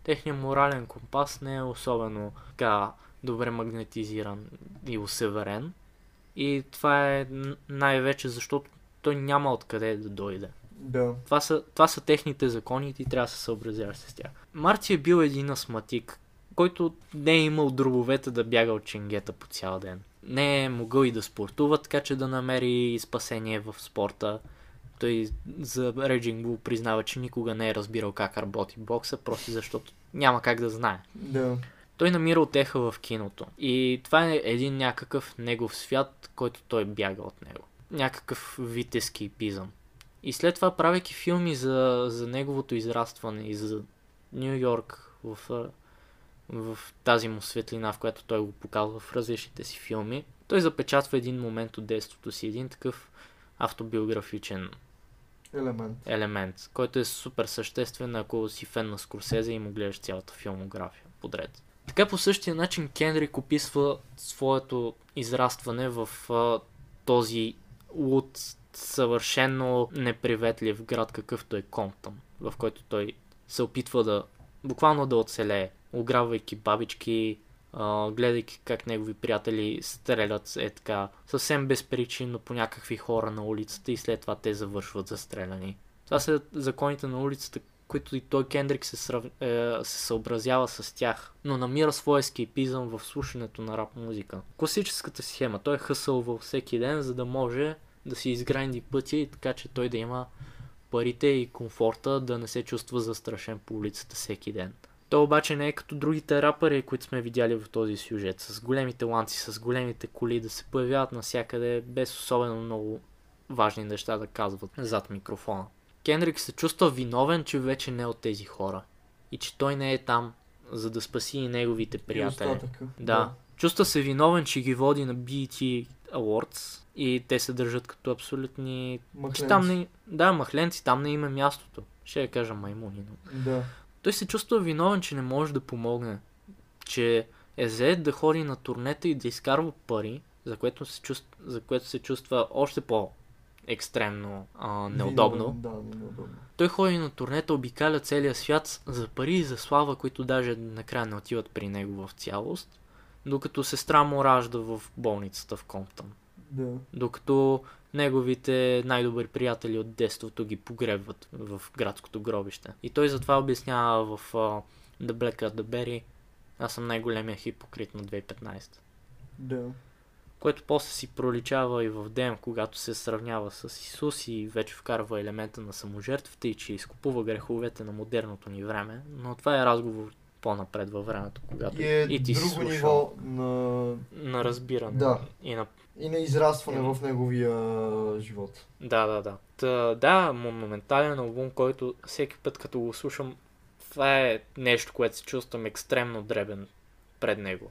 техният морален компас не е особено така добре магнетизиран и усеверен. И това е най-вече защото той няма откъде да дойде. Да. Това са, това са техните закони и ти трябва да се съобразяваш с тях. Марти е бил един астматик, който не е имал дробовете да бяга от ченгета по цял ден. Не е могъл и да спортува, така че да намери спасение в спорта. Той за Реджинг Бул признава, че никога не е разбирал как работи бокса, просто защото няма как да знае. Да. Той намира утеха в киното. И това е един някакъв негов свят, който той бяга от него. Някакъв вид ескейпизъм. И след това, правейки филми за, за неговото израстване и за Ню Йорк в, в тази му светлина, в която той го показва в различните си филми, той запечатва един момент от детството си, един такъв автобиографичен елемент, елемент който е супер съществен, ако си фен на Скорсезе и му гледаш цялата филмография подред. Така по същия начин Кендрик описва своето израстване в а, този луд, съвършено неприветлив град, какъвто е Комптън, в който той се опитва да буквално да оцелее, ограбвайки бабички, а, гледайки как негови приятели стрелят е така съвсем безпричинно по някакви хора на улицата и след това те завършват застреляни. Това са законите на улицата, които и той Кендрик се, срав... е, се съобразява с тях, но намира своя ескейпизъм в слушането на рап музика. Класическата схема, той е хъсълвал всеки ден, за да може да си изгранди пътя и така, че той да има парите и комфорта да не се чувства застрашен по улицата всеки ден. Той обаче не е като другите рапъри, които сме видяли в този сюжет, с големите ланци, с големите коли да се появяват навсякъде, без особено много важни неща да казват зад микрофона. Кендрик се чувства виновен, че вече не е от тези хора и че той не е там, за да спаси и неговите приятели. И остатъка. Да. да. Чувства се виновен, че ги води на би и ти Awards и те се държат като абсолютни... Махленци. Там не... Да, махленци, там не има мястото. Ще я кажа маймуни. Да. Той се чувства виновен, че не може да помогне. Че е заед да ходи на турнета и да изкарва пари, за което се чувства, за което се чувства още по... екстремно а, неудобно. Виновен, да, неудобно. Той ходи на турнета, обикаля целия свят за пари и за слава, които даже накрая не отиват при него в цялост, докато сестра му ражда в болницата в Комптън. Да. Докато неговите най-добри приятели от детството ги погребват в градското гробище. И той затова обяснява в uh, The Black at the Berry: аз съм най-големия хипокрит на две хиляди и петнадесета. Да. Което после си проличава и в Дем, когато се сравнява с Исус и вече вкарва елемента на саможертвата и че изкупува греховете на модерното ни време, но това е разговор по-напред във времето, когато и, е и ти си слушал ниво на... на разбиране, да. и, на... и на израстване и... в неговия живот. Да, да, да. Та, да, моментален албум, който всеки път като го слушам, това е нещо, което се чувствам екстремно дребен пред него.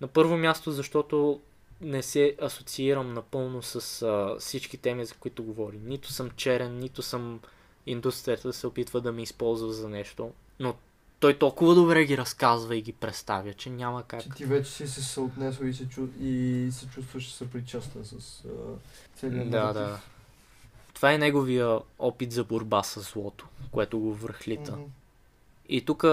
На първо място, защото не се асоциирам напълно с а, всички теми, за които говори. Нито съм черен, нито съм индустрията се опитва да ме използва за нещо. Но той толкова добре ги разказва и ги представя, че няма как. Че ти вече си се съотнесъл и се, чу... и се чувстваш съпричастен с а, целия нарратив. Да, да. Това е неговия опит за борба с злото, което го връхлита. Mm-hmm. И тук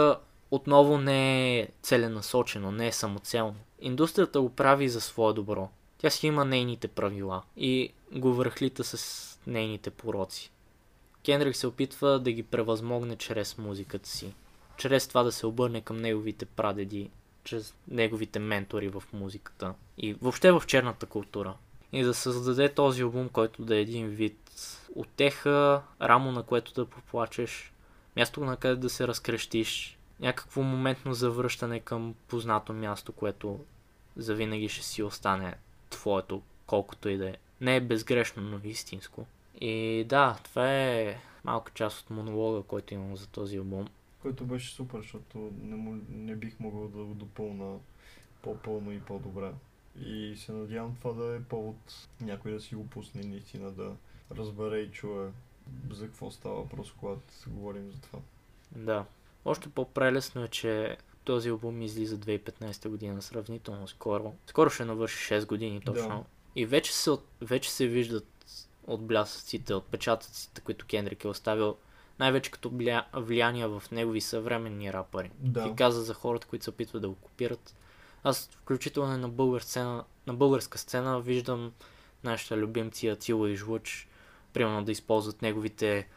отново не е целенасочено, не е самоцелно. Индустрията го прави за свое добро. Тя си има нейните правила и го върхлита с нейните пороци. Кендрик се опитва да ги превъзмогне чрез музиката си, чрез това да се обърне към неговите прадеди, чрез неговите ментори в музиката и въобще в черната култура. И да създаде този албум, който да е един вид утеха, рамо на което да поплачеш, място на където да се разкрещиш, някакво моментно завръщане към познато място, което завинаги ще си остане твоето, колкото и да е. Не е безгрешно, но истинско. И да, това е малка част от монолога, който имам за този албум. Който беше супер, защото не, му, не бих могъл да го допълна по-пълно и по-добре. И се надявам това да е повод някой да си го пусне наистина, да разбере и чуе за какво става въпрос, когато говорим за това. Да. Още по-прелесно е, че този албум излиза две хиляди и петнадесета година, сравнително скоро. Скоро ще навърши шест години точно. Да. И вече се, вече се виждат отблясъците, отпечатъците, които Кендрик е оставил най-вече като бля... влияния в негови съвременни рапъри. Да. И каза за хората, които се опитват да го копират. Аз включително на, българ сцена, на българска сцена виждам нашите любимци Атила и Жлъч, примерно да използват неговите,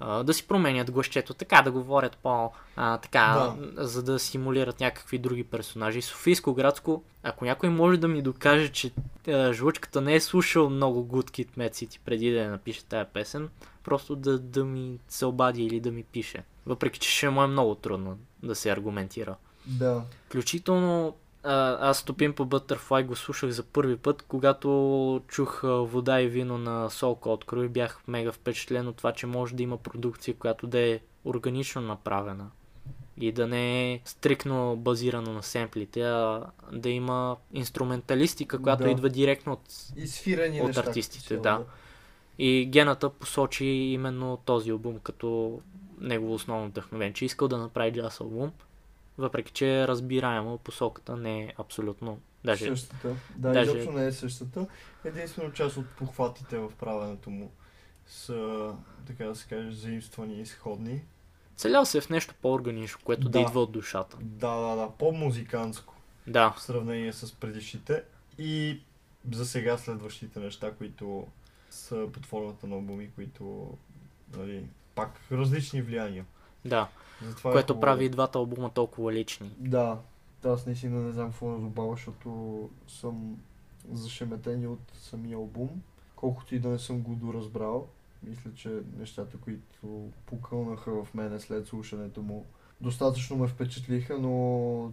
а, да си променят гласчето, така да говорят по, а, така, да. За да симулират някакви други персонажи. Софийско градско, ако някой може да ми докаже, че а, Жлъчката не е слушал много Good Kid Mad City преди да я напише тая песен, просто да, да ми се обади или да ми пише. Въпреки, че ще му е много трудно да се аргументира. Да. Включително аз To Pimp A Butterfly го слушах за първи път, когато чух Вода и вино на Солка от Крой. Бях мега впечатлен от това, че може да има продукция, която да е органично направена и да не е стрикно базирана на семплите, а да има инструменталистика, която да. идва директно от, от неща, артистите. Да. И Гената посочи именно този албум като негово основно вдъхновение, че искал да направи джаз албум. Въпреки, че разбираемо посоката не е абсолютно даже същата. Да, даже... изобщо не е същата. Единствено част от похватите в правенето му са, така да се каже, заимствани и изходни. Целял се в нещо по-органично, което да. да идва от душата. Да, да, да. По-музиканско. Да. В сравнение с предишните и за сега следващите неща, които са под формата на албуми, които, нали, пак различни влияния. Да. Затова което е прави и двата албума толкова лични. Да, аз наистина не знам какво назобава, защото съм зашеметен от самия албум. Колкото и да не съм го доразбрал, мисля, че нещата, които покълнаха в мене след слушането му, достатъчно ме впечатлиха, но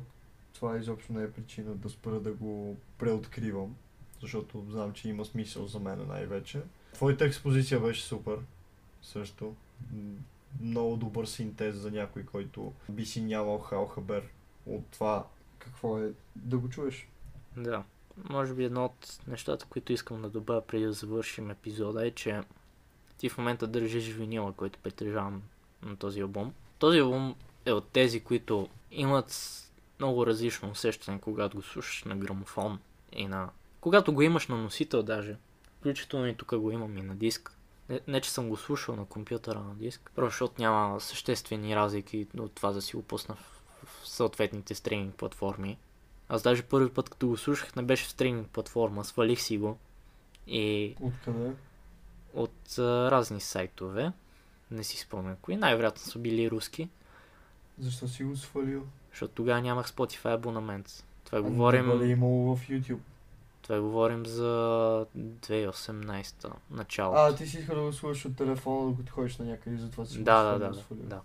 това изобщо не е причина да спра да го преоткривам, защото знам, че има смисъл за мен най-вече. Твоята експозиция беше супер, също. Много добър синтез за някой, който би си нямал хал хабер от това какво е да го чуеш. Да, може би едно от нещата, които искам да добавя преди да завършим епизода е, че ти в момента държиш винила, който притежавам на този албум. Този албум е от тези, които имат много различно усещане, когато го слушаш на грамофон и на... когато го имаш на носител даже, включително и тук го имам и на диск. Не, не, че съм го слушал на компютъра на диск, просто защото няма съществени разлики от това да си го пусна в, в съответните стриминг платформи. Аз даже първи път, като го слушах, не беше в стриминг платформа, свалих си го и... От къде? От а, разни сайтове, не си спомням кои, най-вероятно са били руски. Защо си го свалил? Защото тогава нямах Spotify абонамент. Това а говорим... Това ли имало в YouTube? Това говорим за две хиляди и осемнадесета началото. А, ти си искал да го слушаш от телефона, докато ходиш на някъде, затова си да, го да, да, да, да.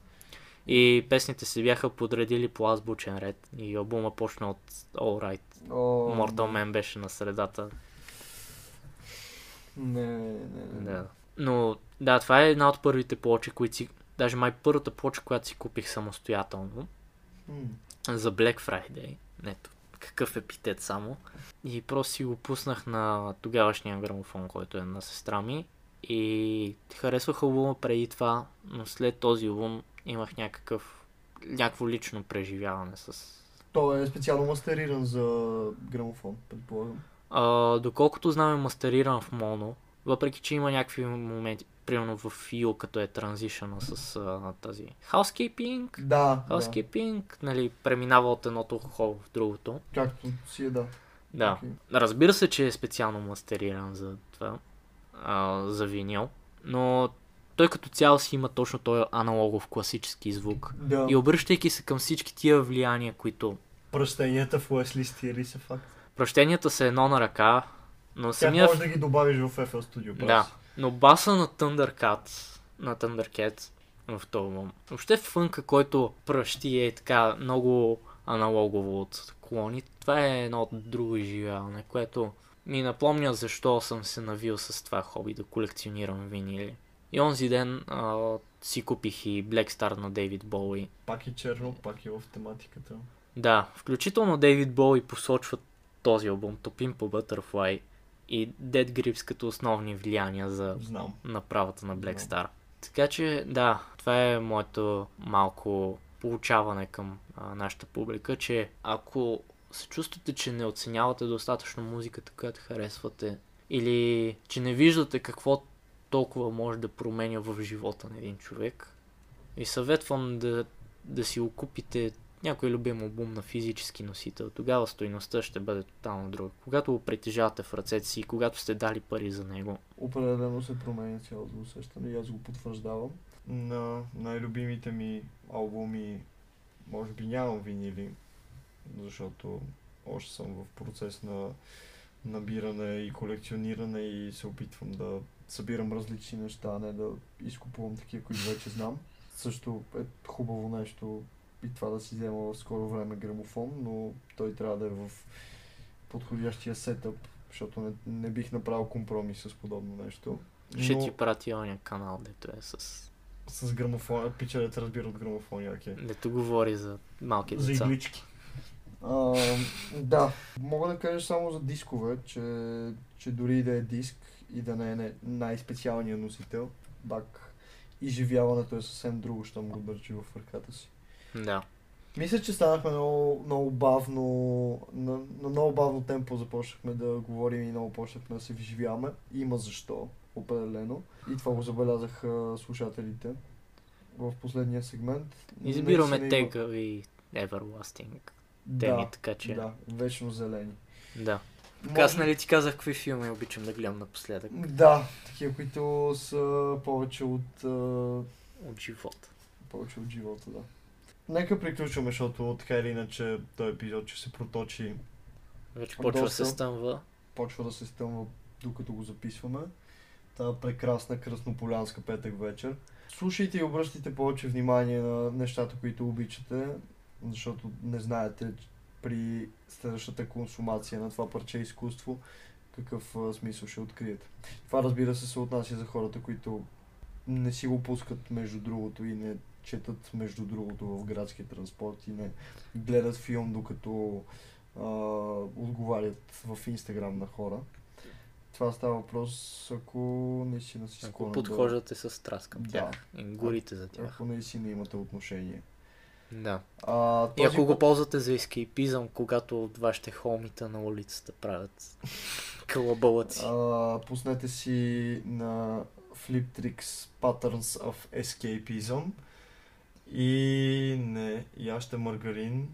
И песните се бяха подредили по азбучен ред и албума почна от All Right. Oh, Mortal Man no. беше на средата. Не, не, не. не. Да. Но да, това е една от първите плочи, които си... Даже май първата плоча, която си купих самостоятелно. Mm. За Black Friday. Ето. Какъв епитет само. И просто си го пуснах на тогавашния грамофон, който е на сестра ми. И харесвах албума преди това, но след този албум имах някакъв, някакво лично преживяване с... Той е специално мастериран за грамофон, предполагам. А, доколкото знам, е мастериран в моно, въпреки че има някакви моменти, примерно в Ю, като е транзишъна с а, тази housekeeping, да, housekeeping да. Нали, преминава от едното ухо в другото. Както си е, да. Да. Okay. Разбира се, че е специално мастериран за това, а, за винил, но той като цяло си има точно този аналогов класически звук. Да. И обръщайки се към всички тия влияния, които... Пръщенията в Уесли Стири са факт. Пръщенията са едно на ръка, но самия... Тя може да ги добавиш в еф ел Studio Press. Да. Но баса на Thundercat, на Thundercat в този момент. Въобще фънка, който пръщи е така много аналогово от клони, това е едно от друго изживяване, което ми напомня защо съм се навил с това хобби, да колекционирам винили. И онзи ден а, си купих и Black Star на Дейвид Боуи. Пак е черно, пак е в тематиката. Да, включително Дейвид Боуи посочва този албум, To Pimp A Butterfly и Dead Grips като основни влияния за Знам. направата на Black Star. Така че, да, това е моето малко получаване към а, нашата публика, че ако се чувствате, че не оценявате достатъчно музиката, която харесвате, или че не виждате какво толкова може да променя в живота на един човек, ви съветвам да, да си окупите някой любим албум на физически носител. Тогава стойността ще бъде тотално друга. Когато го притежавате в ръцете си и когато сте дали пари за него. Определено се променя цялото усещане и аз го потвърждавам. На най-любимите ми албуми може би нямам винили, защото още съм в процес на набиране и колекциониране и се опитвам да събирам различни неща, а не да изкупувам такива, които вече знам. Също е хубаво нещо и това да си взема в скоро време грамофон, но той трябва да е в подходящия сетъп, защото не, не бих направил компромис с подобно нещо. Но... ще ти прати оня канал, дето е с... с грамофона, пича дето разбира от грамофони, окей. Okay. Дето говори за малки деца. За иглички. А, да, мога да кажа само за дискове, че, че дори да е диск и да не е най-специалният носител, пак изживяването е съвсем друго, щом го държи в ръката си. Да. Мисля, че станахме много, много бавно, на, на много бавно темпо започнахме да говорим и много почнахме да се вживяваме. Има защо, определено. И това го забелязах слушателите в последния сегмент. Избираме тега и Everlasting теми, да, така че... Да, вечно зелени. Да. Може... аз нали ти казах какви филми обичам да гледам напоследък? Да, такива, които са повече от... от живота. Повече от живота, да. Нека приключваме, защото така или иначе този епизод ще се проточи. Вече почва да се стъмва. Почва да се стъмва, докато го записваме. Та прекрасна краснополянска петък вечер. Слушайте и обръщайте повече внимание на нещата, които обичате, защото не знаете при следващата консумация на това парче изкуство какъв смисъл ще откриете. Това, разбира се, се отнася за хората, които не си го пускат между другото и не четат между другото в градски транспорт и не гледат филм, докато а, отговарят в Инстаграм на хора. Това става въпрос, ако наистина си склонен. Ако подхождате да... с страст към тях, да, и горите за тях. Ако наистина имате отношение. Да. А, този... и ако го ползвате за ескейпизъм, когато от вашите холмита на улицата правят кълъбълъци. А, пуснете си на Fliptrix Patterns of Escapism и не яще маргарин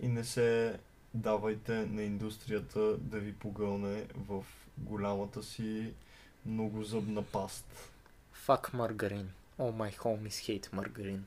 и не се давайте на индустрията да ви погълне в голямата си многозъбна паст. Fuck маргарин. All my homies hate маргарин.